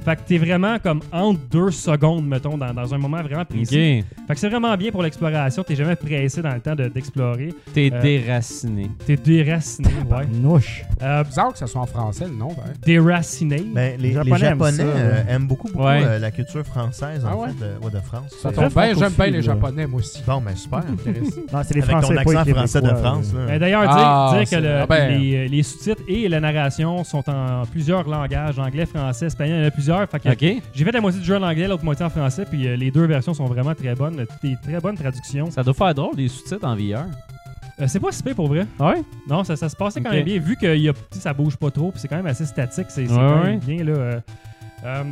Fait que t'es vraiment comme entre deux secondes, mettons, dans, dans un moment vraiment précis. Okay. Fait que c'est vraiment bien pour l'exploration, t'es jamais pressé dans le temps d'explorer. De, t'es euh, déraciné. T'es déraciné, ouais. Nouche. Euh, bizarre que ça soit en français, le nom. Ben. Déraciné. Ben, les, les Japonais, les Japonais aiment, ça, euh, aiment beaucoup, beaucoup ouais. euh, la culture française, en ah ouais. fait, de, ouais, de France. Ça tombe bien, j'aime bien les Japonais, moi aussi. Bon, ben super. Non, c'est les Français, avec ton accent français de France. Euh... D'ailleurs, ah, dire que le... Les, les sous-titres et la narration sont en plusieurs langages, anglais, français, espagnol, il y en a plusieurs. Fait que okay. j'ai fait la moitié du jeu en anglais, l'autre moitié en français, puis les deux versions sont vraiment très bonnes, des très bonnes traductions. Ça doit faire drôle, les sous-titres en V R. Euh, c'est pas si pire pour vrai. Ouais? Non, ça, ça se passait quand okay. même bien, vu que y a, ça bouge pas trop, puis c'est quand même assez statique, c'est ouais, quand même ouais. bien là. Euh, euh,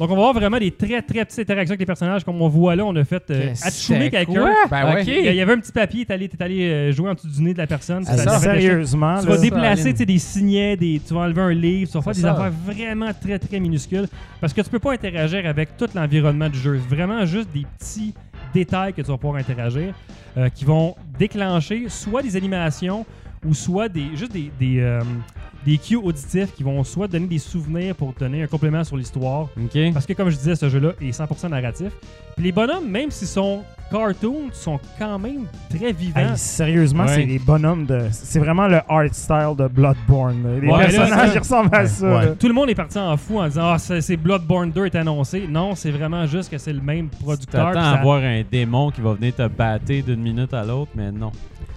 Donc, on va avoir vraiment des très, très petites interactions avec les personnages. Comme on voit là, on a fait euh, atchoumer quelqu'un. Ben ouais. okay. Il y avait un petit papier, t'es allé, t'es allé jouer en dessous du nez de la personne. Ça, ça, sérieusement. Tu vas déplacer des signets, des, tu vas enlever un livre, tu vas faire des ça. affaires vraiment très, très minuscules. Parce que tu peux pas interagir avec tout l'environnement du jeu. Vraiment juste des petits détails que tu vas pouvoir interagir euh, qui vont déclencher soit des animations ou soit des juste des... des euh, des cues auditifs qui vont soit donner des souvenirs pour donner un complément sur l'histoire. Okay. Parce que, comme je disais, ce jeu-là est cent pour cent narratif. Puis les bonhommes, même s'ils sont cartoons, sont quand même très vivants. Hey, sérieusement, ouais. c'est les bonhommes de... C'est vraiment le art style de Bloodborne. Les ouais, personnages, ils ressemblent à ça. Ouais. Tout le monde est parti en fou en disant « Ah, c'est Bloodborne deux est annoncé. » Non, c'est vraiment juste que c'est le même producteur. Tu t'attends à ça... voir un démon qui va venir te battre d'une minute à l'autre, mais non.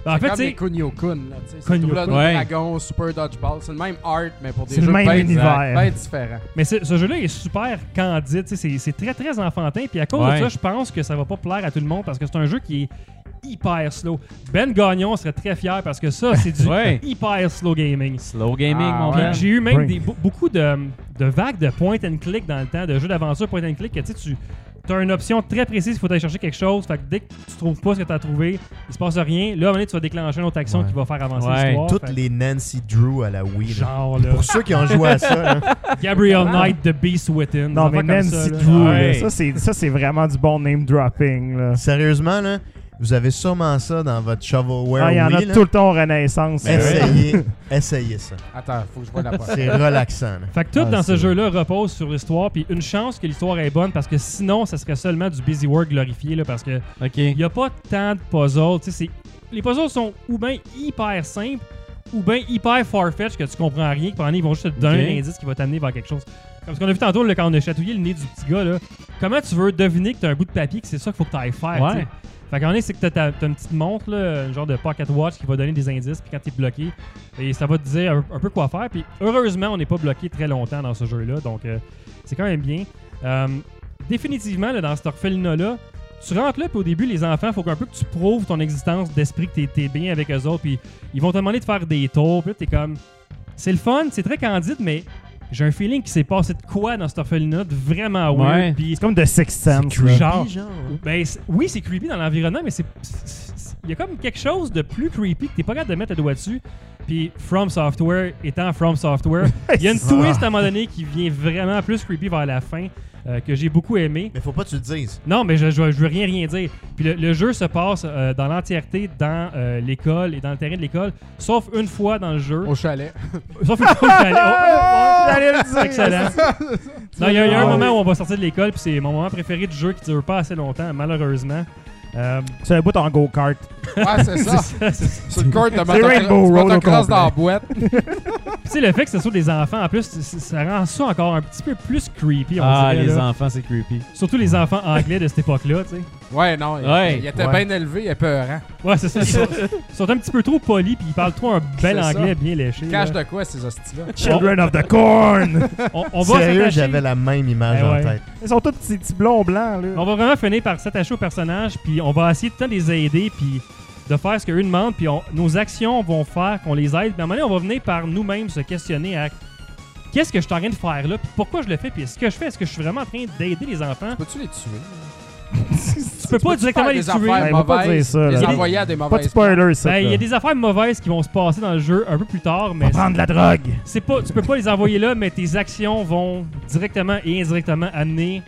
Ben, en fait, c'est comme les Kunio-kun, là, tu sais. Double Dragon, Super Dodgeball. C'est le même art, mais pour des jeux bien différents. Mais ce jeu-là est super candide, tu sais. C'est très, très enfantin. Puis à cause ouais. de ça, je pense que ça va pas plaire à tout le monde parce que c'est un jeu qui est hyper slow. Ben Gagnon serait très fier parce que ça, c'est du ouais. hyper slow gaming. Slow gaming, ah, mon frère. J'ai eu même des, beaucoup de, de vagues de point and click dans le temps, de jeux d'aventure point and click, que tu sais, tu. T'as une option très précise, il faut aller chercher quelque chose. Fait que dès que tu trouves pas ce que t'as trouvé, il se passe rien. Là, à un moment donné, tu vas déclencher une autre action ouais. qui va faire avancer ouais. l'histoire. Toutes fait... les Nancy Drew à la Wii. Genre, là. Pour ceux qui ont joué à ça. Là. Gabriel Knight, The Beast Within. Non, mais Nancy ça, Drew, là. Ouais. Là, ça, c'est vraiment du bon name dropping. Là. Sérieusement, là, vous avez sûrement ça dans votre shovelware. Ah, il y en a là. Tout le temps Renaissance. Essayez, essayez ça. Attends, faut que je vois la porte. C'est relaxant. Là. Fait que tout ah, dans ce jeu-là repose sur l'histoire, puis une chance que l'histoire est bonne, parce que sinon, ça serait seulement du busy work glorifié, là, parce que okay. y a pas tant de puzzles. Tu sais, les puzzles sont ou bien hyper simples, ou bien hyper far-fetch que tu comprends rien, que pendant ils vont juste te donner okay. un indice qui va t'amener vers quelque chose. Comme ce qu'on a vu tantôt, là, quand on a chatouillé le nez du petit gars, là, comment tu veux deviner que t'as un bout de papier, que c'est ça qu'il faut que t'ailles faire, ouais. tu sais? Fait qu'en est, c'est que t'as, t'as, t'as une petite montre, là, un genre de pocket watch qui va donner des indices, puis quand t'es bloqué, et ça va te dire un, un peu quoi faire. Puis heureusement, on n'est pas bloqué très longtemps dans ce jeu-là, donc euh, c'est quand même bien. Euh, définitivement, là, dans cet orphelinat-là, tu rentres là, puis au début, les enfants, faut qu'un peu que tu prouves ton existence d'esprit, que t'es, t'es bien avec eux autres, puis ils vont te demander de faire des tours, puis là, t'es comme... C'est le fun, c'est très candide, mais... J'ai un feeling qu'il s'est passé de quoi dans cette orphelinat de vraiment ouais. weird. C'est comme de Sixth Sense. C'est creepy, genre. genre. Ben, c'est, oui, c'est creepy dans l'environnement, mais c'est il y a comme quelque chose de plus creepy que t'es pas capable de mettre le doigt dessus. Puis From Software étant From Software, il y a une twist à un moment donné qui vient vraiment plus creepy vers la fin, euh, que j'ai beaucoup aimé. Mais faut pas que tu le dises. Non, mais je, je, je veux rien, rien dire. Puis le, le jeu se passe euh, dans l'entièreté dans euh, l'école et dans le terrain de l'école, sauf une fois dans le jeu. Au chalet. Sauf une fois au chalet. Oh, oh, oh, excellent. Non, il y a, y a un moment où on va sortir de l'école, puis c'est mon moment préféré du jeu qui dure pas assez longtemps, malheureusement. Euh, c'est un bout en go-kart. Ouais, c'est ça. C'est, c'est, c'est, c'est une carte de motocross dans la boîte. Tu sais, le fait que ce soit des enfants, en plus, ça rend ça encore un petit peu plus creepy. On ah, dirait, les là. Enfants, c'est creepy. Surtout les enfants anglais de cette époque-là, tu sais. Ouais, non, ouais. Ils étaient ouais. bien élevés, ils étaient peurants. Ouais, c'est ça. Ils sont, ils sont un petit peu trop polis, puis ils parlent trop un bel c'est anglais ça. Bien léché. Cache de quoi, ces hosties-là? Children of the Corn! on, on va sérieux, j'avais la même image ouais, en ouais. tête. Ils sont tous ces petits blonds blancs, là. On va vraiment finir par s'attacher au personnage, puis on va essayer tout le temps de les aider, puis de faire ce qu'eux demandent, puis on, nos actions vont faire qu'on les aide. Mais à un moment donné, on va venir par nous-mêmes se questionner à qu'est-ce que je suis en train de faire là, puis pourquoi je le fais, puis ce que je fais, est-ce que je suis vraiment en train d'aider les enfants? Peux-tu les tuer? Tu peux tu pas peux directement les tuer. Ouais, mauvaises, pas dire ça, les envoyer à des mauvaises. Pas de spoiler, ça. Ben, il y a des affaires mauvaises qui vont se passer dans le jeu un peu plus tard, mais. Prendre de la drogue. C'est pas, tu peux pas les envoyer là, mais tes actions vont directement et indirectement amener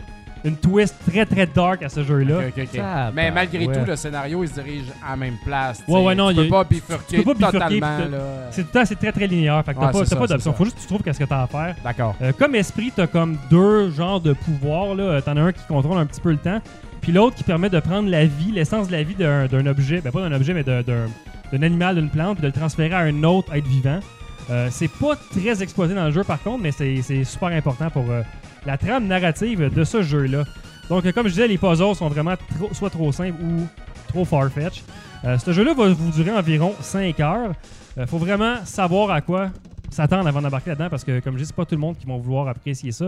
une twist très très dark à ce jeu-là. Okay, okay, okay. Ça, mais malgré ouais. tout, le scénario il se dirige à la même place. Ouais, ouais, non, tu, peux y a, tu peux pas bifurquer totalement. Te, là. C'est tout le temps, c'est très très linéaire. Fait que t'as ouais, pas, t'as ça, pas d'option. Faut juste que tu trouves qu'est-ce que t'as à faire. D'accord. Euh, comme esprit, t'as comme deux genres de pouvoirs là. T'en as un qui contrôle un petit peu le temps, puis l'autre qui permet de prendre la vie, l'essence de la vie d'un, d'un objet, ben pas d'un objet mais d'un, d'un, d'un animal, d'une plante, puis de le transférer à un autre être vivant. Euh, c'est pas très exploité dans le jeu par contre, mais c'est, c'est super important pour euh, la trame narrative de ce jeu-là. Donc, comme je disais, les puzzles sont vraiment trop, soit trop simples ou trop far-fetched. Euh, ce jeu-là va vous durer environ cinq heures. Euh, faut vraiment savoir à quoi s'attendre avant d'embarquer là-dedans parce que, comme je dis, c'est pas tout le monde qui va vouloir apprécier ça.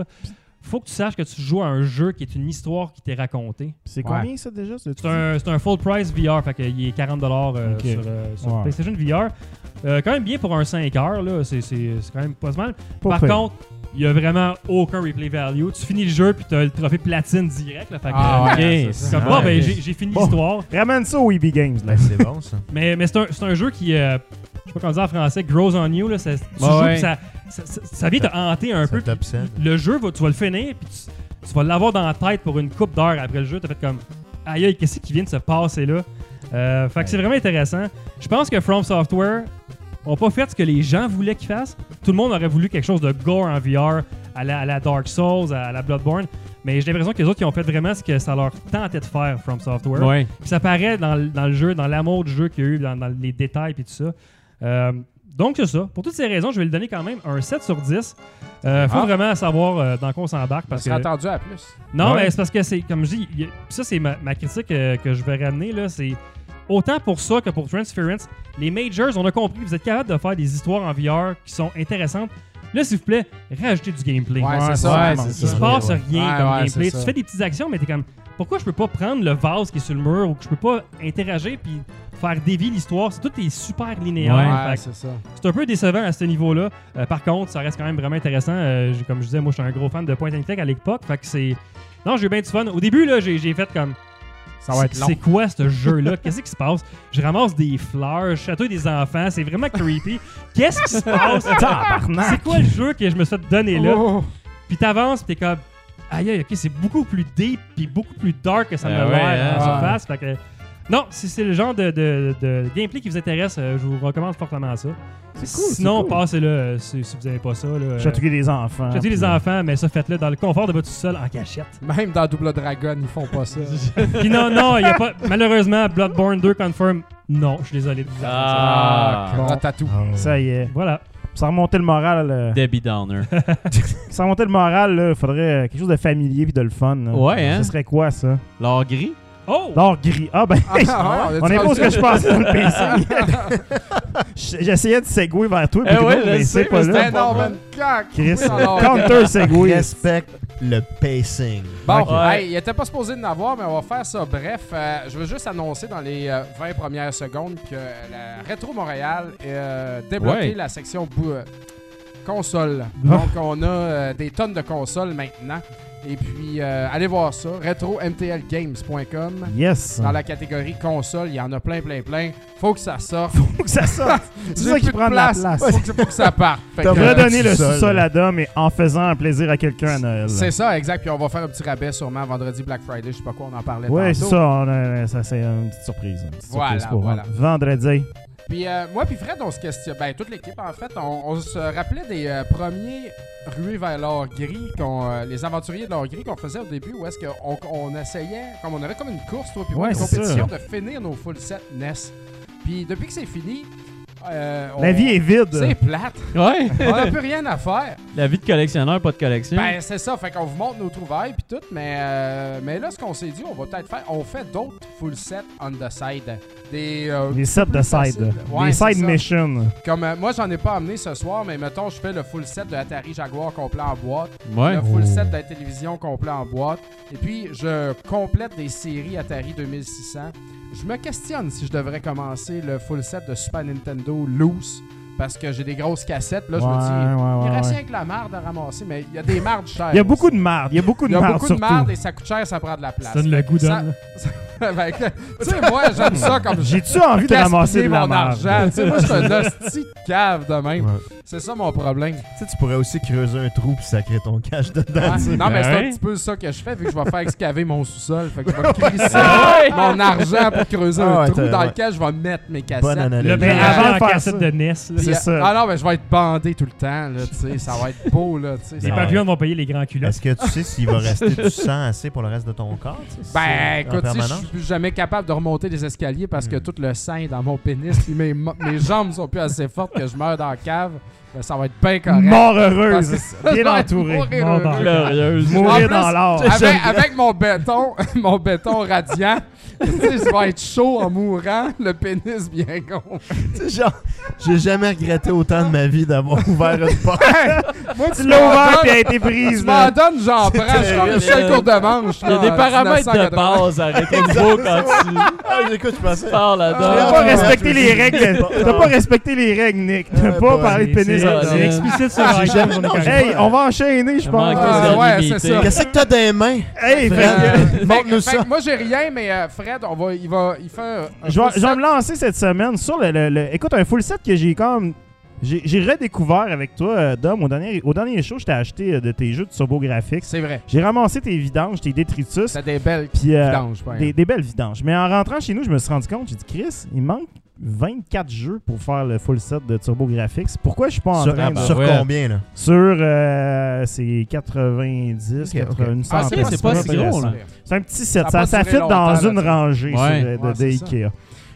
Faut que tu saches que tu joues à un jeu qui est une histoire qui t'est racontée. C'est combien ouais. ça déjà? C'est, c'est, un, c'est un full price V R, fait qu'il est quarante dollars euh, okay. sur, euh, sur ouais. PlayStation V R. Euh, quand même bien pour un cinq heures, là. C'est, c'est, c'est quand même pas mal. Pas Par fait. contre, il n'y a vraiment aucun replay value. Tu finis le jeu puis t'as le trophée platine direct. Là, fait que, ah, ok. C'est ça. Comme ah, bon, ben, j'ai, j'ai fini bon, l'histoire. Ramène ça au E B Games. Là. C'est bon, ça. Mais, mais c'est, un, c'est un jeu qui, euh, je sais pas comment dire en français, grows on you. Là, ça, tu bah, joues ouais. pis ça, ça, ça, ça vient te hanter un ça peu. Pis, le jeu, va, tu vas le finir puis tu, tu vas l'avoir dans la tête pour une couple d'heures après le jeu. T'as fait comme, aïe aïe, qu'est-ce qui vient de se passer là? Euh, fait que c'est vraiment intéressant. Je pense que From Software ont pas fait ce que les gens voulaient qu'ils fassent. Tout le monde aurait voulu quelque chose de gore en V R, à la, à la Dark Souls, à la Bloodborne. Mais j'ai l'impression que les autres qui ont fait vraiment ce que ça leur tentait de faire, From Software. Ouais. Puis ça paraît dans, dans le jeu, dans l'amour du jeu qu'il y a eu, dans, dans les détails et tout ça. Euh, donc c'est ça. Pour toutes ces raisons, je vais lui donner quand même un sept sur dix. Euh, faut ah. vraiment savoir euh, dans quoi on s'embarque. Parce on serait que... attendu à plus. Non, ouais. mais c'est parce que c'est, comme je dis, a... ça c'est ma, ma critique euh, que je vais ramener là, c'est Autant pour ça que pour Transference, les Majors, on a compris, vous êtes capable de faire des histoires en V R qui sont intéressantes. Là, s'il vous plaît, rajoutez du gameplay. Ouais, ouais, c'est ça. Ouais, il se passe ouais. rien ouais, comme ouais, gameplay. Tu fais des petites actions, mais t'es comme... Pourquoi je peux pas prendre le vase qui est sur le mur ou que je peux pas interagir puis faire dévier l'histoire? C'est tout est super linéaire. Ouais, ouais, c'est ça. C'est un peu décevant à ce niveau-là. Euh, par contre, ça reste quand même vraiment intéressant. Euh, comme je disais, moi, je suis un gros fan de Point and Click à l'époque. Fait que c'est... Non, j'ai eu bien du fun. Au début, là, j'ai, j'ai fait comme... Ça va être long. C'est quoi ce jeu-là? Qu'est-ce qui se passe? Je ramasse des fleurs, je chatouille des enfants, c'est vraiment creepy. Qu'est-ce qui se passe? C'est quoi le jeu que je me suis donné là? Oh. Puis t'avances, pis t'es comme... Aïe, aïe, ok, c'est beaucoup plus deep pis beaucoup plus dark que ça me euh, ouais, euh, sur face. Fait que... Non, si c'est le genre de, de, de gameplay qui vous intéresse, je vous recommande fortement ça. C'est cool. Sinon, passez-le si, si vous n'avez pas ça. Chatouiller les enfants. Chatouiller les enfants, mais ça, faites-le dans le confort de votre sous-sol en cachette. Même dans Double Dragon, ils font pas ça. Puis non, non, il n'y a pas. Malheureusement, Bloodborne deux confirm. Non, je suis désolé de vous dire. Ah, bon. Ratatou. Oh. Ça y est. Voilà. Sans remonter le moral. Euh... Debbie Downer. Sans remonter le moral, il faudrait quelque chose de familier puis de le fun. Là. Ouais, hein. Ce serait quoi, ça? L'or gris? Oh! L'or gris. Ah, ben, ah, ah, on est pas ce que je pensais dans le P C. J'essayais de segouer vers toi, eh ouais, non, mais c'est pas là. Non, man, Chris, counter segouer. Respecte le pacing. Bon, okay. Hey, il était pas supposé de n'avoir, mais on va faire ça. Bref, euh, je veux juste annoncer dans les euh, vingt premières secondes que la Rétro Montréal a euh, débloqué ouais. la section bou- console. Oh. Donc, on a euh, des tonnes de consoles maintenant. Et puis, euh, allez voir ça, rétro m t l games point com. Yes. Dans la catégorie console, il y en a plein, plein, plein. Faut que ça sorte. Faut que ça sorte. C'est ça qui prend de la place. Faut que, faut que ça parte. T'aurais donné le sous-sol à Dom et en faisant un plaisir à quelqu'un à Noël. C'est ça, exact. Puis on va faire un petit rabais sûrement vendredi Black Friday. Je sais pas quoi, on en parlait tantôt. Oui, c'est ça. On a, ça, c'est une petite surprise. Une petite voilà, surprise pour voilà. Vendredi. Puis euh, moi puis Fred, on se questionnait, ben toute l'équipe en fait, on, on se rappelait des euh, premiers ruées vers l'or gris, qu'on, euh, les aventuriers de l'or gris qu'on faisait au début, où est-ce qu'on on essayait, comme on avait comme une course, toi puis moi, ouais, une compétition ça. De finir nos full set N E S. Puis depuis que c'est fini, euh, on, la vie est vide. C'est plate. Ouais. On n'a plus rien à faire. La vie de collectionneur, pas de collection. Ben c'est ça, fait qu'on vous montre nos trouvailles puis tout, mais euh, mais là ce qu'on s'est dit, on va peut-être faire, on fait d'autres full set on the side. Des, euh, des sets de side. Ouais, des side ça. Missions. Comme, euh, moi, j'en ai pas amené ce soir, mais mettons, je fais le full set de Atari Jaguar complet en boîte. Ouais. Le full oh. set de la télévision complet en boîte. Et puis, je complète des séries Atari deux mille six cents. Je me questionne si je devrais commencer le full set de Super Nintendo loose. Parce que j'ai des grosses cassettes, là, ouais, je me dis, ouais, ouais, il reste rien ouais. que la marde à ramasser, mais il y a des mardes chères. Il y a beaucoup aussi. De marde, il y a beaucoup de marde. Il y a beaucoup de marde et ça coûte cher, ça prend de la place. Ça donne le goût d'un. Ben, tu sais, moi, j'aime ça comme j'ai tu envie de ramasser de la marde. Tu sais, moi, je suis un hostie de cave de même. Ouais. C'est ça mon problème. Tu sais, tu pourrais aussi creuser un trou puis sacrer ton cash dedans. Ouais. Non, mais c'est un petit peu ça que je fais, vu que je vais faire excaver mon sous-sol. Fait que je vais crisser mon argent pour creuser ah, un trou ouais. dans lequel je vais mettre mes cassettes. Le mais avant de cassette de N E S, là. C'est ça. Ah non, mais je vais être bandé tout le temps, là, tu sais, ça va être beau, là, tu sais. Les papillons vont payer les grands culottes. Est-ce que tu sais s'il va rester du sang assez pour le reste de ton corps? Ben, écoute, si je suis plus jamais capable de remonter les escaliers parce que mm. tout le sang est dans mon pénis, puis mes, mes jambes sont plus assez fortes que je meurs dans la cave. Ben, ça va être bien correct. Mort heureuse. Bien entourée. Mort glorieuse. Mourir dans l'or. Avec, avec mon béton, mon béton radiant, tu sais, je vais être chaud en mourant, le pénis bien gonflé. Tu sais, genre, j'ai jamais regretté autant de ma vie d'avoir ouvert une porte. Moi, tu l'as ouvert et elle a été prise. Tu m'en donnes, j'en prends. Je prends une seule courte de manche. Il y a des paramètres de base à Rétro-Nouveau quand tu... Ah, j'écoute, je pensais... Tu n'as pas respecté les règles. Tu n'as pas respecté les règles, Nick. Tu n'as pas parlé de pénis. C'est explicite sur ah, jamais... non, hey, on va enchaîner, je pense. Ah, ouais, c'est ça. Qu'est-ce que t'as dans les mains? Hey, Fred, montre-nous ça. Fait, moi, j'ai rien, mais euh, Fred, on va, il va, il fait. Un je vais va me lancer cette semaine sur le, le, le, écoute, un full set que j'ai comme, j'ai, j'ai redécouvert avec toi, Dom, au dernier, au dernier show, je t'ai acheté de tes jeux de TurboGrafx. C'est vrai. J'ai ramassé tes vidanges, tes détritus. T'as des belles pis, euh, vidanges, par exemple. Des, des belles vidanges. Mais en rentrant chez nous, je me suis rendu compte, j'ai dit, Chris, il manque vingt-quatre jeux pour faire le full set de TurboGrafx. Pourquoi je suis pas en sur, train de... Sur combien, là? Sur, euh, c'est quatre-vingt-dix, okay, okay. une centaine. Ah, c'est, c'est pas, pas si gros, là. C'est un petit set. Ça, ça, ça fit dans une là, rangée ouais. sur, de, ouais, de Ikea. Ça.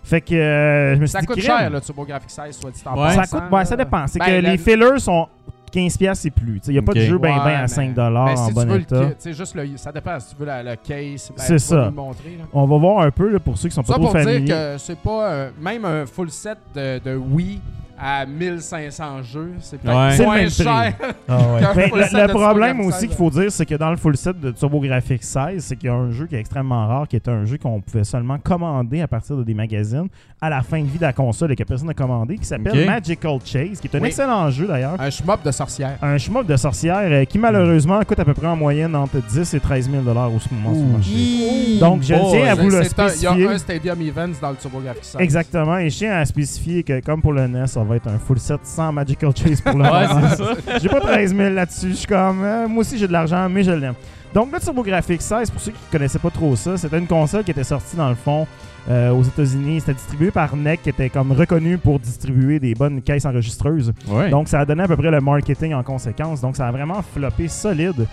Fait que euh, je me suis ça dit... Ça coûte crème. Cher, le TurboGrafx seize, soit dit en ouais. passant. Ça coûte... Ouais, ça dépend. C'est ben, que la... les fillers sont quinze dollars et plus. Il n'y a pas okay. de jeu bien ouais, ben à cinq dollars ben, si en bon état. Le, juste le, ça dépend si tu veux la, la case. Ben, c'est ça. Le montrer, on va voir un peu là, pour ceux qui sont ça pas trop familiers. Ça pour dire que c'est pas euh, même un full set de, de Wii à mille cinq cents jeux. C'est peut-être ouais. moins cher. Ah ouais. ben, le, le problème aussi qu'il faut dire, c'est que dans le full set de TurboGrafx seize, c'est qu'il y a un jeu qui est extrêmement rare, qui est un jeu qu'on pouvait seulement commander à partir de des magazines à la fin de vie de la console et que personne n'a commandé, qui s'appelle okay. Magical Chase, qui est un oui. excellent jeu d'ailleurs. Un shmup de sorcière. Un shmup de sorcière euh, qui malheureusement coûte à peu près en moyenne entre dix et treize mille dollars au ce moment sur le marché. Donc je oh, tiens à vous le spécifier. Il y a un Stadium Events dans le TurboGrafx seize. Exactement, et je tiens à spécifier que comme pour le N E S, ça va être un full set sans Magical Chase pour le moment. J'ai pas treize mille là-dessus. Je suis comme, euh, moi aussi j'ai de l'argent, mais je l'aime. Donc le TurboGrafx seize, pour ceux qui connaissaient pas trop ça, c'était une console qui était sortie dans le fond euh, aux États-Unis. C'était distribué par N E C, qui était comme reconnu pour distribuer des bonnes caisses enregistreuses. Ouais. Donc ça a donné à peu près le marketing en conséquence. Donc ça a vraiment floppé solide.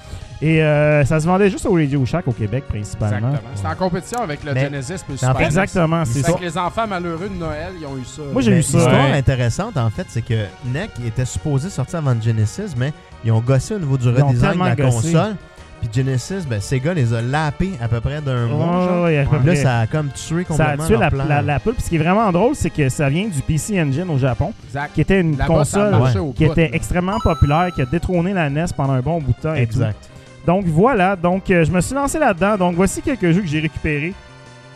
Et euh, ça se vendait juste au Radio Shack au Québec principalement. Exactement. C'était en compétition avec le mais, Genesis plus Super. Exactement, c'est ça. Que les enfants malheureux de Noël, ils ont eu ça. Moi j'ai eu ça. L'histoire ouais. intéressante en fait, c'est que N E C était supposé sortir avant le Genesis, mais ils ont gossé au niveau du redesign de la gossé. console. Puis Genesis, ben, Sega les a lapés à peu près d'un oh, mois. Oui, là, ça a comme tué complètement. Ça a tué la, la, la poule. Puis ce qui est vraiment drôle, c'est que ça vient du P C Engine au Japon, exact. qui était une Là-bas, console ouais. qui était là. extrêmement populaire, qui a détrôné la N E S pendant un bon bout de temps. Exact. Et donc voilà, donc euh, je me suis lancé là-dedans. Donc voici quelques jeux que j'ai récupérés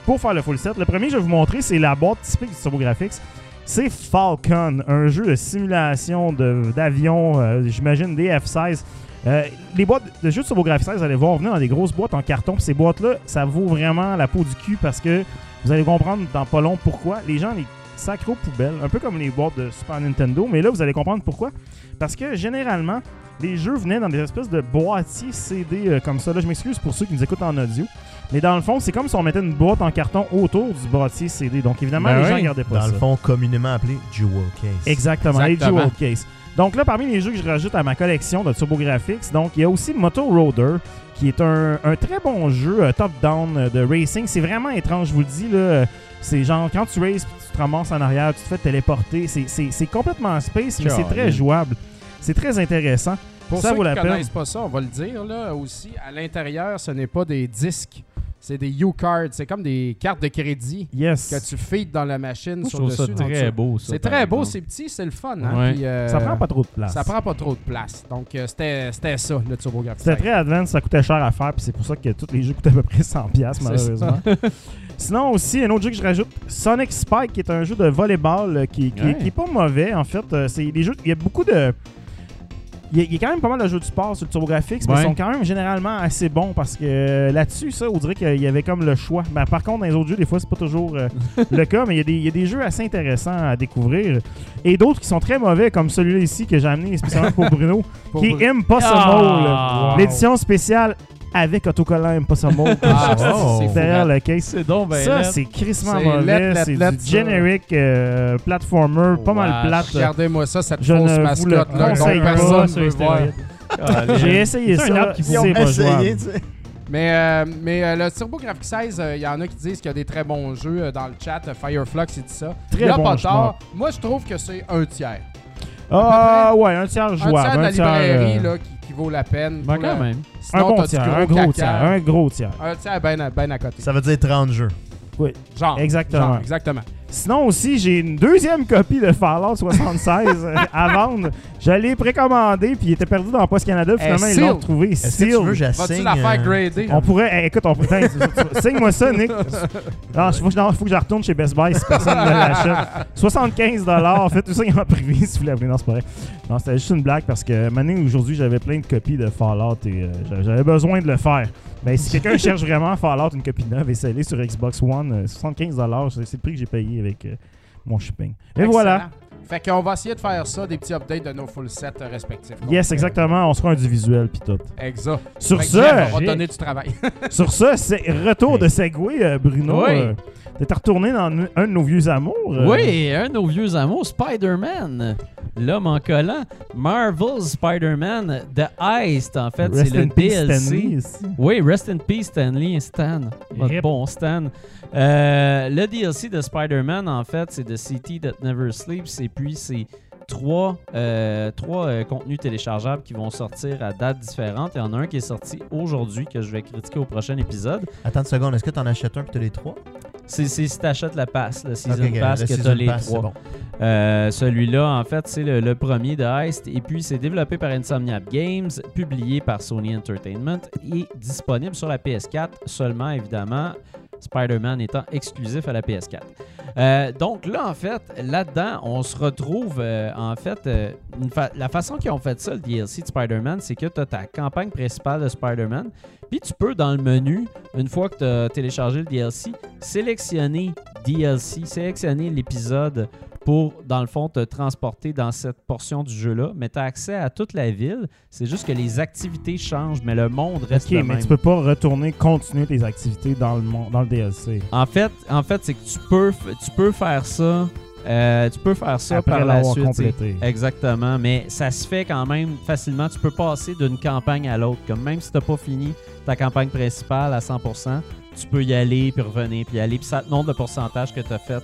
pour faire le full set. Le premier que je vais vous montrer, c'est la boîte typique du TurboGrafx. C'est Falcon, un jeu de simulation de, d'avion, euh, j'imagine des F seize. Euh, les boîtes de jeux de TurboGrafx seize, vous allez voir, venir dans des grosses boîtes en carton. Puis ces boîtes-là, ça vaut vraiment la peau du cul parce que vous allez comprendre dans pas long pourquoi. Les gens les sacrés aux poubelles, un peu comme les boîtes de Super Nintendo, mais là, vous allez comprendre pourquoi. Parce que généralement, les jeux venaient dans des espèces de boîtiers C D euh, comme ça. Là, je m'excuse pour ceux qui nous écoutent en audio. Mais dans le fond, c'est comme si on mettait une boîte en carton autour du boîtier C D. Donc évidemment, ben les oui, gens regardaient pas dans ça. Dans le fond, communément appelé Jewel Case. Exactement, Exactement. les Jewel Case. Donc là, parmi les jeux que je rajoute à ma collection de TurboGrafx, donc il y a aussi Moto Roader, qui est un, un très bon jeu euh, top-down euh, de racing. C'est vraiment étrange, je vous le dis. Là, c'est genre, quand tu races, tu te ramasses en arrière, tu te fais téléporter. C'est, c'est, c'est complètement space, mais sure, c'est très oui. jouable. C'est très intéressant. Pour ça ceux vaut qui ne connaissent pas ça, on va le dire là aussi, à l'intérieur, ce n'est pas des disques. C'est des U-cards, c'est comme des cartes de crédit yes. que tu feeds dans la machine. Moi, sur le dessus. C'est très beau, ça. C'est très beau, c'est petit, c'est le fun. Hein? Ouais. Puis, euh, ça prend pas trop de place. Ça prend pas trop de place. Donc, euh, c'était, c'était ça, le TurboGrafx. C'était très advanced, ça coûtait cher à faire, puis c'est pour ça que tous les jeux coûtaient à peu près cent dollars malheureusement. Sinon, aussi, un autre jeu que je rajoute, Sonic Spike, qui est un jeu de volleyball qui, qui, ouais. qui est pas mauvais, en fait. C'est des jeux, il y a beaucoup de. Il y a quand même pas mal de jeux de sport sur le TurboGrafx, mais ouais. ils sont quand même généralement assez bons parce que euh, là-dessus, ça, on dirait qu'il y avait comme le choix. Ben, par contre, dans les autres jeux, des fois, c'est pas toujours euh, le cas, mais il y a des, il y a des jeux assez intéressants à découvrir et d'autres qui sont très mauvais, comme celui-là ici que j'ai amené spécialement pour Bruno, pour qui Bruno. est Impossible, oh, wow. l'édition spéciale avec autocollant Impossible. Ah, oh, c'est derrière le case. C'est donc ben ça, lettre. c'est crissement mauvais. Lettre, lettre, c'est lettre, du generic euh, platformer, oh, pas mal wow. plate. Regardez-moi ça, cette Je fausse mascotte-là. Conseille pas sur les stéroïdes. J'ai essayé c'est ça. Qui ont essayé, tu sais. Mais, euh, mais euh, le TurboGrafx seize, il euh, y en a qui disent qu'il y a des très bons jeux euh, dans le chat. Euh, Fireflux, il dit ça. Très Là, bon pas tard. Moi, je trouve que c'est un tiers. Ah ouais, un tiers jouable. Un tiers de la librairie là qui qui vaut la peine. Ben quand la... même. Sinon, un bon tiers, gros un gros caca. tiers, un gros tiers. Un tiers bien à, ben à côté. Ça veut dire trente jeux. Oui. Genre. Exactement. Genre, exactement. Sinon aussi, j'ai une deuxième copie de Fallout soixante-seize à vendre. Je l'ai précommandé, puis il était perdu dans Post Canada. Finalement, hey, ils l'ont retrouvé. Est-ce que tu veux, j'assigne? Vas-tu la faire grader? On pourrait... Hey, écoute, on pourrait... Signe-moi ça, Nick. Non, il faut, faut que je retourne chez Best Buy si personne ne l'achète. soixante-quinze dollars Faites tout ça en privé, si vous voulez. Non, c'est pas vrai. Non, c'était juste une blague, parce que maintenant, aujourd'hui, j'avais plein de copies de Fallout et euh, j'avais besoin de le faire. Ben, si quelqu'un cherche vraiment Fallout, une copie neuve et scellée sur Xbox One, soixante-quinze dollars c'est le prix que j'ai payé avec euh, mon shipping. Et Excellent. voilà. Fait qu'on va essayer de faire ça, des petits updates de nos full sets respectifs. Yes, exactement. On se fera un du visuel pis tout. Exact. Sur ce, on va donner du travail. Sur ce, c'est retour hey. de Segway, euh, Bruno. Oui. Euh, T'es retourné dans un de nos vieux amours. Euh... Oui, un de nos vieux amours, Spider-Man. L'homme en collant. Marvel's Spider-Man The Heist, en fait. Rest c'est le D L C. Oui, Rest in Peace Stanley et Stan. Votre yep. bon Stan. Euh, le D L C de Spider-Man, en fait, c'est The City That Never Sleeps. Et puis, c'est trois, euh, trois euh, contenus téléchargeables qui vont sortir à dates différentes. Il y en a un qui est sorti aujourd'hui que je vais critiquer au prochain épisode. Attends une seconde, est-ce que tu en achètes un et tu as les trois? C'est, c'est si tu achètes la pass, la Season okay, Pass, que tu as les pass, trois. Bon. Euh, celui-là, en fait, c'est le, le premier de Heist. Et puis, c'est développé par Insomniac Games, publié par Sony Entertainment et disponible sur la P S quatre seulement, évidemment, Spider-Man étant exclusif à la P S quatre. Euh, donc là, en fait, là-dedans, on se retrouve, euh, en fait, euh, une fa- la façon qu'ils ont fait ça, le D L C de Spider-Man, c'est que tu as ta campagne principale de Spider-Man, puis tu peux, dans le menu, une fois que tu as téléchargé le D L C, sélectionner D L C, sélectionner l'épisode pour, dans le fond, te transporter dans cette portion du jeu-là. Mais tu as accès à toute la ville, c'est juste que les activités changent, mais le monde reste okay, le même. OK, mais tu peux pas retourner, continuer tes activités dans le, monde, dans le D L C. En fait, en fait c'est que tu peux, tu peux faire ça... Euh, tu peux faire ça après par la suite. Complété. Exactement, mais ça se fait quand même facilement. Tu peux passer d'une campagne à l'autre. Comme même si tu n'as pas fini ta campagne principale à cent pour cent, tu peux y aller, puis revenir, puis y aller. Puis ça te montre le pourcentage que tu as fait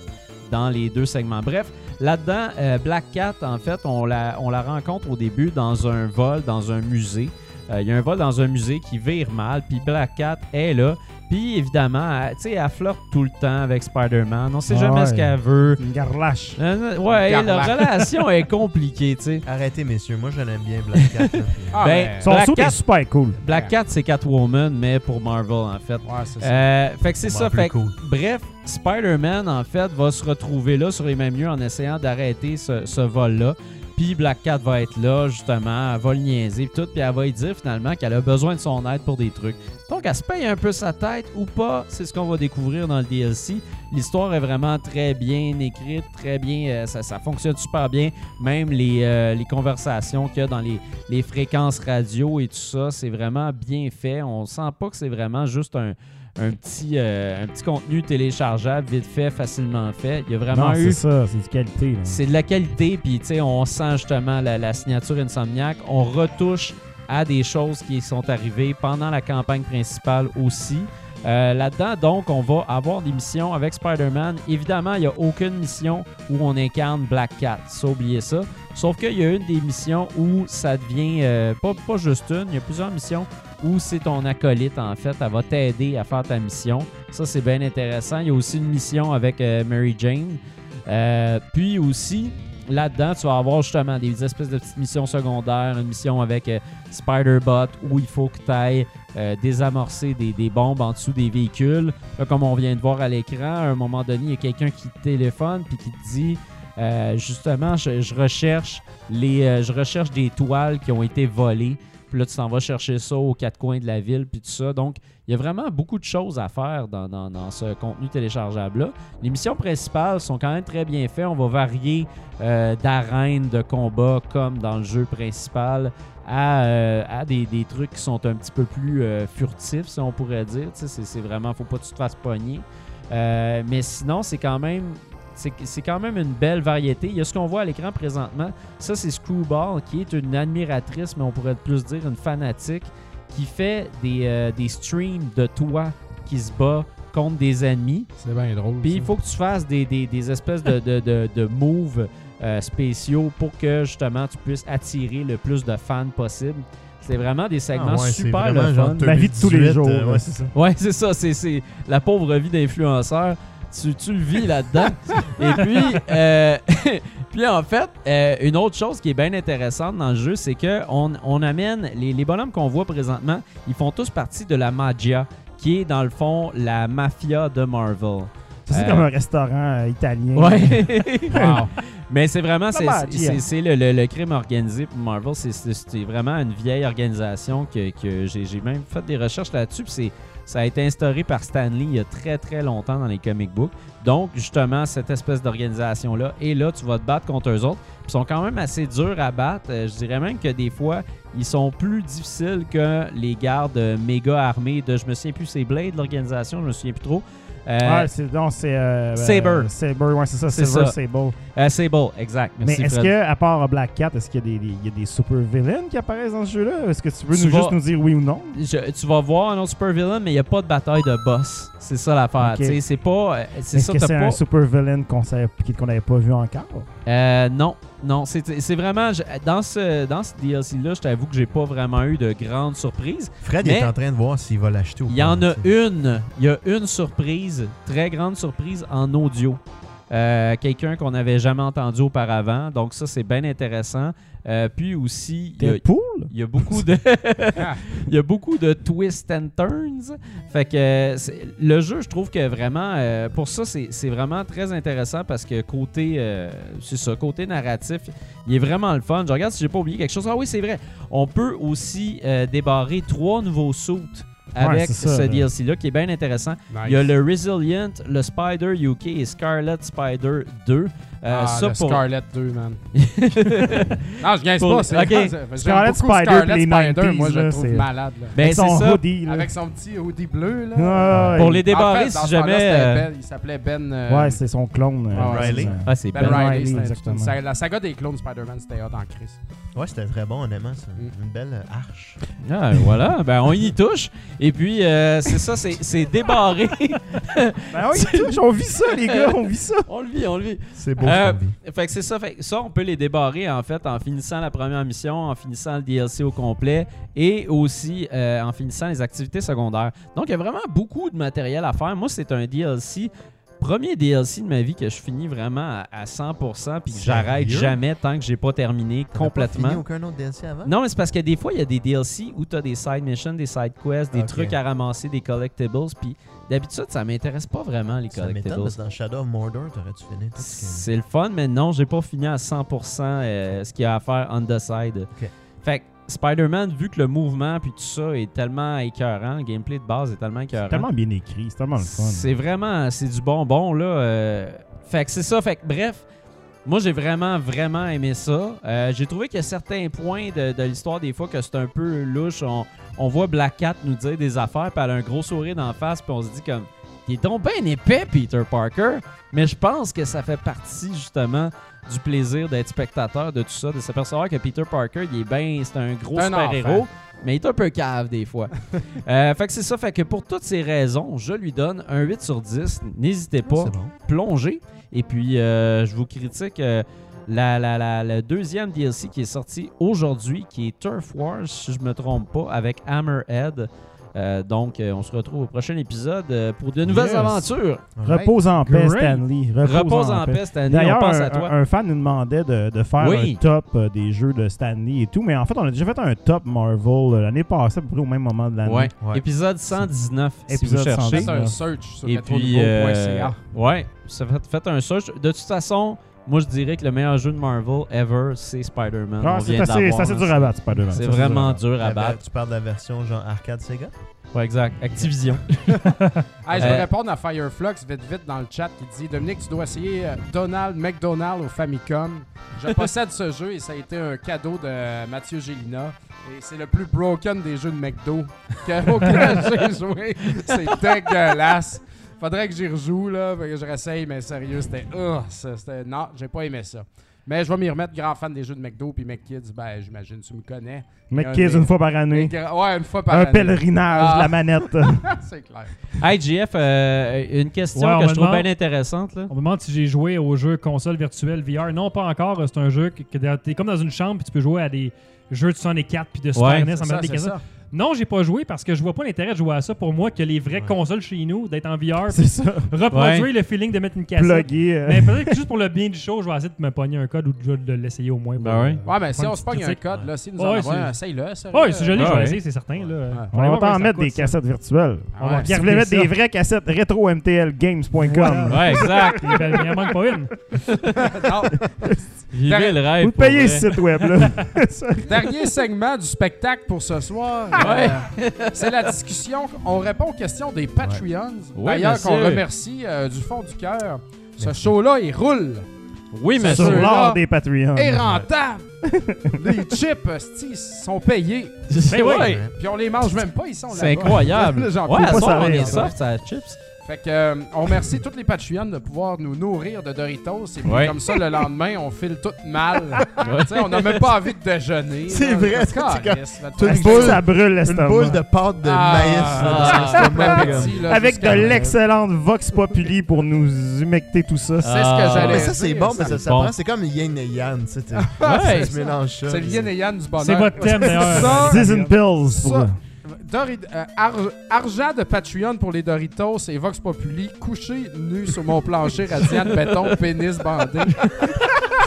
dans les deux segments. Bref, là-dedans, euh, Black Cat, en fait, on la, on la rencontre au début dans un vol, dans un musée. Il euh, y a un vol dans un musée qui vire mal, puis Black Cat est là. Puis évidemment, tu sais, elle flirte tout le temps avec Spider-Man. On sait ah jamais ouais. ce qu'elle veut. Une garlache. Euh, ouais, Une garlache. Leur relation est compliquée, tu sais. Arrêtez, messieurs, moi je l'aime bien, Black Cat. ah, ben, son Black Cat est super cool. Black ouais. Cat, c'est Catwoman, mais pour Marvel, en fait. Ouais, c'est ça. Euh, fait que c'est ça. Fait cool. Bref, Spider-Man, en fait, va se retrouver là sur les mêmes lieux en essayant d'arrêter ce, ce vol-là. Puis Black Cat va être là, justement, elle va le niaiser puis tout, puis elle va lui dire finalement qu'elle a besoin de son aide pour des trucs. Donc, elle se paye un peu sa tête ou pas, c'est ce qu'on va découvrir dans le D L C. L'histoire est vraiment très bien écrite, très bien, euh, ça, ça fonctionne super bien. Même les, euh, les conversations qu'il y a dans les, les fréquences radio et tout ça, c'est vraiment bien fait. On sent pas que c'est vraiment juste un... Un petit, euh, un petit contenu téléchargeable, vite fait, facilement fait. Il y a vraiment non, eu... c'est ça, c'est de qualité. Là. C'est de la qualité, puis tu sais, on sent justement la, la signature Insomniac. On retouche à des choses qui sont arrivées pendant la campagne principale aussi. Euh, là-dedans, donc, on va avoir des missions avec Spider-Man. Évidemment, il n'y a aucune mission où on incarne Black Cat. Ça, oubliez ça. Sauf qu'il y a une des missions où ça devient... Euh, pas, pas juste une, il y a plusieurs missions où c'est ton acolyte, en fait. Elle va t'aider à faire ta mission. Ça, c'est bien intéressant. Il y a aussi une mission avec euh, Mary Jane. Euh, puis aussi, là-dedans, tu vas avoir justement des espèces de petites missions secondaires. Une mission avec euh, Spider-Bot où il faut que tu ailles euh, désamorcer des, des bombes en dessous des véhicules. Là, comme on vient de voir à l'écran, à un moment donné, il y a quelqu'un qui te téléphone puis qui te dit... Euh, justement, je, je, recherche les, euh, je recherche des toiles qui ont été volées. Puis là, tu t'en vas chercher ça aux quatre coins de la ville, puis tout ça. Donc, il y a vraiment beaucoup de choses à faire dans, dans, dans ce contenu téléchargeable-là. Les missions principales sont quand même très bien faites. On va varier euh, d'arènes de combat, comme dans le jeu principal, à, euh, à des, des trucs qui sont un petit peu plus euh, furtifs, si on pourrait dire. Tu sais, c'est, c'est vraiment, faut pas que tu te fasses pogner. Euh, mais sinon, c'est quand même... C'est, c'est quand même une belle variété. Il y a ce qu'on voit à l'écran présentement. Ça, c'est Screwball, qui est une admiratrice, mais on pourrait plus dire une fanatique, qui fait des, euh, des streams de toi qui se bat contre des ennemis. C'est bien drôle. Puis il faut que tu fasses des, des, des espèces de, de, de, de moves euh, spéciaux pour que, justement, tu puisses attirer le plus de fans possible. C'est vraiment des segments ah ouais, super le fun. La vie de tous les jours. Euh, ouais, c'est ça. Ouais, c'est ça. C'est, c'est la pauvre vie d'influenceur. Tu, tu le vis là-dedans. Et puis, euh, puis en fait, euh, une autre chose qui est bien intéressante dans le jeu, c'est qu'on on amène... Les, les bonhommes qu'on voit présentement, ils font tous partie de la Magia, qui est dans le fond la mafia de Marvel. Ça, c'est euh, comme un restaurant euh, italien. Ouais. Wow. Mais c'est vraiment... C'est, c'est, c'est, c'est le, le, le crime organisé pour Marvel. C'est, c'est, c'est vraiment une vieille organisation que, que j'ai, j'ai même fait des recherches là-dessus. Puis c'est... Ça a été instauré par Stan Lee il y a très, très longtemps dans les comic books. Donc, justement, cette espèce d'organisation-là. Et là, tu vas te battre contre eux autres. Ils sont quand même assez durs à battre. Je dirais même que des fois, ils sont plus difficiles que les gardes méga armés de... Je me souviens plus, c'est Blade, l'organisation, je me souviens plus trop. Euh, ouais, c'est donc c'est euh, Saber. Euh, Saber, ouais, c'est ça, Silver ça. Sable. Euh, Sable, exact. Merci, mais est-ce Fred. que, à part Black Cat, est-ce qu'il y a des, des, y a des super villains qui apparaissent dans ce jeu-là? Est-ce que tu veux tu nous vas, juste nous dire oui ou non? Je, tu vas voir un autre super villain, mais il n'y a pas de bataille de boss. C'est ça l'affaire. Okay. C'est pas. C'est est-ce ça, que c'est pas... un super villain qu'on qu'on n'avait pas vu encore? Euh, non. Non, c'est, c'est vraiment... Je, dans ce, dans ce D L C-là, je t'avoue que j'ai pas vraiment eu de grande surprise. Fred est en train de voir s'il va l'acheter ou pas. Il y en a une. Il y a une surprise, très grande surprise en audio. Euh, quelqu'un qu'on n'avait jamais entendu auparavant. Donc ça, c'est bien intéressant. Euh, puis aussi, il y, a, il y a beaucoup de il y a beaucoup de twists and turns. Fait que le jeu, je trouve que vraiment, euh, pour ça, c'est, c'est vraiment très intéressant parce que côté, euh, c'est ça, côté narratif, il est vraiment le fun. Je regarde si j'ai pas oublié quelque chose. Ah oui, c'est vrai. On peut aussi euh, débarrer trois nouveaux suits avec ouais, ça, ce D L C-là qui est bien intéressant. Nice. Il y a le Resilient, le Spider U K et Scarlet Spider deux. Euh, ah, ça le pour... Scarlet deux, man. non, je gagne pour... pas. C'est... Okay. Scarlet Spider, Scarlet les Spider nineties, moi, je le trouve malade. Là. Ben, avec, son ça. Hoodie, là. Avec son petit hoodie bleu. Là. Ah, pour il... les débarrer, en fait, si jamais... Euh... Ben, il s'appelait Ben... Euh... Ouais, c'est son clone. Euh, ah, Riley. C'est, ah, c'est Ben, Ben Riley, Riley exactement. Une... La saga des clones Spider-Man, c'était hot en crise. Ouais, c'était très bon, honnêtement. Ça. Mm. Une belle arche. Ah, voilà, ben on y touche. Et puis, euh, c'est ça, c'est, c'est débarré. ben on y touche, on vit ça, les gars, on vit ça. On le vit, on le vit. C'est beau. Euh, fait que c'est ça, fait que ça on peut les débarrer en fait en finissant la première mission, en finissant le D L C au complet et aussi euh, en finissant les activités secondaires. Donc il y a vraiment beaucoup de matériel à faire. Moi c'est un D L C, premier D L C de ma vie que je finis vraiment à, à cent pour cent puis que j'arrête jamais tant que j'ai pas terminé t'as complètement. Pas fini aucun autre D L C avant? Non mais c'est parce que des fois il y a des D L C où t'as des side missions, des side quests, des okay. trucs à ramasser, des collectibles puis d'habitude, ça m'intéresse pas vraiment, les collectibles. Ça m'étonne, parce que dans Shadow of Mordor, t'aurais-tu fini? Tout ce que... C'est le fun, mais non, j'ai pas fini à cent pour cent euh, ce qu'il y a à faire on the side. Okay. Fait que Spider-Man, vu que le mouvement puis tout ça est tellement écœurant, le gameplay de base est tellement écœurant. C'est tellement bien écrit, c'est tellement le fun. C'est vraiment, c'est du bonbon, là. Euh... Fait que c'est ça, fait que bref... Moi, j'ai vraiment, vraiment aimé ça. Euh, j'ai trouvé qu'il y a certains points de, de l'histoire, des fois, que c'est un peu louche. On, on voit Black Cat nous dire des affaires, puis elle a un gros sourire d'en face, puis on se dit comme « T'es donc bien épais, Peter Parker! » Mais je pense que ça fait partie, justement, du plaisir d'être spectateur de tout ça, de s'apercevoir que Peter Parker, il est bien, c'est un gros super-héros, mais il est un peu cave, des fois. euh, fait que c'est ça. Fait que pour toutes ces raisons, je lui donne un huit sur dix. N'hésitez pas, ah, bon. plongez. Et puis, euh, je vous critique euh, la, la, la, le deuxième D L C qui est sorti aujourd'hui, qui est Turf Wars, si je ne me trompe pas, avec Hammerhead. Euh, donc, euh, on se retrouve au prochain épisode euh, pour de nouvelles yes. aventures. Repose en paix, Stanley. Repose, Repose en, en paix, Stanley. D'ailleurs, on pense un, à toi. un fan nous demandait de, de faire oui. un top euh, des jeux de Stanley et tout, mais en fait, on a déjà fait un top Marvel euh, l'année passée, à peu près au même moment de l'année. Ouais. Ouais. Épisode cent dix-neuf, si épisode vous cherchez. Faites un search sur rétro nouveau point c a. Ouais, faites un search. De toute façon... Moi, je dirais que le meilleur jeu de Marvel ever, c'est Spider-Man. Ah, c'est, assez, c'est assez dur à battre, Spider-Man. C'est, c'est vraiment dur à battre. Tu parles de la version genre arcade Sega? Ouais, exact. Activision. hey, je vais euh... répondre à Fireflux vite vite dans le chat qui dit « Dominique, tu dois essayer Donald McDonald au Famicom. Je possède ce jeu et ça a été un cadeau de Mathieu Gélina. Et c'est le plus broken des jeux de McDo auquel j'ai joué. C'est dégueulasse. » Faudrait que j'y rejoue, là, que je réessaye, mais sérieux, c'était... Oh, ça, c'était non, j'ai pas aimé ça. Mais je vais m'y remettre, grand fan des jeux de McDo, puis McKids, ben, j'imagine, tu me connais. McKids, un, une fois par année. Gra- ouais, une fois par un année. Un pèlerinage, ah. la manette. C'est clair. Hey, J F, euh, une question ouais, que je demande, trouve bien intéressante. Là. On me demande si j'ai joué au jeu console virtuelle V R. Non, pas encore. C'est un jeu que t'es comme dans une chambre, puis tu peux jouer à des jeux de Sonic quatre, puis de Super N E S en mettant des cassettes. Non, j'ai pas joué parce que je vois pas l'intérêt de jouer à ça pour moi que les vraies ouais. consoles chez nous, d'être en V R, c'est ça. reproduire ouais. le feeling de mettre une cassette. Pluguer, euh... Mais peut-être que juste pour le bien du show, je vais essayer de me pogner un code ou de l'essayer au moins. Pour, ben ouais. Euh, ouais, mais si on se pogne un code, là, si nous ouais, en avons un, essaye-le. Ouais, c'est joli, ouais. je vais essayer, c'est certain. Ouais. Là. Ouais. On, on va pas en mettre des ça. cassettes virtuelles. Ah ouais, on va bien mettre ça. des vraies cassettes rétro m t l games point com. Ouais, ouais exact. Il en manque pas une. Non. Vous payez ce site web. Dernier segment du spectacle pour ce soir. Ouais. Euh, c'est la discussion. On répond aux questions des Patreons. Ouais. D'ailleurs, oui, qu'on remercie euh, du fond du cœur. Ce show-là, il roule. Oui, mais sur l'or des Patreons. Et rentable. Les chips, stis, sont payés. Ben oui. Puis on les mange même pas, ils sont là. C'est incroyable. J'en ouais, pas ça, on est soft, ça, chips. Fait que, euh, on remercie toutes les Patreons de pouvoir nous nourrir de Doritos. Et puis, ouais. comme ça, le lendemain, on file tout mal. Ouais. On n'a même pas envie de déjeuner. C'est vrai, c'est quand une boule, ça brûle l'estomac. Une boule de pâte de ah, maïs. Ah, là, ah, petit, là, avec de l'excellente Vox Populi pour nous humecter tout ça. C'est ah, ce que j'allais. Mais ça, c'est bon, mais ça, ça bon. prend. C'est comme yin et yang. Tu sais, tu mélanges ça. C'est le yin et yang du bonheur. C'est votre thème, d'ailleurs. Dizen Pills. Dori euh, ar argent de Patreon pour les Doritos et Vox Populi, couché nu sur mon plancher radiant de béton, pénis bandé.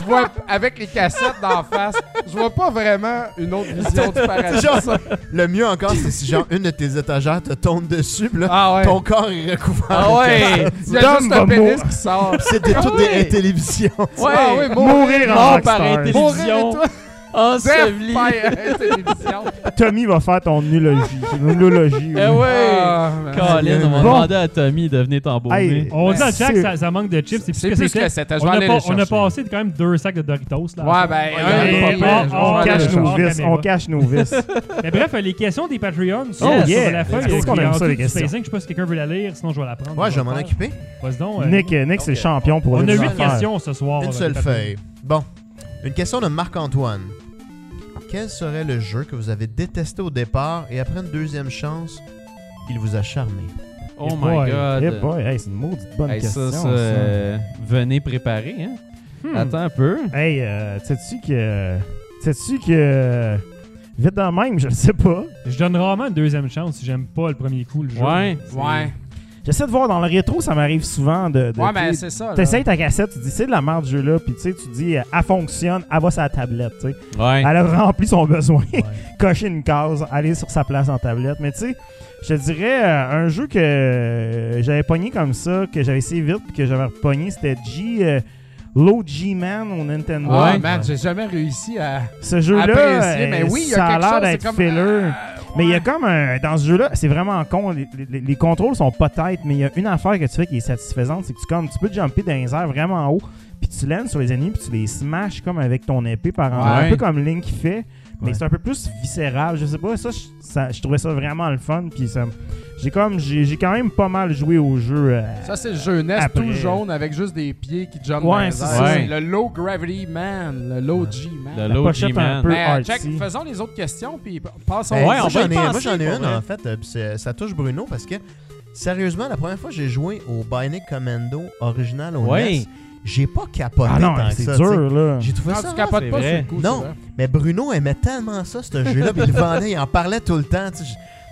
Je vois, avec les cassettes d'en face, je vois pas vraiment une autre vision du paradis. Genre, le mieux encore, c'est si genre une de tes étagères te tombe dessus, là, ah ouais. ton corps est recouvert. Ah ouais! Il y a Dom juste un pénis mou... qui sort. C'était ah toutes oui. des télévisions. Ouais, ah ouais, mourir en par télévision. Enseveli. Tommy va faire ton nulogie. Nulogie. Eh oui. Ah, Colin, on va bon. demander à Tommy de venir t'embaumer. Hey, on dit à Jack ça, ça manque de chips. C'est plus que c'était. On, on a passé quand même deux sacs de Doritos. Là, ouais, ben, ouais, on, on, cache nos vis, on cache nos vis. Mais bref, les questions des Patreons oh, yeah. sur la feuille. Qu'est-ce qu'on aime ça, les questions? Je sais pas si quelqu'un veut la lire, sinon je vais la prendre. Ouais, je vais m'en occuper. Nick, c'est champion pour une. On a huit questions ce soir. Une seule feuille. Bon. Une question de Marc-Antoine. Quel serait le jeu que vous avez détesté au départ et après une deuxième chance, il vous a charmé? Oh hey my boy. God! Hey boy, hey, c'est une maudite bonne hey, question. Ça, ça, ça. Euh, venez préparer, hein? Hmm. Attends un peu. Hey, euh, sais-tu que... Sais-tu que... Vite dans le même, je ne sais pas. Je donne rarement une deuxième chance si j'aime pas le premier coup le jeu. Ouais, ouais. J'essaie de voir dans le rétro, ça m'arrive souvent de. de ouais, mais c'est ça. T'essayes ta cassette, tu dis c'est de la merde ce jeu-là, puis tu sais, tu dis elle fonctionne, elle va sur la tablette, tu sais. Ouais. Elle a rempli son besoin, ouais. cocher une case, aller sur sa place en tablette. Mais tu sais, je te dirais euh, un jeu que euh, j'avais pogné comme ça, que j'avais essayé vite, puis que j'avais repogné, c'était G. Euh, Low G-Man au Nintendo. Ouais, ouais. man, j'ai jamais réussi à. Ce jeu-là, mais oui, ça a l'air d'être comme... filler. Euh, ouais. Mais il y a comme un. Dans ce jeu-là, c'est vraiment con. Les, les, les contrôles sont pas têtes, mais il y a une affaire que tu fais qui est satisfaisante, c'est que tu, comme, tu peux jumper dans les airs vraiment haut, puis tu lances sur les ennemis, puis tu les smashes comme avec ton épée par en ouais. Un peu comme Link fait, mais ouais. c'est un peu plus viscéral. Je sais pas, ça, je, ça, je trouvais ça vraiment le fun, puis ça. J'ai comme j'ai quand même pas mal joué au jeu. Euh, ça, c'est le jeu N E S après. Tout jaune avec juste des pieds qui jumpent ouais, dans ouais. Le Low Gravity Man, le Low G Man. Le Low G Man. Un peu ben, check, faisons les autres questions puis passons. Ben, ouais, on va y penser, moi, j'en ai une vrai. En fait. Ça touche Bruno parce que, sérieusement, la première fois que j'ai joué au Bionic Commando original au ouais. N E S, j'ai pas capoté ah non, tant que ça. C'est dur, là. J'ai trouvé non, ça. Tu capotes pas sur le coup. Non, mais Bruno aimait tellement ça, ce jeu-là. Puis il vendait, il en parlait tout le temps.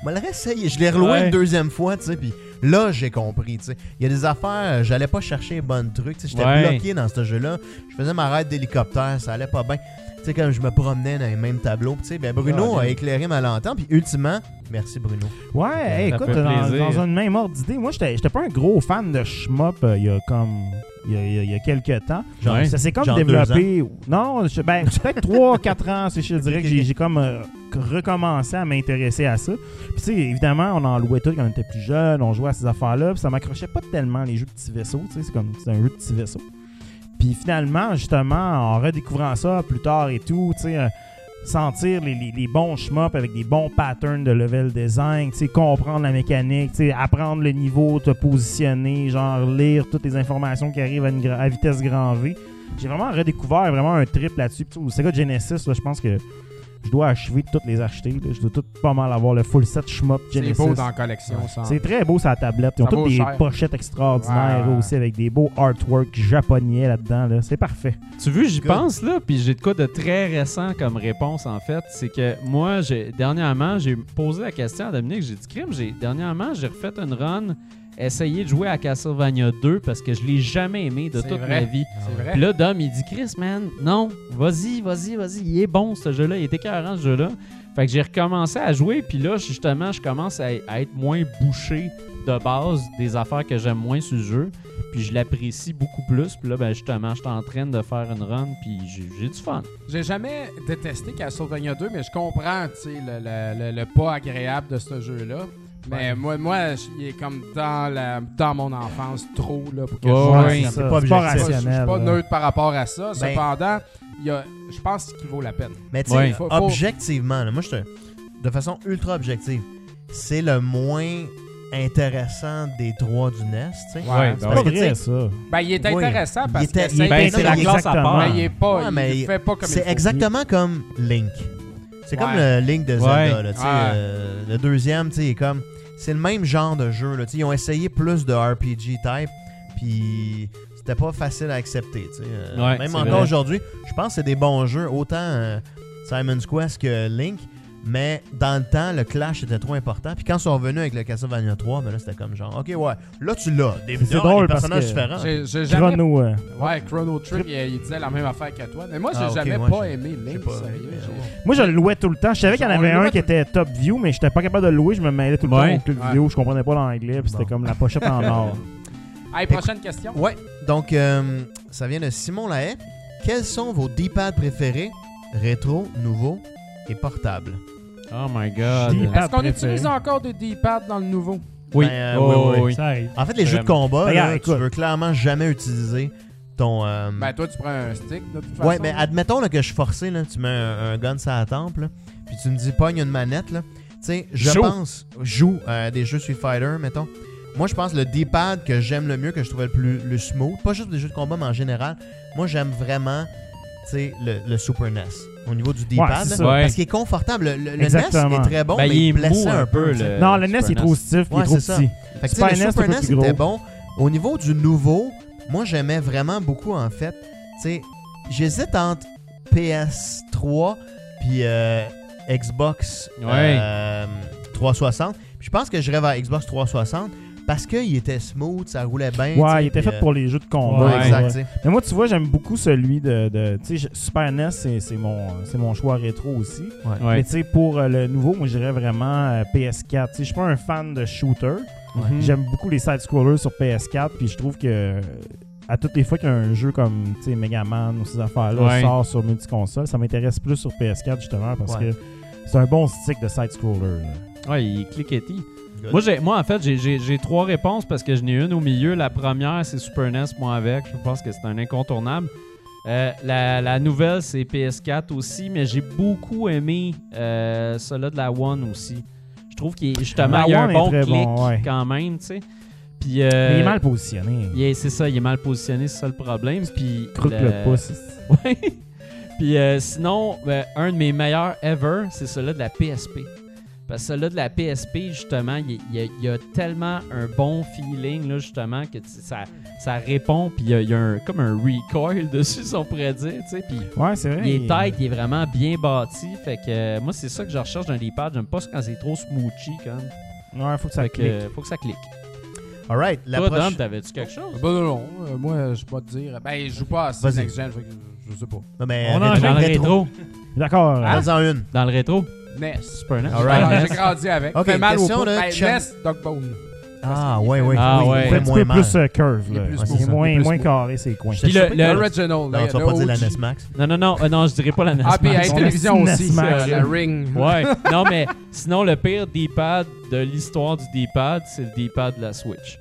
Moi, le reste, je l'ai reloué ouais. une deuxième fois, tu sais, puis là, j'ai compris, tu sais. Il y a des affaires, j'allais pas chercher les bonnes trucs, tu sais, j'étais ouais. bloqué dans ce jeu-là. Je faisais ma raid d'hélicoptère, ça allait pas bien. Tu sais, comme je me promenais dans les mêmes tableaux, tu sais, ben Bruno ouais, a éclairé ma lanterne, puis ultimement, merci Bruno. Ouais, hey, écoute, dans, dans une même ordre d'idée, moi, j'étais pas un gros fan de shmup euh, il y a comme... Il y, a, il, y a, il y a quelques temps. Genre, ça s'est comme genre développé. Non, je, ben, peut-être trois quatre ans, je dirais que j'ai comme euh, recommencé à m'intéresser à ça. Puis tu sais, évidemment, on en louait tout quand on était plus jeune, on jouait à ces affaires-là, puis ça m'accrochait pas tellement les jeux de petits vaisseaux, tu sais, c'est comme c'est un jeu de petits vaisseaux. Puis finalement, justement, en redécouvrant ça plus tard et tout, tu sais, euh, sentir les, les, les bons shmups avec des bons patterns de level design, comprendre la mécanique, apprendre le niveau, te positionner, genre lire toutes les informations qui arrivent à, une, à vitesse grand V. J'ai vraiment redécouvert vraiment un trip là-dessus. C'est quoi Genesis, je pense que je dois achever de toutes les acheter. Je dois tout pas mal avoir le full set shmup Genesis. C'est beau dans la collection. Ouais. C'est très beau sur la tablette. Ils ont toutes des cher. Pochettes extraordinaires ouais. aussi avec des beaux artworks japonais là-dedans. Là. C'est parfait. Tu veux, j'y pense là, puis j'ai de quoi de très récent comme réponse en fait. C'est que moi, dernièrement, j'ai posé la question à Dominique. J'ai dit crime. J'ai, dernièrement, j'ai refait une run. Essayer de jouer à Castlevania deux parce que je l'ai jamais aimé de toute vrai. ma vie. Puis là, Dom, il dit « Chris, man, non, vas-y, vas-y, vas-y, il est bon ce jeu-là, il est écœurant ce jeu-là. » Fait que j'ai recommencé à jouer, puis là, justement, je commence à, à être moins bouché de base des affaires que j'aime moins sur le jeu. Puis je l'apprécie beaucoup plus. Puis là, ben justement, je suis en train de faire une run, puis j'ai du fun. J'ai jamais détesté Castlevania deux, mais je comprends, tu sais, le, le, le, le pas agréable de ce jeu-là. Mais moi, moi, il est comme dans, la, dans mon enfance, trop, là, pour que oh, je oui, c'est pas, pas rationnel. Je suis pas neutre par rapport à ça. Ben, cependant, il y a, je pense qu'il vaut la peine. Mais tu sais, oui. objectivement, là, moi, je te, de façon ultra objective, c'est le moins intéressant des trois du N E S. Tu sais. Ouais, c'est pas vrai ça. Ben, il est intéressant oui. parce que c'est ben, la classe à part. Mais il est pas, ouais, mais il fait pas comme il faut. C'est exactement comme Link. C'est ouais. comme le Link de Zelda. Ouais. Là, ouais. euh, le deuxième, tu sais, comme c'est le même genre de jeu. Là, ils ont essayé plus de R P G type, puis c'était pas facile à accepter. Euh, ouais, même encore aujourd'hui, je pense que c'est des bons jeux, autant euh, Simon's Quest que Link. Mais dans le temps, le clash était trop important. Puis quand ils sont revenus avec le Castlevania trois, ben là c'était comme genre, ok ouais, là tu l'as. Des, c'est drôle des personnages parce que différents. J'ai, j'ai jamais... Chrono. Euh... Ouais, Chrono Trip, il, il disait la même affaire qu'à toi. Mais moi, j'ai ah, okay, jamais moi, pas j'ai... aimé Link. Pas... Sérieux, moi, je le louais tout le temps. Je savais qu'il y en avait un qui était top view, mais j'étais pas capable de le louer. Je me mêlais tout le ouais. temps au club ouais. vidéo. Je comprenais pas l'anglais. Puis c'était bon. Comme la pochette en or. Allez, prochaine question. Ouais. Donc, euh, ça vient de Simon Lahaye. Quels sont vos D-pads préférés, rétro, nouveau et portable? Oh my God. D-pad Est-ce qu'on préféré? Utilise encore des D-pads dans le nouveau? Oui. Ben, euh, oh, oui, oui, oui, oui. Ça arrive. En fait, les Vraiment. Jeux de combat, là, tu veux clairement jamais utiliser ton... Euh... Ben, toi, tu prends un stick, de toute façon. Ouais, mais ben, admettons là, que je suis forcé, là, tu mets un, un gun sur la tempe, là, puis tu me dis, pogne une manette, là. Tu sais, je Show. pense, joue euh, des jeux Street Fighter, mettons. Moi, je pense le D-pad que j'aime le mieux, que je trouvais le plus le smooth, pas juste des jeux de combat, mais en général, moi, j'aime vraiment, tu sais, le, le Super N E S. Au niveau du D-pad, ouais, parce qu'il est confortable. Le, le, le N E S est très bon, ben, mais il blessait un peu. Le non, le N E S est trop stiff, il ouais, est trop petit. Fait que, Super le N E S, Super N E S était bon. Au niveau du nouveau, moi j'aimais vraiment beaucoup en fait. T'sais, j'hésite entre P S trois puis euh, Xbox ouais. euh, trois cent soixante. Je pense que je rêve à Xbox trois cent soixante. Parce qu'il était smooth, ça roulait bien. Ouais, il était fait euh... pour les jeux de combat. Ouais, exact. Ouais. Mais moi, tu vois, j'aime beaucoup celui de. de tu sais, Super N E S, c'est, c'est, mon, c'est mon choix rétro aussi. Ouais. Ouais. Mais tu sais, pour le nouveau, moi, j'irais vraiment P S quatre. Je suis pas un fan de shooter. Mm-hmm. J'aime beaucoup les side-scrollers sur P S quatre. Puis je trouve que à toutes les fois qu'un jeu comme Mega Man ou ces affaires-là ouais. sort sur multiconsole, ça m'intéresse plus sur P S quatre, justement, parce ouais. que c'est un bon stick de side-scroller. Là. Ouais, il est cliquetti. Moi, j'ai, moi, en fait, j'ai, j'ai, j'ai trois réponses parce que je n'ai une au milieu. La première, c'est Super N E S, moi, avec. Je pense que c'est un incontournable. Euh, la, la nouvelle, c'est P S quatre aussi, mais j'ai beaucoup aimé euh, celle-là de la One aussi. Je trouve qu'il justement, il y a un bon clic bon, ouais. quand même, tu sais. Puis, euh, mais il est mal positionné. Il est, c'est ça, il est mal positionné, c'est ça le problème. Puis, croque le, le pouce. Oui. Puis euh, sinon, euh, un de mes meilleurs ever, c'est celui-là de la P S P. Parce que celui-là de la P S P, justement, il y, y, y a tellement un bon feeling, là, justement, que ça, ça répond, puis il y a, y a un, comme un recoil dessus, si on pourrait dire, tu sais. Puis ouais, c'est vrai. Il est tight, il est vraiment bien bâti. Fait que euh, moi, c'est ça que je recherche dans les pads. J'aime pas quand c'est trop smoochy, comme. Ouais, faut que ça fait clique. Euh, faut que ça clique. All right. La Toi, proche... Dom, t'avais-tu quelque chose? Ben non, non. Euh, moi, je peux pas te dire. Ben, je joue pas assez next-gen, fait que je sais pas. Non, mais on en dans le rétro. D'accord. Hein? Dans une. Dans le rétro. N E S. Super N E S. Right. J'ai grandi avec. Okay, fait mal question, au pot. Hey, N E S, Dog Bone. Ah, oui, oui. Ah, oui. Il fait moins mal. Plus uh, curve. Il est, plus ouais, beau, il est moins, moins carré, ses coins. Puis le, le original. Non, là, tu vas pas dire la N E S Max. Non, non, non. Euh, non, je dirais pas la N E S ah, Max. Ah, puis la télévision aussi. Max, euh, le Ring. Ouais. Non, mais sinon, le pire D-pad de l'histoire du D-pad, c'est le D-pad de la Switch.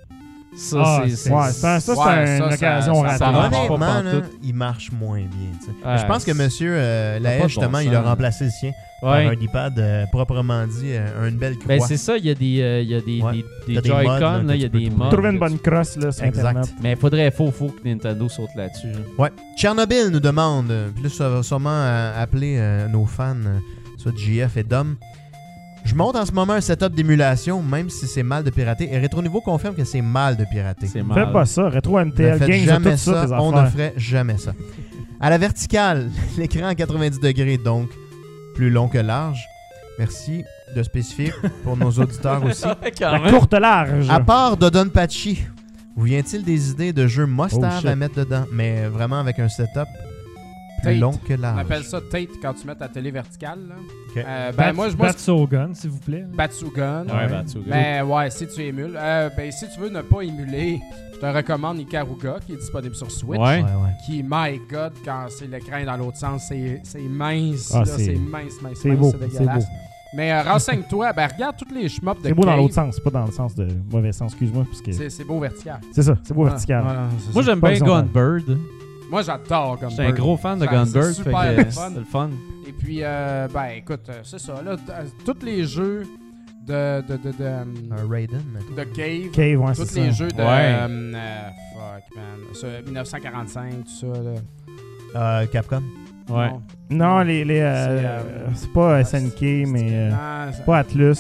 Ça, ah, c'est, c'est, ouais, ça, ça, ouais, c'est une ça, occasion ratée. Honnêtement, là, il marche moins bien. Ouais, je pense que monsieur euh, Lahaye, justement, bon il a remplacé le sien ouais. par un D-pad euh, proprement dit, euh, une belle croix. Ben, c'est ça, il y a des, euh, il y a des, ouais. des, des Joy-Con, il y a des mods. Trouver une bonne crosse là, sur exact. Internet. Mais il faudrait faux, faux que Nintendo saute là-dessus. Là. Ouais. Tchernobyl nous demande, puis là, ça va sûrement appeler euh, nos fans, soit J F et Dom. Je monte en ce moment un setup d'émulation, même si c'est mal de pirater. Et Rétro Nouveau confirme que c'est mal de pirater. C'est mal. Fais pas ça. Rétro M T L Games, jamais ça. ça on ne ferait jamais ça. À la verticale, l'écran à quatre-vingt-dix degrés, donc plus long que large. Merci de spécifier pour nos auditeurs aussi. La courte large. À part de Don Pachi, où vient-il des idées de jeux must-have oh, à mettre dedans, mais vraiment avec un setup plus long que large. On appelle ça Tate quand tu mets ta télé verticale. Là. Okay. Euh, ben, Bat- moi, je Batsugan, s'il vous plaît. Batsugan. Ouais, Batsugan. Ben ouais, si tu émules. Euh, ben, si tu veux ne pas émuler, je te recommande Ikaruga, qui est disponible sur Switch. Ouais. Ouais, ouais. Qui, my God, quand c'est l'écran dans l'autre sens, c'est, c'est mince. Ah, là, c'est... c'est mince, mince, c'est mince. Beau, c'est dégueulasse. C'est beau. Mais euh, renseigne-toi, ben regarde toutes les shmups de C'est beau cave. Dans l'autre sens, pas dans le sens de mauvais sens, excuse-moi. Parce que... c'est, c'est beau vertical. C'est ça, c'est beau ah, vertical. Voilà, c'est moi, ça, j'aime bien Gunbird. Moi, j'adore Gunbird. Je suis un gros fan de Gunbird. C'est super fun. Et puis, euh, ben écoute, c'est ça. Là, tous les jeux de, de, de, de un Raiden de Cave, Cave ouais, tous les ça. Jeux de ouais. euh, fuck man sur mille neuf cent quarante-cinq tout ça là. Euh, Capcom ouais non, non les, les euh, c'est, euh, c'est pas S N K mais euh, non, c'est pas Atlus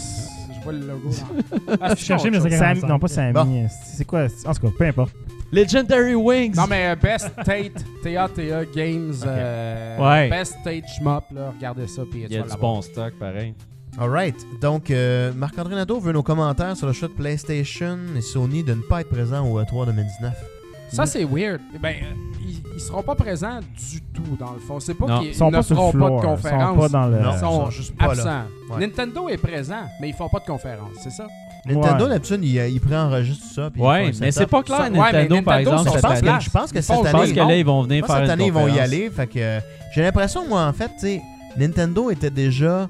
j'ai pas le logo non. Ah, chercher mille neuf cent quarante-cinq Sam, non pas Sammy bon. C'est quoi en tout cas peu importe Legendary Wings! Non, mais Best Tate, T A T A Games, okay. euh, ouais. Best Tate Shmup, là, regardez ça. Puis il y a du bon stock, pareil. Alright, donc euh, Marc-André Nadeau veut nos commentaires sur le choix de PlayStation et Sony de ne pas être présent au E trois deux mille dix-neuf. Ça, mm. c'est weird. Eh ben, ils, ils seront pas présents du tout, dans le fond. C'est pas non. qu'ils ils sont ne pas feront pas de conférence. Ils sont, pas dans le... non, ils sont, sont juste pas absents. Là. Ouais. Nintendo est présent, mais ils font pas de conférence, c'est ça? Nintendo, ouais. D'habitude, il, il prend enregistre tout ça. Oui, mais c'est pas clair, Nintendo, ouais, Nintendo par exemple, cette année. Je pense que cette année, ils vont venir faire cette année, ils vont y aller. Fait que, euh, j'ai l'impression, moi, en fait, tu sais, Nintendo était déjà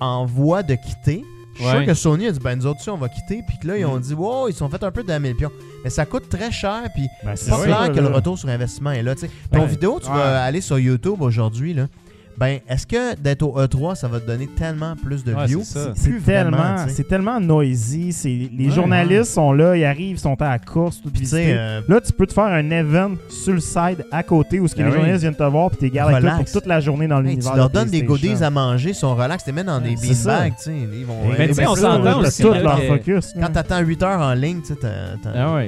en voie de quitter. Je suis ouais. sûr que Sony a dit, ben nous autres, on va quitter. Puis que là, mm. ils ont dit, wow, ils sont fait un peu damer le pion. Mais ça coûte très cher. Puis ben, c'est pas clair que le retour sur investissement est là. T'sais. Ton ouais. vidéo, tu ouais. vas aller sur YouTube aujourd'hui, là. Ben, est-ce que d'être au E trois, ça va te donner tellement plus de ouais, views? C'est, c'est, c'est, tellement, c'est tellement noisy. C'est, les ouais, journalistes ouais. sont là, ils arrivent, ils sont à la course, tout euh... Là, tu peux te faire un event sur le side à côté où ce que ouais, les journalistes viennent te voir puis t'es garé avec toi pour toute la journée dans l'univers. Hey, tu leur donnes des goodies à manger, ils sont relax, t'es même dans des bean bags. Ils vont mais tu on s'entend aussi. Tout leur focus. Quand t'attends huit heures en ligne, tu sais, t'as...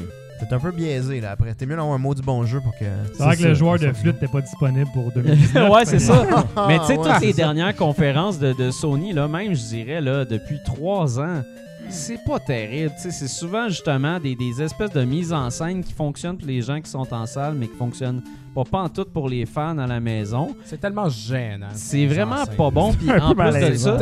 T'es un peu biaisé, là, après. T'es mieux d'avoir un mot du bon jeu pour que... C'est vrai que le joueur de flûte n'était pas disponible pour deux mille dix-neuf. Ouais, c'est ça. Mais tu sais, ouais, toutes les ça. dernières conférences de, de Sony, là, même, je dirais, là, depuis trois ans, c'est pas terrible. T'sais, c'est souvent, justement, des, des espèces de mises en scène qui fonctionnent pour les gens qui sont en salle, mais qui fonctionnent pas, pas en tout pour les fans à la maison. C'est tellement gênant. C'est vraiment pas bon. Puis en plus de ça,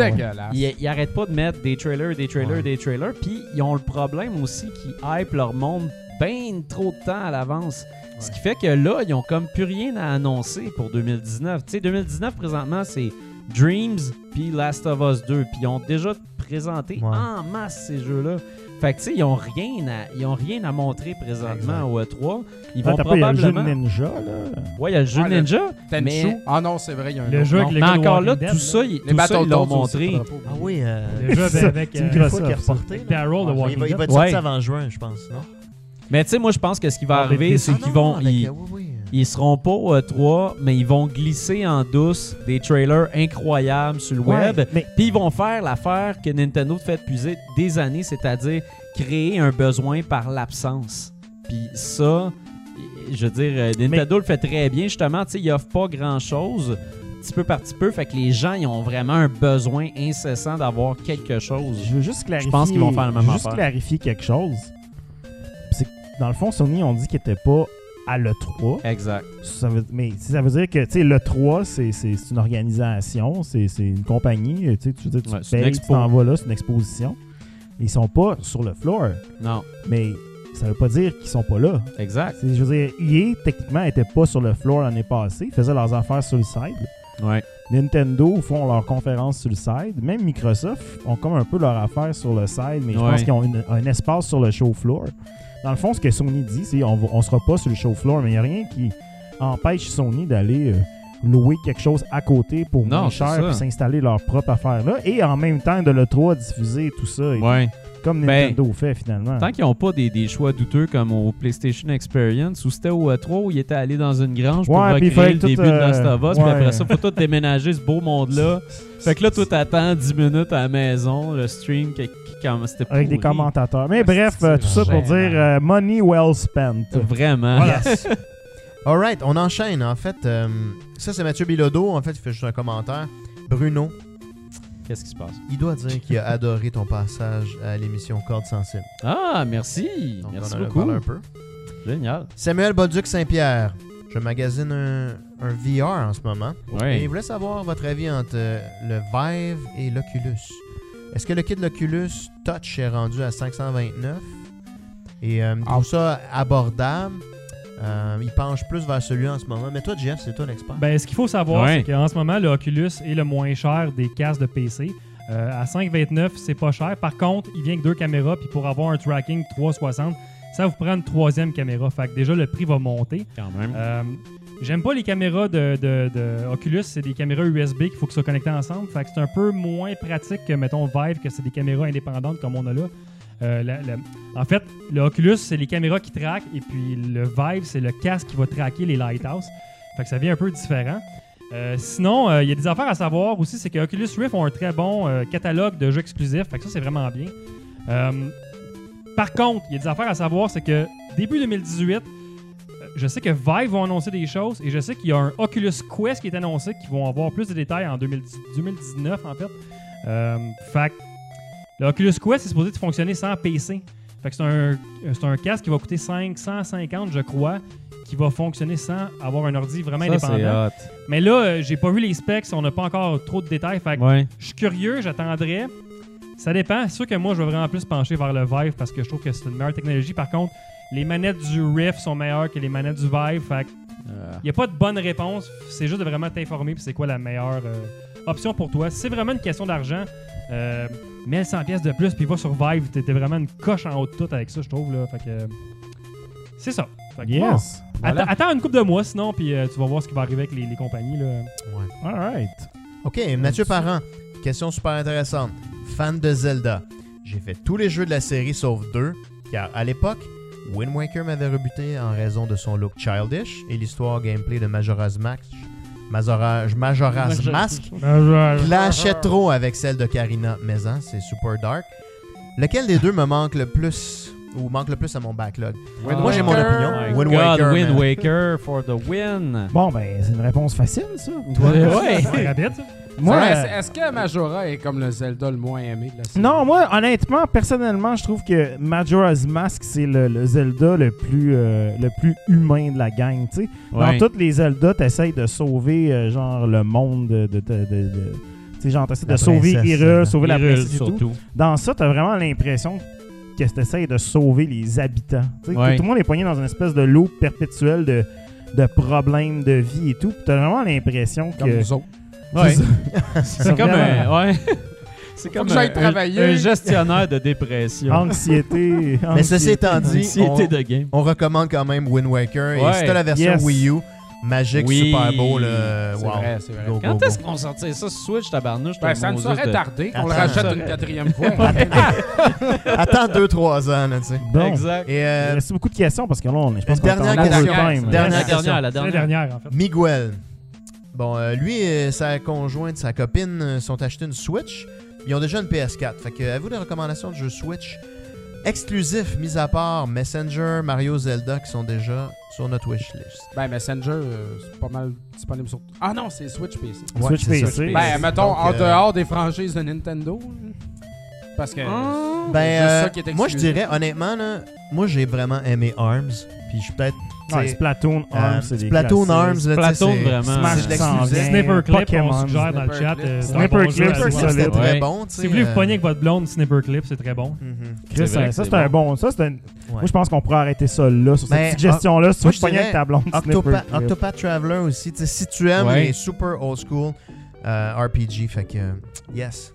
ils il arrêtent pas de mettre des trailers, des trailers, ouais. des trailers. Puis ils ont le problème aussi qu'ils hypent leur monde ben trop de temps à l'avance. Ouais. Ce qui fait que là, ils ont comme plus rien à annoncer pour deux mille dix-neuf. Tu sais, deux mille dix-neuf, présentement, c'est Dreams puis Last of Us deux. Puis ils ont déjà présenté ouais. en masse ces jeux-là. Fait que tu sais, ils n'ont rien, rien à montrer présentement exactement. Au E trois. Ils vont ah, probablement... Il y a le jeu Ninja, là. Ouais, il y a le jeu ah, Ninja. Le... Mais... Ah non, c'est vrai, il y a un le jeu avec les mais encore là, Dead, tout là. Ça, il... les tout ça, ils l'ont montré. Aussi, ah oui, euh... le jeu avec... C'est une fois qu'il est reporté. Il va être sorti avant juin, je pense, non? Mais tu sais, moi, je pense que ce qui va ah, arriver, c'est ah, qu'ils vont... Non, non, ils, oui, oui. ils seront pas au E trois, mais ils vont glisser en douce des trailers incroyables sur le ouais, web. Mais... Puis ils vont faire l'affaire que Nintendo fait depuis des années, c'est-à-dire créer un besoin par l'absence. Puis ça, je veux dire, Nintendo mais... le fait très bien. Justement, tu sais, il offre pas grand-chose, petit peu par petit peu. Fait que les gens, ils ont vraiment un besoin incessant d'avoir quelque chose. Je veux juste clarifier... Je pense qu'ils vont faire le même affaire. Je veux juste affaire. clarifier quelque chose. Dans le fond, Sony, on dit qu'il n'était pas à l'E trois. Exact. Ça veut, mais ça veut dire que l'E trois, c'est, c'est, c'est une organisation, c'est, c'est une compagnie. Tu, tu, tu, tu ouais, payes, tu t'en vas là, c'est une exposition. Ils sont pas sur le floor. Non. Mais ça veut pas dire qu'ils sont pas là. Exact. C'est, je veux dire, E A, techniquement, n'était pas sur le floor l'année passée. Ils faisaient leurs affaires sur le side. Ouais. Nintendo font leurs conférences sur le side. Même Microsoft ont comme un peu leur affaire sur le side, mais je ouais. pense qu'ils ont une, un espace sur le show floor. Dans le fond, ce que Sony dit, c'est on ne sera pas sur le show floor, mais il n'y a rien qui empêche Sony d'aller euh, louer quelque chose à côté pour moins cher et s'installer leur propre affaire là. Et en même temps, de l'E trois diffuser tout ça. Et ouais. Comme Nintendo ben, fait finalement. Tant qu'ils n'ont pas des, des choix douteux comme au PlayStation Experience où c'était au E trois où ils étaient allés dans une grange pour ouais, recréer le début euh, de Last of Us. Puis après ça, il faut tout déménager ce beau monde-là. Fait que là, tout attend dix minutes à la maison, le stream qui, qui, c'était pourri. Avec des commentateurs. Mais bref, euh, tout ça pour dire euh, money well spent. Vraiment. Voilà. Yes. All right, on enchaîne. En fait, euh, ça c'est Mathieu Bilodeau. En fait, il fait juste un commentaire. Bruno. Qu'est-ce qui se passe? Il doit dire qu'il a adoré ton passage à l'émission Cordes sensibles. Ah, merci! Donc, merci on en beaucoup. Parle un peu. Génial. Samuel Bolduc-Saint-Pierre. Je magasine un, un V R en ce moment. Ouais. Et je voulais savoir votre avis entre le Vive et l'Oculus. Est-ce que le kit de l'Oculus Touch est rendu à cinq cent vingt-neuf? Et euh, ah. trouve ça abordable. Euh, il penche plus vers celui en ce moment. Mais toi, Jeff, c'est toi l'expert. Ben, ce qu'il faut savoir, ouais. c'est qu'en ce moment, le Oculus est le moins cher des casques de P C. Euh, à cinq virgule vingt-neuf, c'est pas cher. Par contre, il vient avec deux caméras. Puis pour avoir un tracking trois cent soixante, ça vous prend une troisième caméra. Fait que déjà, le prix va monter. Quand même. Euh, J'aime pas les caméras de, de, de Oculus, c'est des caméras U S B qu'il faut que ça soit connecté ensemble. Fait que c'est un peu moins pratique que, mettons, Vive, que c'est des caméras indépendantes comme on a là. Euh, la, la... En fait, le Oculus, c'est les caméras qui traquent, et puis le Vive, c'est le casque qui va traquer les lighthouses. Fait que ça vient un peu différent. Euh, sinon, il euh, y a des affaires à savoir aussi, c'est que Oculus Rift ont un très bon euh, catalogue de jeux exclusifs. Fait que ça, c'est vraiment bien. Euh, par contre, il y a des affaires à savoir, c'est que début deux mille dix-huit, je sais que Vive vont annoncer des choses et je sais qu'il y a un Oculus Quest qui est annoncé qui vont avoir plus de détails en deux mille dix-neuf en fait. Euh, fait le Oculus Quest est supposé de fonctionner sans P C. Fait que c'est un, c'est un casque qui va coûter cinq cent cinquante je crois, qui va fonctionner sans avoir un ordi vraiment ça, indépendant. Mais là, euh, j'ai pas vu les specs, on n'a pas encore trop de détails. Fait que ouais. Je suis curieux, j'attendrai. Ça dépend. C'est sûr que moi, je vais vraiment plus pencher vers le Vive parce que je trouve que c'est une meilleure technologie. Par contre, les manettes du Rift sont meilleures que les manettes du Vive. Fait il n'y a pas de bonne réponse. C'est juste de vraiment t'informer puis c'est quoi la meilleure euh, option pour toi. Si c'est vraiment une question d'argent, euh, mets cent pièces de plus puis va sur Vive. T'étais vraiment une coche en haut de tout avec ça, je trouve. Là. Fait que euh, c'est ça. Fait que, yes. Wow. Voilà. Attends, attends une couple de mois sinon puis euh, tu vas voir ce qui va arriver avec les, les compagnies. Là. Ouais. All right. OK, Mathieu Parent. Question super intéressante. Fan de Zelda. J'ai fait tous les jeux de la série sauf deux car à l'époque, Wind Waker m'avait rebuté en raison de son look childish et l'histoire gameplay de Majora's Mask, Majora's, Majora's Mask clashait trop avec celle de Karina Maison, c'est super dark. Lequel des deux me manque le plus ou manque le plus à mon backlog? Oh, moi j'ai mon opinion. Oh Wind God, Waker. Wind man. Waker for the win. Bon ben c'est une réponse facile ça. Toi, ouais. Ouais. Moi, euh, est-ce que Majora est comme le Zelda le moins aimé de la série? Non, moi, honnêtement, personnellement, je trouve que Majora's Mask, c'est le, le Zelda le plus, euh, le plus humain de la gang. T'sais. Ouais. Dans toutes les Zelda, t'essayes de sauver euh, genre le monde de... de, de, de, de t'sais, genre, t'essayes de sauver Hyrule, sauver la princesse et tout. Dans ça, t'as vraiment l'impression que t'essayes de sauver les habitants. Ouais. Que tout le monde est poigné dans une espèce de loop perpétuel de, de problèmes de vie et tout. T'as vraiment l'impression que... Comme nous autres. Ouais. C'est comme un, ouais. C'est comme un, un, un gestionnaire de dépression. Anxiété. Mais ceci étant dit, on, de game. on recommande quand même Wind Waker. Ouais. Et si t'as la version yes. Wii U, magique, oui. super beau. Le... C'est wow. vrai, c'est vrai. Go, Quand est-ce qu'on sortit ça sur Switch, tabarnouche? Ben, ça nous serait de... tardé qu'on le rachète serait... une quatrième fois. Attends deux trois ans, là, tu sais. Bon. Exact. Et euh... Il reste beaucoup de questions parce que là, on est, je pense qu'on dernière question. Dernière question. La dernière, en fait. Miguel. Bon, euh, lui, euh, sa conjointe, sa copine euh, sont achetés une Switch. Ils ont déjà une P S quatre. Fait que, avez-vous des recommandations de jeux Switch exclusifs, mis à part Messenger, Mario, Zelda, qui sont déjà sur notre wishlist? Ben, Messenger, euh, c'est pas mal disponible sur... Ah non, c'est Switch P C. Ouais, Switch P C. Switch P C. Ben, mettons, donc, en euh... dehors des franchises de Nintendo... Parce que oh, ben, c'est ça qui est moi, je dirais, honnêtement, là, moi, j'ai vraiment aimé ARMS. Puis je suis peut-être... Ouais, Splatoon, ARMS, euh, c'est des Splatoon, ARMS, là, Splatoon, vraiment. Smash l'exclusif. Snipperclip, on suggère dans le chat. Euh, Snipperclip, c'est solide. Très ouais. bon, si vous voulez vous pogner avec votre blonde, Snipperclip, c'est très bon. Mm-hmm. Chris, ça, c'est un bon... Ça, c'est un... Ouais. Moi, je pense qu'on pourrait arrêter ça là, sur cette ben, petite gestion-là. Si tu veux pogner avec ta blonde, Snipperclip. Octopath Traveler aussi. Si tu aimes les super old school R P G, fait que... Yes.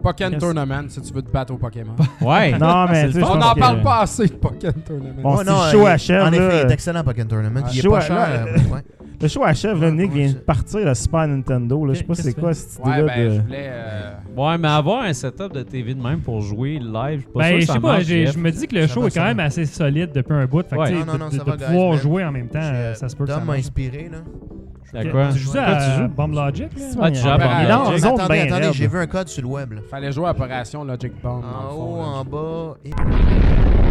Pokémon yes. Tournament, si tu veux te battre au Pokémon. Ouais. Non, mais on n'en parle que... pas assez de Pokémon Tournament. Bon, bon, non, le show il, achève. En là, effet, il est excellent Pokémon Tournament. Ah, il est pas cher. Là, euh, ouais. Le show achève, là, Nick vient de partir le Super Nintendo. Là, je sais pas c'est quoi cette idée-là. Ouais, ben, de... je voulais, euh... ouais, mais avoir un setup de T V de même pour jouer live, je ben, sais pas. Je me dis que le show est quand même assez solide depuis un bout. Fait de pouvoir jouer en même temps, ça se peut que ça. Dom m'a inspiré, là. D'accord. Tu joues à Bomb Logic? Ah, tu joues à Bomb Logic? Attendez, attendez, j'ai vu un code sur le web. Fallait jouer à Operation Logic Bomb. En haut, en bas.